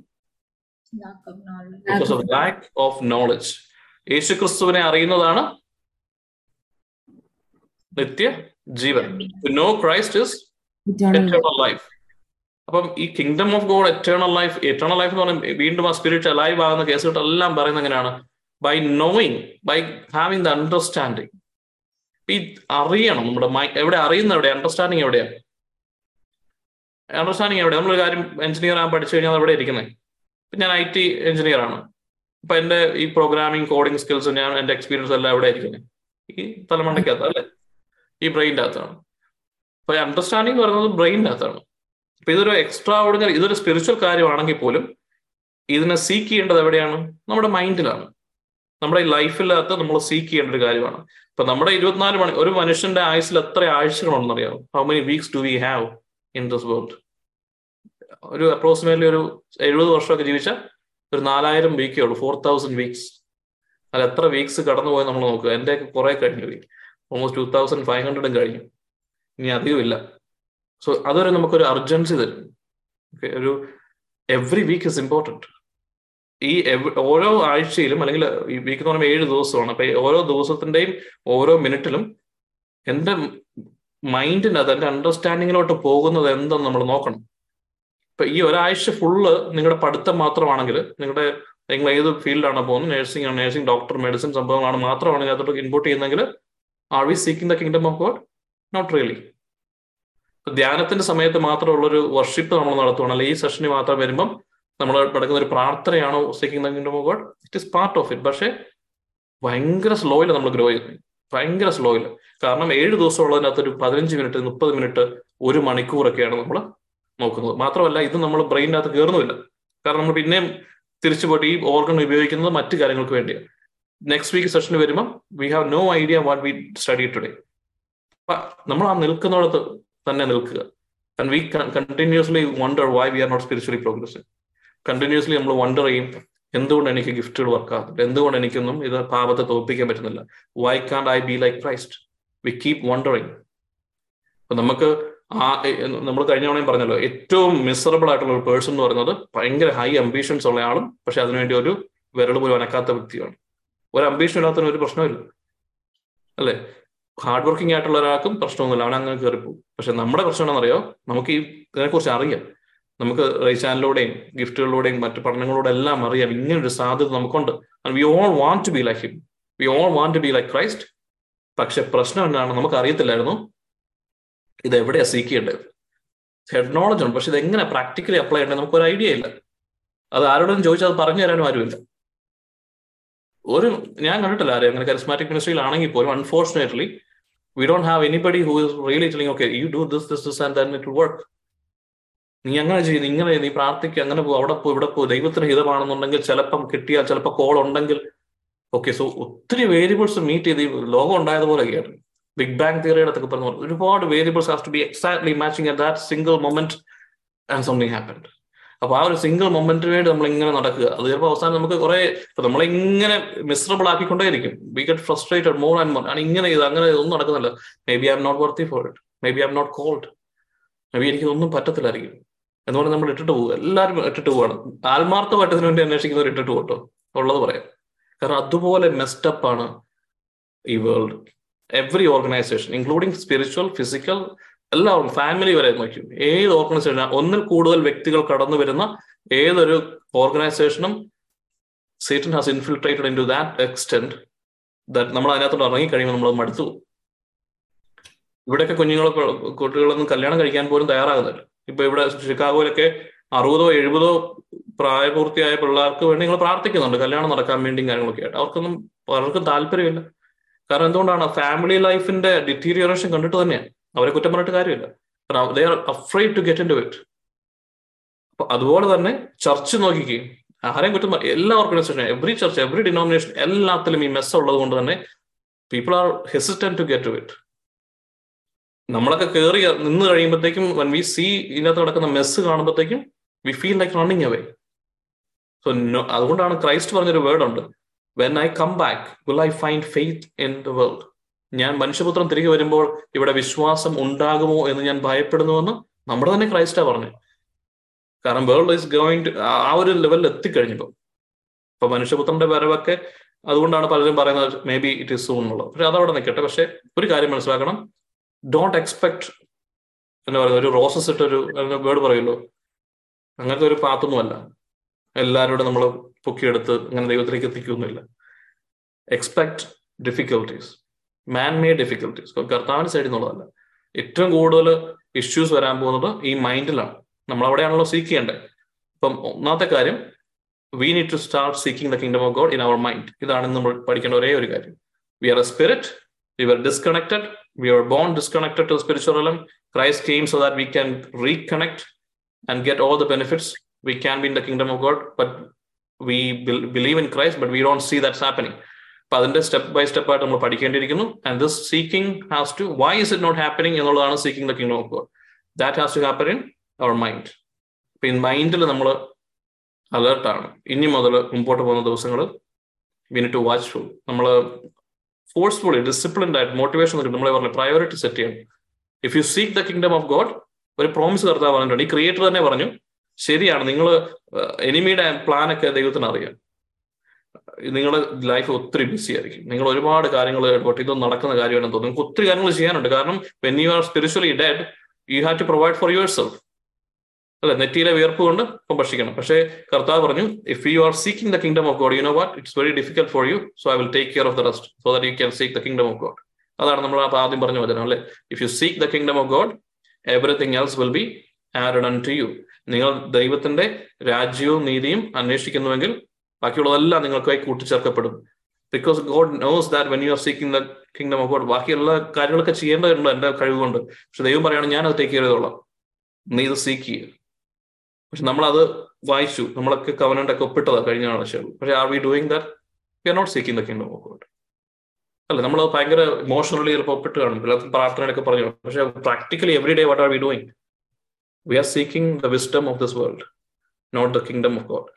Because of lack of knowledge. യേശു ക്രിസ്തുവിനെ അറിയുന്നതാണ് നിത്യ ജീവൻ. To know Christ is eternal life. അപ്പം ഈ kingdom of God, eternal life എന്ന് പറഞ്ഞാൽ വീണ്ടും ആ സ്പിരിറ്റ് അലൈവ് ആകുന്ന കേസുകളെല്ലാം പറയുന്നത് എങ്ങനെയാണ്? By knowing, by having the understanding. ഈ അറിയണം നമ്മുടെ എവിടെ അറിയുന്നത്? എവിടെ അണ്ടർസ്റ്റാൻഡിങ്? എവിടെയാണ് നമ്മളൊരു കാര്യം എഞ്ചിനീയർ ആകാൻ പഠിച്ചു കഴിഞ്ഞാൽ എവിടെ ഇരിക്കുന്നത്? ഇപ്പം ഞാൻ IT എഞ്ചിനീയർ ആണ്. അപ്പം എൻ്റെ ഈ പ്രോഗ്രാമിംഗ്, കോഡിംഗ് സ്കിൽസ്, ഞാൻ എൻ്റെ എക്സ്പീരിയൻസ് എല്ലാം എവിടെ ഇരിക്കുന്നത്? ഈ തലമണ്ടയ്ക്കകത്ത്, അല്ലേ? ഈ ബ്രെയിൻ്റെ അകത്താണ്. അപ്പോൾ അണ്ടർസ്റ്റാൻഡിങ് പറയുന്നത് ബ്രെയിൻ്റെ അകത്താണ്. അപ്പം ഇതൊരു എക്സ്ട്രാ ഓർഡിനറി, ഇതൊരു സ്പിരിച്വൽ കാര്യമാണെങ്കിൽ പോലും ഇതിനെ സീക്ക് ചെയ്യേണ്ടത് എവിടെയാണ്? നമ്മുടെ മൈൻഡിലാണ്, നമ്മുടെ ലൈഫിലകത്ത് നമ്മൾ സീക്ക് ചെയ്യേണ്ട ഒരു കാര്യമാണ്. ഇപ്പൊ നമ്മുടെ 24 ഒരു മനുഷ്യന്റെ ആയുസിൽ എത്ര ആഴ്ചകളുണ്ടെന്ന് അറിയാമോ? How many weeks do we have in this world? ഒരു അപ്രോക്സിമേറ്റ്ലി ഒരു 70 വർഷമൊക്കെ ജീവിച്ച ഒരു 4000 വീക്കേ ഉള്ളൂ, 4000 വീക്സ്. അത് എത്ര വീക്സ് കടന്നുപോയി നമ്മൾ നോക്കുക. എൻ്റെ കുറെ കഴിഞ്ഞു, ഓൾമോസ്റ്റ് 2500 കഴിഞ്ഞു, ഇനി അധികം ഇല്ല. സോ അതൊരു നമുക്കൊരു അർജൻസി തരും. ഓക്കെ, ഒരു എവറി വീക്ക് ഇസ് ഇമ്പോർട്ടൻറ്റ്. ഈ ഓരോ ആഴ്ചയിലും, അല്ലെങ്കിൽ ഈ വീക്ക് എന്ന് പറയുമ്പോൾ 7 ദിവസമാണ്. അപ്പൊ ഓരോ ദിവസത്തിന്റെയും ഓരോ മിനിറ്റിലും എന്റെ മൈൻഡിന് അത് എന്റെ അണ്ടർസ്റ്റാൻഡിങ്ങിലോട്ട് പോകുന്നത് എന്തെന്ന് നമ്മൾ നോക്കണം. ഇപ്പൊ ഈ ഒരാഴ്ച ഫുള്ള് നിങ്ങളുടെ പഠിത്തം മാത്രമാണെങ്കിൽ, നിങ്ങൾ ഏത് ഫീൽഡാണ് പോകുന്നത്, നേഴ്സിംഗ് ആണ്, നേഴ്സിംഗ്, ഡോക്ടർ, മെഡിസിൻ സംഭവമാണ് മാത്രമാണ് ഇതിനകത്തോട്ട് ഇൻപുട്ട് ചെയ്യുന്നെങ്കിൽ are we seeking the kingdom of God? Not really. ഇപ്പൊ ധ്യാനത്തിന്റെ സമയത്ത് മാത്രമുള്ളൊരു വർഷിപ്പ് നമ്മൾ നടത്തുകയാണ്, അല്ലെങ്കിൽ ഈ സെഷനിൽ മാത്രം വരുമ്പം നമ്മൾ നടക്കുന്ന ഒരു പ്രാർത്ഥനയാണോ seeking the kingdom of God? It is part of it. പക്ഷേ ഭയങ്കര സ്ലോയിൽ നമ്മൾ ഗ്രോ ചെയ്യുന്നത്, ഭയങ്കര സ്ലോയിൽ. കാരണം 7 ദിവസം ഉള്ളതിനകത്ത് ഒരു 15 മിനിറ്റ്, 30 മിനിറ്റ്, 1 മണിക്കൂറൊക്കെയാണ് നമ്മൾ നോക്കുന്നത്. മാത്രമല്ല ഇത് നമ്മൾ ബ്രെയിനകത്ത് കയറുന്നില്ല, കാരണം നമ്മൾ പിന്നെയും തിരിച്ചു പോയിട്ട് ഈ ഓർഗൺ ഉപയോഗിക്കുന്നത് മറ്റു കാര്യങ്ങൾക്ക് വേണ്ടിയാണ്. നെക്സ്റ്റ് വീക്ക് സെഷന് വരുമ്പോൾ we have no idea what we study today. നമ്മൾ ആ നിൽക്കുന്നിടത്ത് തന്നെ നിൽക്കുക. And we continuously wonder why we are not spiritually progressing. Continuously നമ്മൾ വണ്ടർ ചെയ്യും, എന്തുകൊണ്ട് എനിക്ക് ഗിഫ്റ്റുകൾ വർക്കാകുന്നില്ല, എന്തുകൊണ്ട് എനിക്കൊന്നും ഇത് പാപത്തെ തോൽപ്പിക്കാൻ പറ്റുന്നില്ല. Why can't I be like Christ? We keep wondering. അപ്പൊ നമുക്ക് നമ്മൾ കഴിഞ്ഞ തവണയും പറഞ്ഞല്ലോ, ഏറ്റവും മിസറബിൾ ആയിട്ടുള്ള ഒരു പേഴ്സൺ എന്ന് പറയുന്നത് ഭയങ്കര ഹൈ അംബീഷൻസ് ഉള്ള ആളും പക്ഷെ അതിനുവേണ്ടി ഒരു വിരൽ പോലും അനക്കാത്ത വ്യക്തിയാണ്. ഒരു അംബീഷൻ ഇല്ലാത്തതിന് ഒരു പ്രശ്നമില്ല, അല്ലെ? ഹാർഡ് വർക്കിംഗ് ആയിട്ടുള്ള ഒരാൾക്കും പ്രശ്നമൊന്നുമില്ല, അവനങ്ങനെ കയറിപ്പോകും. പക്ഷെ നമ്മുടെ പ്രശ്നം എന്താണെന്നറിയോ? നമുക്ക് ഈ ഇതിനെക്കുറിച്ച് അറിയാം, നമുക്ക് റൈസാനിലൂടെയും ഗിഫ്റ്റുകളിലൂടെയും മറ്റു പഠനങ്ങളോടെ എല്ലാം അറിയാം ഇങ്ങനൊരു സാധ്യത നമുക്കുണ്ട്. And we all want to be like him, we all want to be like Christ. പക്ഷെ പ്രശ്നം എന്നാണ്, നമുക്ക് അറിയത്തില്ലായിരുന്നു ഇത് എവിടെയാണ് സീക്ക് ചെയ്യേണ്ടത്. ഹെഡ് നോളജ് ഉണ്ട്, പക്ഷെ ഇതെങ്ങനെ പ്രാക്ടിക്കലി അപ്ലൈ ചെയ്യേണ്ടത് നമുക്കൊരു ഐഡിയ ഇല്ല. അത് ആരോടും ചോദിച്ചാൽ അത് പറഞ്ഞു തരാനും ആരുമില്ല. ഒരു ഞാൻ കണ്ടിട്ടില്ല ആരും അങ്ങനെ. കരിസ്മാറ്റിക് മിനിസ്ട്രിയിലാണെങ്കിൽ പോലും unfortunately we don't have anybody who is really telling okay you do this this this and then it will work. നീ അങ്ങനെ ചെയ്യും, ഇങ്ങനെ നീ പ്രാർത്ഥിക്കുക, അങ്ങനെ പോകും, അവിടെ പോകും, ഇവിടെ പോകും, ദൈവത്തിന് ഹിതമാണെന്നുണ്ടെങ്കിൽ ചിലപ്പം കിട്ടിയാൽ, ചിലപ്പോൾ കോൾ ഉണ്ടെങ്കിൽ. ഓക്കെ, സോ ഒത്തിരി വേരിയബിൾസ് മീറ്റ് ചെയ്ത് ഈ ലോകം ഉണ്ടായതുപോലെയൊക്കെയാണ്. ബിഗ് ബാങ് തിയറിയുടെ അതൊക്കെ പറഞ്ഞ പോലെ ഒരുപാട് variables have to be exactly matching at that single moment and something happened. അപ്പൊ ആ ഒരു സിംഗിൾ മൊമെന്റിന് വേണ്ടി നമ്മളിങ്ങനെ നടക്കുക, അത് ചിലപ്പോൾ അവസാനം നമുക്ക് കുറെ നമ്മളിങ്ങനെ മിസറബിൾ ആക്കിക്കൊണ്ടേയിരിക്കും. We get frustrated more and more. ആണ് ഇങ്ങനെ ഇത് അങ്ങനെ ഒന്നും നടക്കുന്നില്ല. Maybe I am not worthy for it, maybe I am not called, maybe എനിക്കിതൊന്നും പറ്റത്തില്ലായിരിക്കും എന്ന് പറഞ്ഞാൽ നമ്മൾ ഇട്ടിട്ട് പോകും. എല്ലാവരും ഇട്ടിട്ട് പോവാണ്. ആത്മാർത്ഥമായിട്ട് ഇതിനു വേണ്ടി അന്വേഷിക്കുന്നവർ ഇട്ടിട്ട് പോകട്ടോ ഉള്ളത് പറയാം. കാരണം അതുപോലെ മെസ്റ്റപ്പാണ് ഈ world. Every organization including spiritual, physical, എല്ലാവർക്കും ഫാമിലി വരെ നോക്കും. ഏത് ഓർഗനൈസേഷൻ, ഒന്നിൽ കൂടുതൽ വ്യക്തികൾ കടന്നു വരുന്ന ഏതൊരു ഓർഗനൈസേഷനും Satan has infiltrated into that extend that നമ്മൾ അതിനകത്തോട് ഇറങ്ങിക്കഴിയുമ്പോൾ നമ്മളത് മടുത്തു. ഇവിടെയൊക്കെ കുഞ്ഞുങ്ങളെ കുട്ടികളൊന്നും കല്യാണം കഴിക്കാൻ പോലും തയ്യാറാകുന്നില്ല. ഇപ്പൊ ഇവിടെ ചിക്കാഗോയിലൊക്കെ 60-70 പ്രായപൂർത്തിയായ പിള്ളേർക്ക് വേണ്ടി നിങ്ങൾ പ്രാർത്ഥിക്കുന്നുണ്ട് കല്യാണം നടക്കാൻ വേണ്ടിയും കാര്യങ്ങളൊക്കെ ആയിട്ട്. അവർക്കൊന്നും പലർക്കും താല്പര്യമില്ല. കാരണം എന്തുകൊണ്ടാണ്? ഫാമിലി ലൈഫിന്റെ ഡിറ്റീരിയറേഷൻ കണ്ടിട്ട് തന്നെയാണ്. അവരെ കുറ്റം പറഞ്ഞിട്ട് കാര്യമില്ല. They are afraid to get into it. അപ്പൊ അതുപോലെ തന്നെ ചർച്ച് നോക്കിക്കുകയും ആരെയും കുറ്റം പറയും. എല്ലാ ഓർഗനൈസേഷനും, എവറി ചർച്ച്, എവറി ഡിനോമിനേഷൻ, എല്ലാത്തിലും ഈ മെസ്സ് ഉള്ളത് കൊണ്ട് തന്നെ people are hesitant to get to it. നമ്മളൊക്കെ കയറി നിന്ന് കഴിയുമ്പോഴത്തേക്കും when we see ഇതിനകത്ത് നടക്കുന്ന മെസ്സ് കാണുമ്പോഴത്തേക്കും we feel like running away. So no, അതുകൊണ്ടാണ് ക്രൈസ്റ്റ് പറഞ്ഞൊരു വേർഡുണ്ട്, when I come back will I find faith in the world. ഞാൻ മനുഷ്യപുത്രൻ തിരികെ വരുമ്പോൾ ഇവിടെ വിശ്വാസം ഉണ്ടാകുമോ എന്ന് ഞാൻ ഭയപ്പെടുന്നുവെന്ന് നമ്മുടെ തന്നെ ക്രൈസ്റ്റാ പറഞ്ഞു. കാരണം വേൾഡ് ഈസ് ഗോയിങ് ടു ആ ഒരു ലെവലിൽ എത്തിക്കഴിഞ്ഞപ്പോൾ ഇപ്പൊ മനുഷ്യപുത്രന്റെ വരവൊക്കെ. അതുകൊണ്ടാണ് പലരും പറയുന്നത് maybe it is soon എന്നുള്ളത്. പക്ഷെ അതവിടെ നിൽക്കട്ടെ. പക്ഷെ ഒരു കാര്യം മനസ്സിലാക്കണം, ഡോണ്ട് എക്സ്പെക്ട് എന്ന് പറയുന്നത് ഒരു റോസസ് ഇട്ടൊരു വേർഡ് പറയുമല്ലോ, അങ്ങനത്തെ ഒരു പാത്തൊന്നുമല്ല. എല്ലാവരോടും നമ്മൾ പൊക്കിയെടുത്ത് അങ്ങനെ ദൈവത്തിലേക്ക് എത്തിക്കുന്നില്ല. Expect difficulties, man made difficulties. കർത്താവിന്റെ സൈഡിൽ നിന്നുള്ളതല്ല. ഏറ്റവും കൂടുതൽ ഇഷ്യൂസ് വരാൻ പോകുന്നത് ഈ മൈൻഡിലാണ്. നമ്മളവിടെയാണല്ലോ സീക്ക് ചെയ്യേണ്ടത്. ഇപ്പം ഒന്നാമത്തെ കാര്യം, we need to start seeking the kingdom of God in our mind. ഇതാണ് നമ്മൾ പഠിക്കേണ്ട ഒരേ ഒരു കാര്യം. We are a spirit, we were disconnected, we were born disconnected to the spiritual realm. Christ came so that we can reconnect and get all the benefits. We can be in the kingdom of God, but we believe in Christ, but we don't see that's happening. But then step by step ആയിട്ട് നമ്മൾ പഠിക്കേണ്ടിയിരിക്കുന്നു. And this seeking has to, why is it not happening എന്നുള്ളതാണ് seeking the kingdom of God. That has to happen in our mind. In mindൽ നമ്മൾ alert ആണ്. ഇനി മുതൽ മുമ്പോട്ട് പോകുന്ന ദിവസങ്ങൾ we need to watch for. നമ്മൾ ഫോഴ്സ്ഫുള്ളി, ഡിസിപ്ലിൻഡ് ആയിട്ട് മോട്ടിവേഷൻ നൽകും. നമ്മളെ പറഞ്ഞു പ്രയോറിറ്റി സെറ്റ് ചെയ്യണം. If you seek the kingdom of God, ഒരു പ്രോമിസ് കർത്താവ് പറഞ്ഞിട്ടുണ്ട്. ഈ ക്രിയേറ്റർ തന്നെ പറഞ്ഞു, ശരിയാണ്, നിങ്ങൾ എനിമിയുടെ പ്ലാനൊക്കെ ദൈവത്തിന് അറിയാം. നിങ്ങളുടെ ലൈഫ് ഒത്തിരി ബിസി ആയിരിക്കും, നിങ്ങൾ ഒരുപാട് കാര്യങ്ങൾ ഇടപെട്ട് ഇതൊന്നും നടക്കുന്ന കാര്യമാണെന്ന് തോന്നുന്നു, നിങ്ങൾക്ക് ഒത്തിരി കാര്യങ്ങൾ ചെയ്യാനുണ്ട്. കാരണം when you are spiritually dead you have to provide for yourself. അല്ലെ, നെറ്റിയിലെ വിയർപ്പ് കൊണ്ട് ഭക്ഷിക്കണം. പക്ഷേ കർത്താവ് പറഞ്ഞു, if you are seeking the kingdom of God, you know what, it's very difficult for you, so I will take care of the rest so that you can seek the kingdom of God. അതാണ് നമ്മൾ ആദ്യം പറഞ്ഞ വചനം അല്ലെ, if you seek the kingdom of God everything else will be added unto you. നിങ്ങൾ ദൈവത്തിന്റെ രാജ്യവും നീതിയും അന്വേഷിക്കുന്നുവെങ്കിൽ ബാക്കിയുള്ളതെല്ലാം നിങ്ങൾക്കായി കൂട്ടിച്ചേർക്കപ്പെടും. Because God knows that when you are seeking the kingdom of God, ബാക്കിയുള്ള കാര്യങ്ങളൊക്കെ ചെയ്യേണ്ടതുണ്ട് എൻ്റെ കഴിവുകൊണ്ട്. പക്ഷെ ദൈവം പറയുകയാണ്, ഞാൻ അത് ടേക്ക് കെയർ ചെയ്തോളാം, നീ ഇത് സീക്ക് ചെയ്യുക. പക്ഷെ നമ്മളത് വായിച്ചു, നമ്മളൊക്കെ കവനന്റൊക്കെ ഒപ്പിട്ടതാണ് കഴിഞ്ഞ ആഴ്ചകൾ. പക്ഷെ are we doing that? We are not seeking the kingdom of God. അല്ല, നമ്മൾ ഭയങ്കര ഇമോഷണലി ചിലപ്പോൾ ഒപ്പിട്ട് കാണും, എല്ലാവർക്കും പ്രാർത്ഥനയൊക്കെ പറഞ്ഞു. പക്ഷെ practically every day what are we doing? We are seeking the wisdom of this world, not the kingdom of God.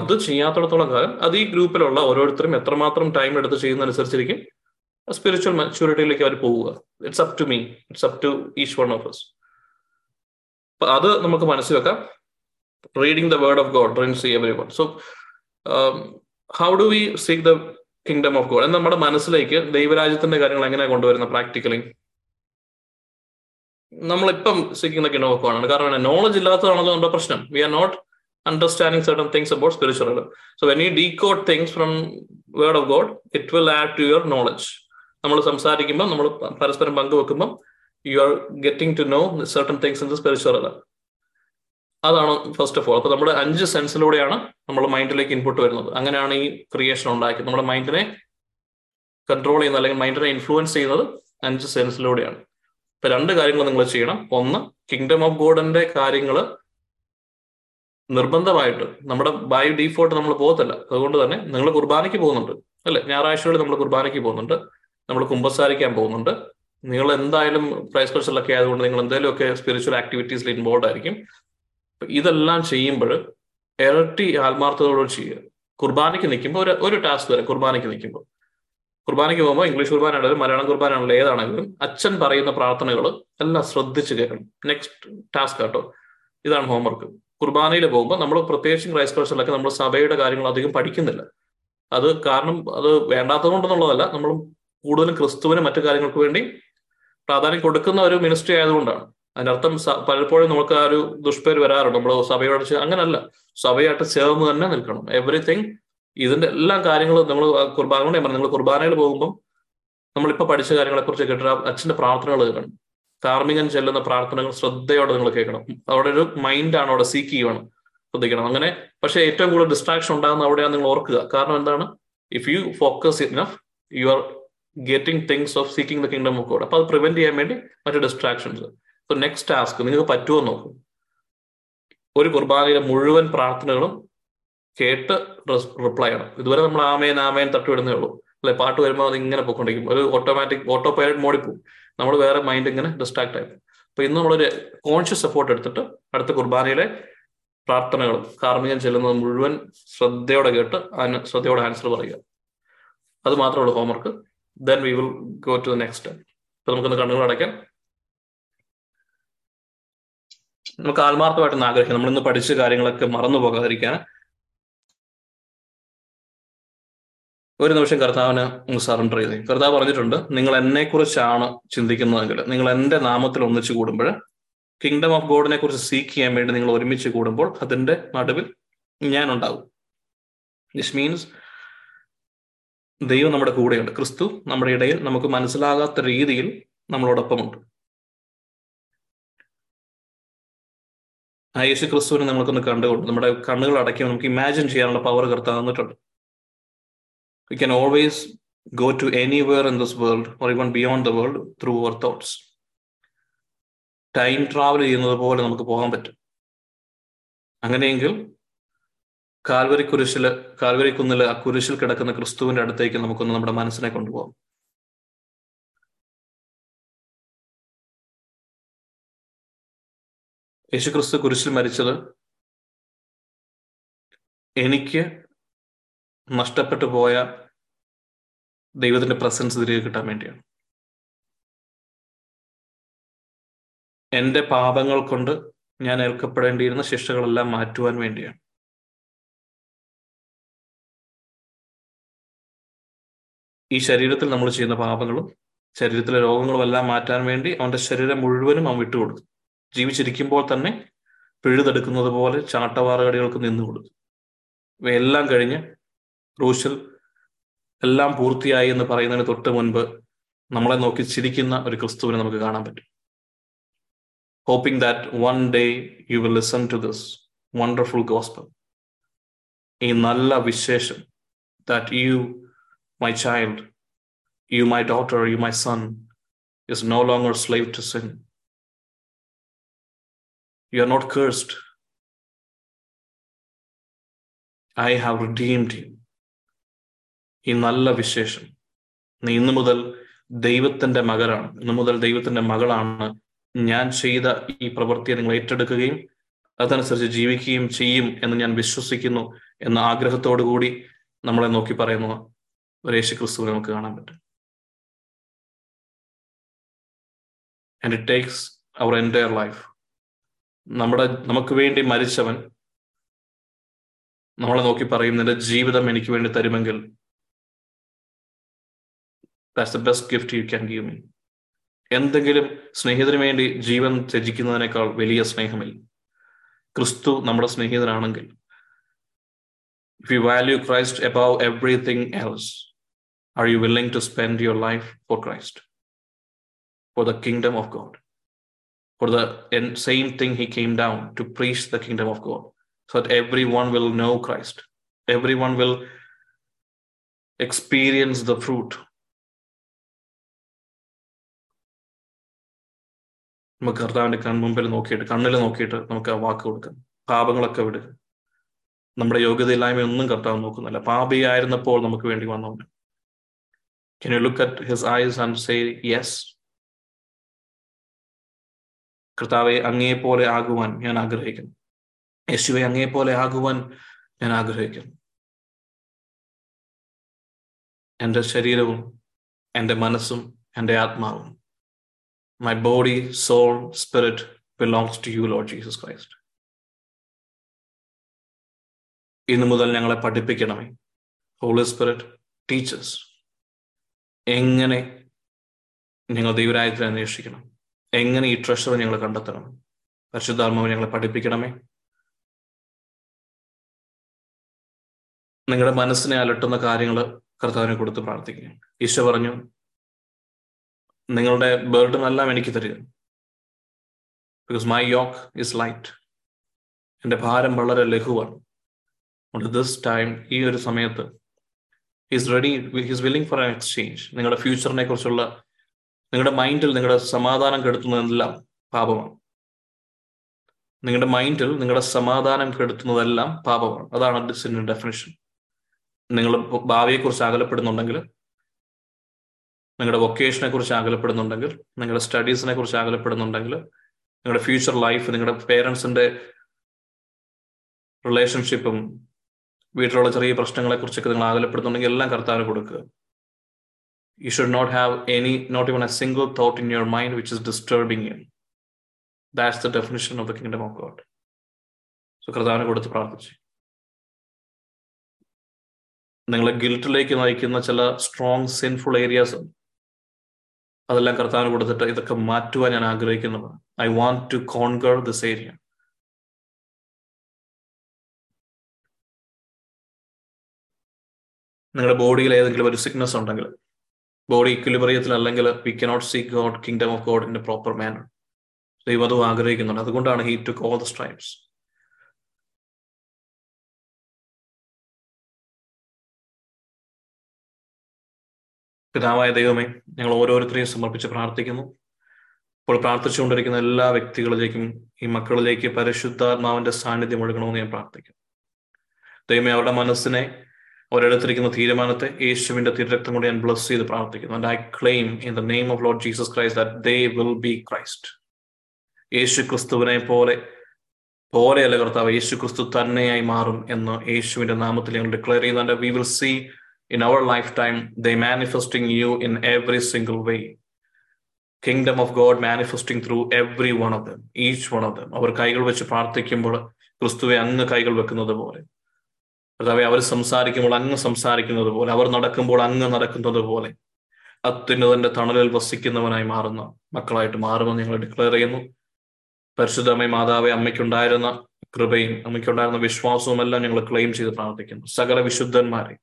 അത് ചെയ്യാത്തിടത്തോളം കാലം അത് ഈ ഗ്രൂപ്പിലുള്ള ഓരോരുത്തരും എത്രമാത്രം ടൈം എടുത്ത് ചെയ്യുന്നതനുസരിച്ചിരിക്കും സ്പിരിച്വൽ മെച്യൂരിറ്റിയിലേക്ക് അവർ പോവുക. It's up to me, it's up to each one of us. അപ്പൊ അത് നമുക്ക് മനസ്സിൽ വെക്കാം. Reading the word of God drinks every one. So how do we seek the kingdom of God എന്ന് നമ്മുടെ മനസ്സിലേക്ക് ദൈവരാജ്യത്തിന്റെ കാര്യങ്ങൾ എങ്ങനെയാണ് കൊണ്ടുവരുന്ന പ്രാക്ടിക്കലി? നമ്മളിപ്പം seeking the kingdom of God ആണ്. കാരണം നോളജ് ഇല്ലാത്തതാണല്ലോ നമ്മുടെ പ്രശ്നം. We are not understanding certain things about spiritual. So when you decode things from word of God it will add to your knowledge. നമ്മൾ സംസാരിക്കുമ്പോൾ, നമ്മൾ പരസ്പരം പങ്കുവെക്കുമ്പോൾ you are getting to know certain things in the spiritual realm. അതാണ് first of all. അപ്പൊ നമ്മുടെ 5 സെൻസിലൂടെയാണ് നമ്മുടെ മൈൻഡിലേക്ക് input വരുന്നത്. അങ്ങനെയാണ് ഈ ക്രിയേഷൻ ഉണ്ടാക്കിയത്. നമ്മുടെ മൈൻഡിനെ കൺട്രോൾ ചെയ്യുന്നത് അല്ലെങ്കിൽ മൈൻഡിനെ ഇൻഫ്ലുവൻസ് ചെയ്യുന്നത് 5 സെൻസിലൂടെയാണ്. ഇപ്പൊ 2 കാര്യങ്ങൾ നിങ്ങൾ ചെയ്യണം. ഒന്ന്, കിങ്ഡം ഓഫ് ഗോഡിന്റെ കാര്യങ്ങൾ നിർബന്ധമായിട്ട് നമ്മുടെ ബൈ ഡിഫോൾട്ട് നമ്മൾ പോകത്തില്ല. അതുകൊണ്ട് തന്നെ നിങ്ങൾ കുർബാനയ്ക്ക് പോകുന്നുണ്ട് അല്ലെ, ഞായറാഴ്ചകളിൽ നമ്മൾ കുർബാനയ്ക്ക് പോകുന്നുണ്ട്. നമ്മൾ കുമ്പസാരിക്കാൻ പോകുന്നുണ്ട്. നിങ്ങൾ എന്തായാലും പ്രൈസ് കോഴ്സിലൊക്കെ ആയതുകൊണ്ട് നിങ്ങൾ എന്തെങ്കിലുമൊക്കെ സ്പിരിച്വൽ ആക്ടിവിറ്റീസിൽ ഇൻവോൾവ് ആയിരിക്കും. ഇതെല്ലാം ചെയ്യുമ്പോൾ ഇരട്ടി ആത്മാർത്ഥതയോട് ചെയ്യുക. കുർബാനയ്ക്ക് നിൽക്കുമ്പോൾ ഒരു ടാസ്ക് വരെ, കുർബാനയ്ക്ക് പോകുമ്പോൾ ഇംഗ്ലീഷ് കുർബാനാണെങ്കിലും മലയാളം കുർബാനാണെങ്കിലും ഏതാണെങ്കിലും അച്ഛൻ പറയുന്ന പ്രാർത്ഥനകൾ എല്ലാം ശ്രദ്ധിച്ച് കേൾക്കണം. നെക്സ്റ്റ് ടാസ്ക് ആട്ടോ, ഇതാണ് ഹോംവർക്ക്. കുർബാനയിൽ പോകുമ്പോൾ നമ്മൾ പ്രത്യേകിച്ചും ക്രൈസ്റ്റ് കോഴ്സിലൊക്കെ നമ്മൾ സഭയുടെ കാര്യങ്ങൾ അധികം പഠിക്കുന്നില്ല. അത് കാരണം അത് വേണ്ടാത്തത് കൊണ്ടെന്നുള്ളതല്ല, നമ്മൾ കൂടുതലും ക്രിസ്തുവിന് മറ്റു കാര്യങ്ങൾക്ക് വേണ്ടി പ്രാധാന്യം കൊടുക്കുന്ന ഒരു മിനിസ്ട്രി ആയതുകൊണ്ടാണ്. അതിനർത്ഥം പലപ്പോഴും നമുക്ക് ആ ഒരു ദുഷ്പേര് വരാറുണ്ട്, നമ്മൾ സഭയോട് അങ്ങനല്ല, സഭയായിട്ട് ചേർന്ന് തന്നെ നിൽക്കണം. എവറിത്തിങ്, ഇതിന്റെ എല്ലാ കാര്യങ്ങളും നമ്മൾ കുർബാന കൊണ്ട് പറഞ്ഞു. നിങ്ങൾ കുർബാനയിൽ പോകുമ്പോൾ നമ്മളിപ്പോൾ പഠിച്ച കാര്യങ്ങളെക്കുറിച്ച് കേട്ടിട്ട് അച്ഛൻ്റെ പ്രാർത്ഥനകൾ കേൾക്കണം. കാർമികൻ ചെല്ലുന്ന പ്രാർത്ഥനകൾ ശ്രദ്ധയോടെ നിങ്ങൾ കേൾക്കണം. അവിടെ ഒരു മൈൻഡാണ്, അവിടെ സീക്ക് ചെയ്യണം, ശ്രദ്ധിക്കണം. അങ്ങനെ പക്ഷേ ഏറ്റവും കൂടുതൽ ഡിസ്ട്രാക്ഷൻ ഉണ്ടാകുന്ന അവിടെയാണ്, നിങ്ങൾ ഓർക്കുക. കാരണം എന്താണ്, if you focus enough you are getting things of seeking the kingdom of God. അപ്പോൾ അത് പ്രിവെന്റ് ചെയ്യാൻ വേണ്ടി മറ്റു ഡിസ്ട്രാക്ഷൻസ്. നെക്സ്റ്റ് ടാസ്ക് നിങ്ങൾക്ക് പറ്റുമോ നോക്കും. ഒരു കുർബാനയിലെ മുഴുവൻ പ്രാർത്ഥനകളും കേട്ട് റിപ്ലൈ ചെയ്യണം. ഇതുവരെ നമ്മൾ ആമേൻ ആമേൻ തട്ടുവിടുന്നേ ഉള്ളൂ, അല്ലെ? പാട്ട് വരുമ്പോൾ അത് ഇങ്ങനെ പോയിക്കൊണ്ടിരിക്കും, ഒരു ഓട്ടോമാറ്റിക് ഓട്ടോ പൈലറ്റ് മോഡിൽ പോകും, നമ്മൾ വേറെ മൈൻഡ് ഇങ്ങനെ ഡിസ്ട്രാക്ട് ആയി പോകും. അപ്പൊ ഇന്ന് നമ്മളൊരു കോൺഷ്യസ് എഫോർട്ട് എടുത്തിട്ട് അടുത്ത കുർബാനയിലെ പ്രാർത്ഥനകളും കാർമികൻ ചെല്ലുന്നത് മുഴുവൻ ശ്രദ്ധയോടെ കേട്ട് അതിന് ശ്രദ്ധയോടെ ആൻസർ പറയുക. അത് മാത്രമേ ഉള്ളൂ homework. Then we will go to the next. അപ്പൊ നമുക്കൊന്ന് കണ്ണുകൾ അടയ്ക്കാം. നമുക്ക് ആത്മാർത്ഥമായിട്ടൊന്ന് ആഗ്രഹിക്കാം നമ്മളിന്ന് പഠിച്ച കാര്യങ്ങളൊക്കെ മറന്നു പോകാതിരിക്കാൻ. ഒരു നിമിഷം കർത്താവിന് സറണ്ടർ ചെയ്തു. കർത്താവ് പറഞ്ഞിട്ടുണ്ട്, നിങ്ങൾ എന്നെ കുറിച്ചാണ് ചിന്തിക്കുന്നതെങ്കിൽ, നിങ്ങൾ എൻ്റെ നാമത്തിൽ ഒന്നിച്ചു കൂടുമ്പോൾ, കിങ്ഡം ഓഫ് ഗോഡിനെ കുറിച്ച് സീക്ക് ചെയ്യാൻ വേണ്ടി നിങ്ങൾ ഒരുമിച്ച് കൂടുമ്പോൾ, അതിൻ്റെ നടുവിൽ ഞാനുണ്ടാകും. ദിസ് മീൻസ് ദൈവം നമ്മുടെ കൂടെയുണ്ട്. ക്രിസ്തു നമ്മുടെ ഇടയിൽ നമുക്ക് മനസ്സിലാകാത്ത രീതിയിൽ നമ്മളോടൊപ്പമുണ്ട്. ആ യേശു ക്രിസ്തുവിനെ നമ്മൾക്കൊന്ന് കണ്ടുകൊണ്ട് നമ്മുടെ കണ്ണുകൾ അടയ്ക്കുമ്പോൾ നമുക്ക് ഇമാജിൻ ചെയ്യാനുള്ള പവർ കർത്താവ് തന്നിട്ടുണ്ട്. We can always go to anywhere in this world or even beyond the world through our thoughts. Time travel ചെയ്യുന്നത് പോലെ നമുക്ക് പോകാൻ പറ്റും. അങ്ങനെയെങ്കിൽ കാൽവരി കുന്നിൽ ആ കുരിശിൽ കിടക്കുന്ന ക്രിസ്തുവിന്റെ അടുത്തേക്ക് നമുക്കൊന്ന് നമ്മുടെ മനസ്സിനെ കൊണ്ടുപോകാം. യേശുക്രിസ്തു കുരിശിൽ മരിച്ചത് എനിക്ക് നഷ്ടപ്പെട്ടു പോയ ദൈവത്തിന്റെ പ്രസൻസ് തിരികെ കിട്ടാൻ വേണ്ടിയാണ്. എൻ്റെ പാപങ്ങൾ കൊണ്ട് ഞാൻ ഏൽക്കപ്പെടേണ്ടിയിരുന്ന ശിക്ഷകളെല്ലാം മാറ്റുവാൻ വേണ്ടിയാണ്. ഈ ശരീരത്തിൽ നമ്മൾ ചെയ്യുന്ന പാപങ്ങളും ശരീരത്തിലെ രോഗങ്ങളും എല്ലാം മാറ്റാൻ വേണ്ടി അവൻ്റെ ശരീരം മുഴുവനും അവൻ വിട്ടുകൊടുത്തു. ജീവിച്ചിരിക്കുമ്പോൾ തന്നെ പിഴുതെടുക്കുന്നത് പോലെ ചാട്ടവാറുകടികൾക്ക് നിന്നുകൊടുത്തു. ഇവയെല്ലാം കഴിഞ്ഞ് ക്രൂശിൽ എല്ലാം പൂർത്തിയായി എന്ന് പറയുന്നതിന് തൊട്ട് മുൻപ് നമ്മളെ നോക്കി ചിരിക്കുന്ന ഒരു ക്രിസ്തുവിനെ നമുക്ക് കാണാൻ പറ്റും. Hoping that one day you will listen to this wonderful gospel, ഈ നല്ല വിശേഷം. That you my child, you my daughter, you my son is no longer slave to sin. You are not cursed, I have redeemed you. ഈ നല്ല വിശേഷം, നീ ഇന്നു മുതൽ ദൈവത്തിന്റെ മകളാണ്, ഇന്നു മുതൽ ദൈവത്തിന്റെ മകളാണ്. ഞാൻ ചെയ്ത ഈ പ്രവൃത്തിയെ നിങ്ങൾ ഏറ്റെടുക്കുകയും അതനുസരിച്ച് ജീവിക്കുകയും ചെയ്യും എന്ന് ഞാൻ വിശ്വസിക്കുന്നു എന്ന ആഗ്രഹത്തോടു കൂടി നമ്മളെ നോക്കി പറയുന്ന ഒരു യേശു ക്രിസ്തുവിനെ നമുക്ക് കാണാൻ പറ്റും. And it takes our entire life. നമുക്ക് വേണ്ടി മരിച്ചവൻ നമ്മളെ നോക്കി പറയും, നിന്റെ ജീവിതം എനിക്ക് വേണ്ടി തരുമെങ്കിൽ that's the best gift you can give me. എന്തെങ്കിലും സ്നേഹിതന് വേണ്ടി ജീവൻ ത്യജിക്കുന്നതിനേക്കാൾ വലിയ സ്നേഹമില്ല. ക്രിസ്തു നമ്മുടെ സ്നേഹിതനാണെങ്കിൽ, if you value Christ above everything else, are you willing to spend your life for Christ, for the kingdom of God, for the same thing he came down to preach, the kingdom of God, so that everyone will know Christ, everyone will experience the fruit. നമുക്ക് കർത്താവിന്റെ കൺമുമ്പിൽ നോക്കിയിട്ട്, കണ്ണിൽ നോക്കിയിട്ട് നമുക്ക് ആ വാക്ക് കൊടുക്കാം. പാപങ്ങളൊക്കെ വിടുക. നമ്മുടെ യോഗ്യതയില്ലായ്മയൊന്നും കർത്താവ് നോക്കുന്നില്ല. പാപിയായിരുന്നപ്പോൾ നമുക്ക് വേണ്ടി വന്നവന് Can you look at his eyes and say, yes? കർത്താവെ അങ്ങേപ്പോലെ ആകുവാൻ ഞാൻ ആഗ്രഹിക്കുന്നു. യേശുവെ അങ്ങേപ്പോലെ ആകുവാൻ ഞാൻ ആഗ്രഹിക്കുന്നു. എൻ്റെ ശരീരവും എൻ്റെ മനസ്സും എൻ്റെ ആത്മാവും, my body, soul, spirit belongs to you, Lord Jesus Christ. ഇന്നു മുതൽ ഞങ്ങളെ പഠിപ്പിക്കണമേ. ഹോളി സ്പിരിറ്റ്, ടീച്ചേഴ്സ്, എങ്ങനെ ഞങ്ങൾ ദൈവരാജ്യത്തിൽ അന്വേഷിക്കണം, എങ്ങനെ ഈ ട്രഷർ ഞങ്ങൾ കണ്ടെത്തണം. പരിശുദ്ധാത്മാവ് ഞങ്ങളെ പഠിപ്പിക്കണമേ. നിങ്ങളുടെ മനസ്സിനെ അലട്ടുന്ന കാര്യങ്ങൾ കർത്താവിനെ കൊടുത്ത് പ്രാർത്ഥിക്കുക. ഈശോ പറഞ്ഞു, നിങ്ങളുടെ ബർഡൻ എല്ലാം എനിക്ക് തരിക. Because my yoke is light. എൻ്റെ ഭാരം വളരെ ലഘുവാണ്. ദിസ് ടൈം, ഈ ഒരു സമയത്ത്, he's ready, he's willing for an exchange. നിങ്ങളുടെ ഫ്യൂച്ചറിനെ കുറിച്ചുള്ള, നിങ്ങളുടെ മൈൻഡിൽ നിങ്ങളുടെ സമാധാനം കെടുത്തുന്നതെല്ലാം പാപമാണ്. നിങ്ങളുടെ മൈൻഡിൽ നിങ്ങളുടെ സമാധാനം കെടുത്തുന്നതെല്ലാം പാപമാണ്. അതാണ് ഡിസിൻ്റെ ഡെഫിനിഷൻ. നിങ്ങൾ ഭാവിയെക്കുറിച്ച് അകലപ്പെടുന്നുണ്ടെങ്കിൽ, നിങ്ങളുടെ വൊക്കേഷനെ കുറിച്ച് അകലപ്പെടുന്നുണ്ടെങ്കിൽ, നിങ്ങളുടെ സ്റ്റഡീസിനെ കുറിച്ച് അകലപ്പെടുന്നുണ്ടെങ്കിൽ, നിങ്ങളുടെ ഫ്യൂച്ചർ ലൈഫ്, നിങ്ങളുടെ പേരൻസിൻ്റെ റിലേഷൻഷിപ്പും വീട്ടിലുള്ള ചെറിയ പ്രശ്നങ്ങളെക്കുറിച്ചൊക്കെ നിങ്ങൾ ആകലപ്പെടുന്നുണ്ടെങ്കിൽ എല്ലാം കർത്താവിന് കൊടുക്കുക. You should not have any, not even a single thought in your mind which is disturbing you. That's the definition of the kingdom of God. So കർത്താവിനെ കൊടുത്ത് പ്രാർത്ഥിച്ചു. നിങ്ങളെ ഗിൽറ്റിലേക്ക് നയിക്കുന്ന ചില സ്ട്രോങ് സിൻഫുൾ ഏരിയാസ് ഉണ്ട്. അതെല്ലാം കർത്താവിന് കൊടുത്തിട്ട് ഇതൊക്കെ മാറ്റുവാൻ ഞാൻ ആഗ്രഹിക്കുന്നതാണ്. I want to conquer this area. നിങ്ങളുടെ ബോഡിയിൽ ഏതെങ്കിലും ഒരു സിക്നസ് ഉണ്ടെങ്കിൽ, ബോഡി ഇക്വിലിബ്രിയത്തിൽ അല്ലെങ്കിൽ, we cannot see God kingdom of God in a proper manner. ദൈവം അതും ആഗ്രഹിക്കുന്നുണ്ട്. അതുകൊണ്ടാണ് he took all the stripes. പിതാവായ ദൈവമേ, ഞങ്ങൾ ഓരോരുത്തരെയും സമർപ്പിച്ച് പ്രാർത്ഥിക്കുന്നു. ഇപ്പോൾ പ്രാർത്ഥിച്ചുകൊണ്ടിരിക്കുന്ന എല്ലാ വ്യക്തികളിലേക്കും ഈ മക്കളിലേക്ക് പരിശുദ്ധാത്മാവിന്റെ സാന്നിധ്യം ഒഴുകണമെന്ന് ഞാൻ പ്രാർത്ഥിക്കുന്നു. ദൈവമേ, അവരുടെ മനസ്സിനെ, അവരെടുത്തിരിക്കുന്ന തീരുമാനത്തെ യേശുവിന്റെ തിരുരക്തം കൊണ്ട് ഞാൻ ബ്ലസ് ചെയ്ത് പ്രാർത്ഥിക്കുന്നു. And I claim in the name of Lord Jesus Christ that they will be Christ. യേശു ക്രിസ്തുവിനെ പോലെയല്ല കർത്താവ്, യേശു ക്രിസ്തു തന്നെയായി മാറും എന്ന് യേശുവിന്റെ നാമത്തിൽ ഞങ്ങൾ ഡിക്ലെയർ ചെയ്യുന്നു. And we will see in our lifetime they manifesting you in every single way. Kingdom of God manifesting through every one of them, each one of them. അവർ കൈകൾ വെച്ച് പ്രാർത്ഥിക്കുമ്പോൾ ക്രിസ്തുവെ അങ്ങ് കൈകൾ വെക്കുന്നത് പോലെ, കർത്താവെ അവർ സംസാരിക്കുമ്പോൾ അങ്ങ് സംസാരിക്കുന്നത് പോലെ, അവർ നടക്കുമ്പോൾ അങ്ങ് നടക്കുന്നത് പോലെ, അത്യുന്നതന്റെ തണലിൽ വസിക്കുന്നവനായി മാറുന്ന മക്കളായിട്ട് മാറുമെന്ന് ഞങ്ങൾ ഡിക്ലെയർ ചെയ്യുന്നു. പരിശുദ്ധ അമ്മ മാതാവെ, അമ്മയ്ക്കുണ്ടായിരുന്ന കൃപയും അമ്മയ്ക്കുണ്ടായിരുന്ന വിശ്വാസവും എല്ലാം ഞങ്ങൾ ക്ലെയിം ചെയ്ത് പ്രാർത്ഥിക്കുന്നു. സകല വിശുദ്ധന്മാരെ,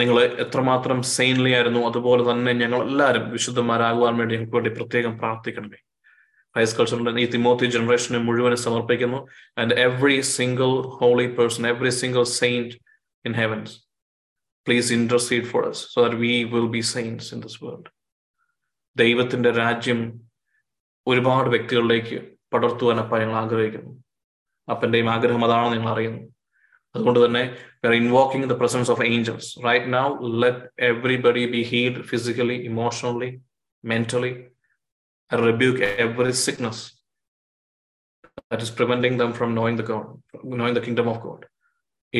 നിങ്ങൾ എത്രമാത്രം സെയിൻലി ആയിരുന്നു അതുപോലെ തന്നെ ഞങ്ങളെല്ലാവരും വിശുദ്ധന്മാരാകുവാൻ വേണ്ടി ഞങ്ങൾക്ക് വേണ്ടി പ്രത്യേകം പ്രാർത്ഥിക്കണമേ. Christ culture, ഈ തിമോത്തി ജനറേഷനെ മുഴുവനും സമർപ്പിക്കുന്നു. And every single holy person, every single saint in heavens, please intercede for us so that we will be saints in this world. ദൈവത്തിന്റെ രാജ്യം ഒരുപാട് വ്യക്തികളിലേക്ക് പടർത്തുവാൻ അപ്പ ഞങ്ങൾ ആഗ്രഹിക്കുന്നു. അപ്പൻ്റെയും ആഗ്രഹം അതാണെന്ന് ഞങ്ങൾ അറിയുന്നു. അതുകൊണ്ട് തന്നെ we are invoking the presence of angels right now. Let everybody be healed physically, emotionally, mentally. I rebuke every sickness that is preventing them from knowing the God, knowing the kingdom of God.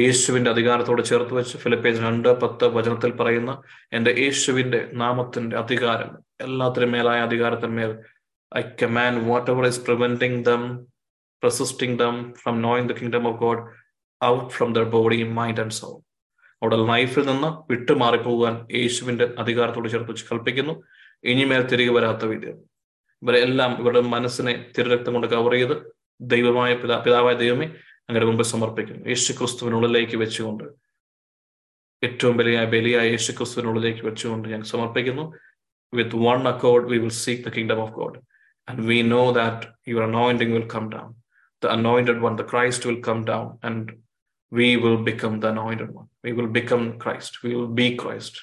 യേശുവിന്റെ അധികാരത്തോട് ചേർത്ത് വെച്ച് Philippians 2:10 വചനത്തിൽ പറയുന്ന എൻ്റെ യേശുവിന്റെ നാമത്തിന്റെ അധികാരം, എല്ലാത്തിനും മേലായ അധികാരത്തിന്മേൽ, I command whatever is preventing them, resisting them from knowing the kingdom of God out from their body, mind and soul. അവരുടെ ലൈഫിൽ നിന്ന് വിട്ടുമാറിപ്പോകാൻ യേശുവിന്റെ അധികാരത്തോട് ചേർത്ത് വെച്ച് കൽപ്പിക്കുന്നു. ഇനിമേൽ തിരികെ വരാത്ത വിധം ഇവരെല്ലാം ഇവരുടെ മനസ്സിനെ തിരുരക്തം കൊണ്ട് കവർ ചെയ്ത് ദൈവമായ പിതാവായ ദൈവമേ അങ്ങനെ മുമ്പ് സമർപ്പിക്കുന്നു. യേശു ക്രിസ്തുവിനുള്ളിലേക്ക് വെച്ചുകൊണ്ട്, ഏറ്റവും വലിയ ബലിയായ യേശു ക്രിസ്തുവിനുള്ളിലേക്ക് വെച്ചുകൊണ്ട് ഞാൻ സമർപ്പിക്കുന്നു. With one accord we will seek the kingdom of God and we know that your anointing will come down. The anointed one, the Christ will come down and we will become the anointed one. We will become Christ, we will be Christ.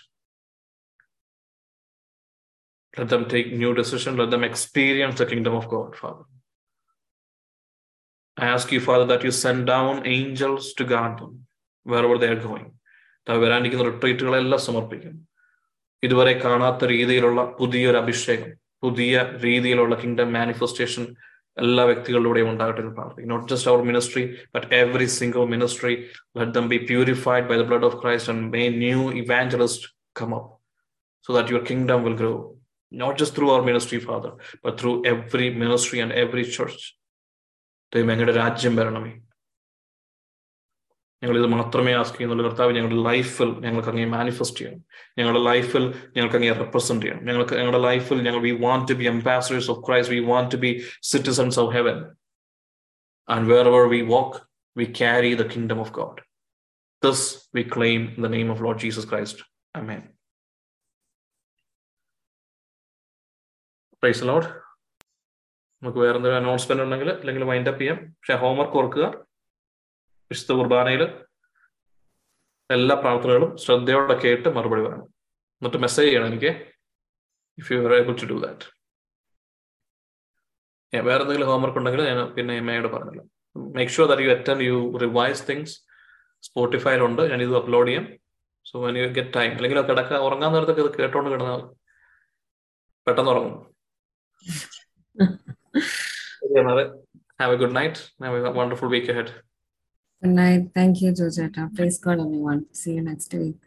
Let them take new decision. Let them experience the kingdom of God, Father. I ask you, Father, that you send down angels to guard them wherever they are going. They are going to retreat. All samarpikkum. ഇതുവരെ കാണാത്ത രീതിയിലുള്ള പുതിയൊരു അഭിഷേകം, പുതിയ രീതിയിലുള്ള kingdom manifestation എല്ലാ വ്യക്തികളിലൂടെയും ഉണ്ടാകട്ടെ എന്ന് പ്രാർത്ഥിക്കും. Not just our ministry but every single ministry, let them be purified by the blood of Christ and may new evangelist come up so that your kingdom will grow, not just through our ministry, Father, but through every ministry and every church. ദൈവമേ, ഞങ്ങളുടെ രാജ്യം വരണമേ. ഞങ്ങളിത് മാത്രമേ ask ചെയ്യുന്നുള്ളൂ കർത്താവ്. ഞങ്ങളുടെ ലൈഫിൽ ഞങ്ങൾക്ക് അങ്ങനെ മാനിഫെസ്റ്റ് ചെയ്യണം. ഞങ്ങളുടെ ലൈഫിൽ ഞങ്ങൾക്ക് അങ്ങനെ റെപ്രസെന്റ് ചെയ്യണം. ഞങ്ങളുടെ ലൈഫിൽ ഞങ്ങൾ we want to be ambassadors of Christ, we want to be citizens of heaven, and wherever we walk we carry the kingdom of God. This we claim in the name of Lord Jesus Christ. Amen. Praise the Lord. നമുക്ക് വേറെ എന്തെങ്കിലും announcement ഉണ്ടെങ്കിൽ അല്ലെങ്കിൽ wind up ചെയ്യാം. പക്ഷെ homework ഓർക്കുക, വിശുദ്ധ കുർബാനയിൽ എല്ലാ പ്രാർത്ഥനകളും ശ്രദ്ധയോടെ കേട്ട് മറുപടി പറയണം. എന്നിട്ട് മെസ്സേജ് ചെയ്യണം എനിക്ക്, if you are able to do that. വേറെ എന്തെങ്കിലും ഹോംവർക്ക് ഉണ്ടെങ്കിൽ ഞാൻ പിന്നെ എമ്മയോട് പറഞ്ഞില്ല. Make sure that you attend, you revise things. സ്പോട്ടിഫൈയിലുണ്ട്, ഞാനിത് അപ്ലോഡ് ചെയ്യാം. So when you get time, അല്ലെങ്കിൽ കിടക്കുക ഉറങ്ങാൻ നേരത്തൊക്കെ ഇത് കേട്ടോണ്ട് കിടന്നാൽ പെട്ടെന്ന് ഉറങ്ങും. Have a good night. Have a wonderful week ahead. Good night. Thank you, Joe Chatton. Praise God, everyone. See you next week.